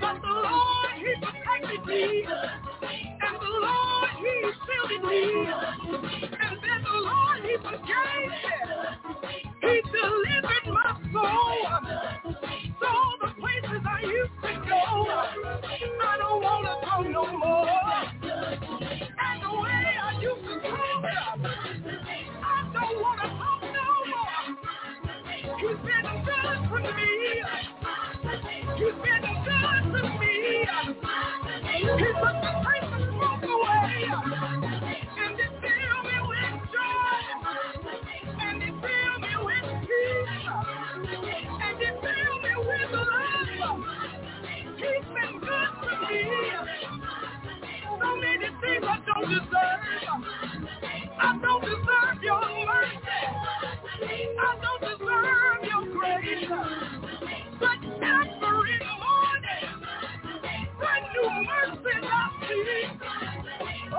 But the Lord, he protected me. And the Lord, he shielded me. And then the Lord, he forgave me. He delivered my soul. So the places I used to go, I don't want to go no more. And the way I used to come, I don't want to come no more. You've been good to me. You've been good to me. He took the places from the way. And it filled me with joy. And it filled me with peace. And it filled me with love. He's been good to me. So many things I don't deserve. I don't deserve your mercy. I don't deserve your grace. But every morning, brand new mercy I see. Oh,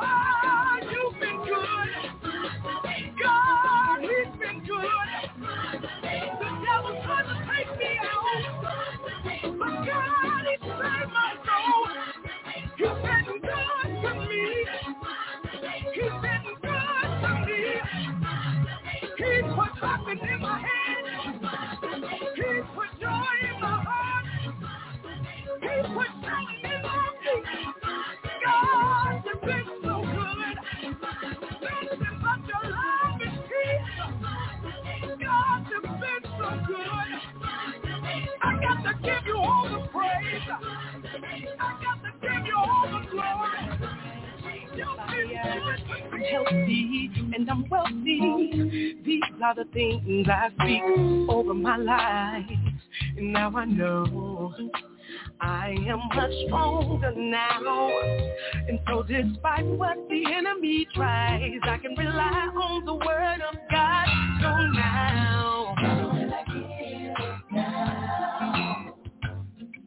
you've been good. God, he's been good. The devil tried to take me out, but God, he saved my soul. You've been good to me. He's been good to me. He's put something in my head. He's put joy in my heart. He's put something in my feet. God, you've been so good. Nothing but your love and peace. God, you've been so good. I got to give you all the praise. I got to give you all the glory. I'm healthy and I'm wealthy. These are the things I speak over my life. And now I know I am much stronger now. And so despite what the enemy tries, I can rely on the word of God. So now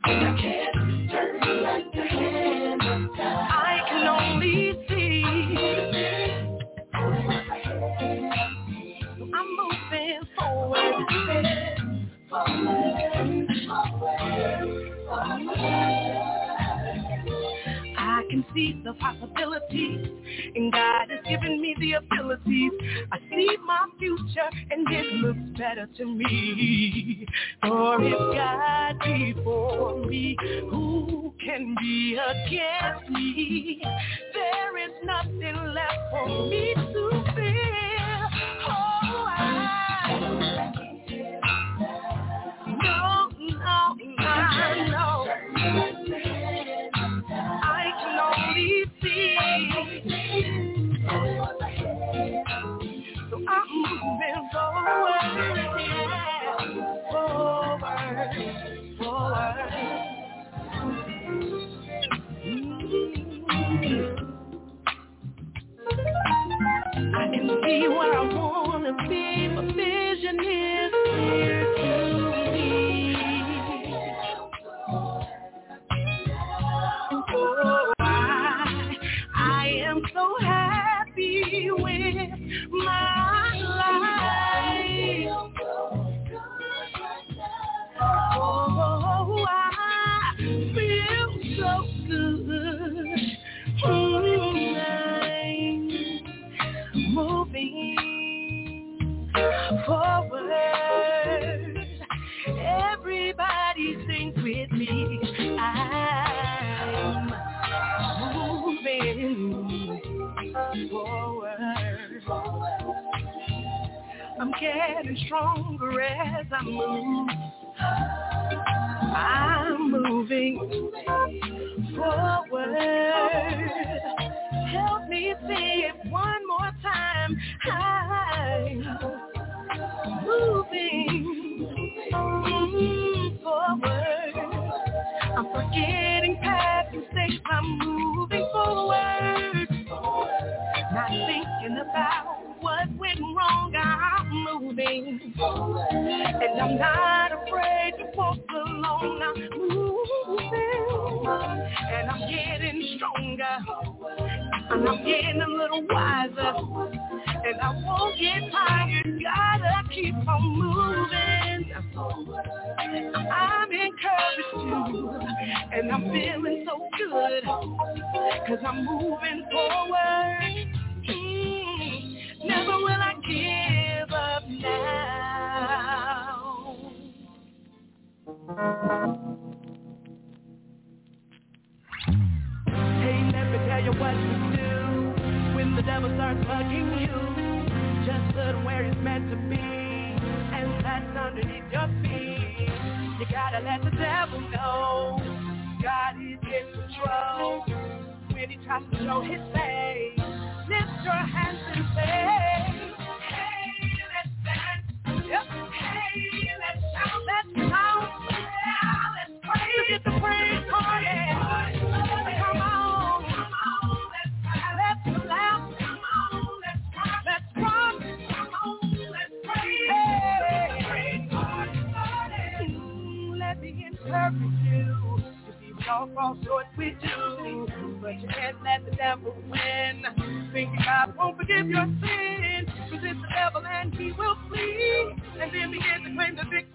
I can't turn like the hand of time. I can only see. I'm moving forward. Forward, forward, forward. I can see the possibilities, and God has given me the abilities. I see my future, and it looks better to me. For if God be for me, who can be against me? There is nothing left for me to fear. Oh, I no, no, I know I can only see. So I'm moving forward, forward, forward. I can see where I want to be. My vision is clear to me. Oh, I, I am so happy with my life. Oh, I feel so good. I'm moving forward. Everybody sing with me. I'm moving forward. I'm getting stronger as I move. I'm moving forward. Help me see it one more time. I'm moving forward. I'm forgetting past mistakes. I'm moving forward. Not thinking about what went wrong, I'm moving. And I'm not afraid to walk alone, I'm moving. And I'm getting stronger, and I'm getting a little wiser. and I won't get tired. Gotta keep on moving. I'm encouraged too, and I'm feeling so good, 'cause I'm moving forward. Mm, never will I give up now. They never tell you what to do. When the devil starts bugging you, just look where it's meant to be, and that's underneath your feet. You gotta let the devil know God is in control. When he tries to show his face, lift your hands and say, hey, let's dance. Yep. Hey, let's shout. Let's shout. Yeah, let's praise. Look at the praise party. Come on. You. If you don't fall short, we do. But you can't let the devil win. Think God won't forgive your sin. Resist the devil and he will flee. And then begin to claim the victory.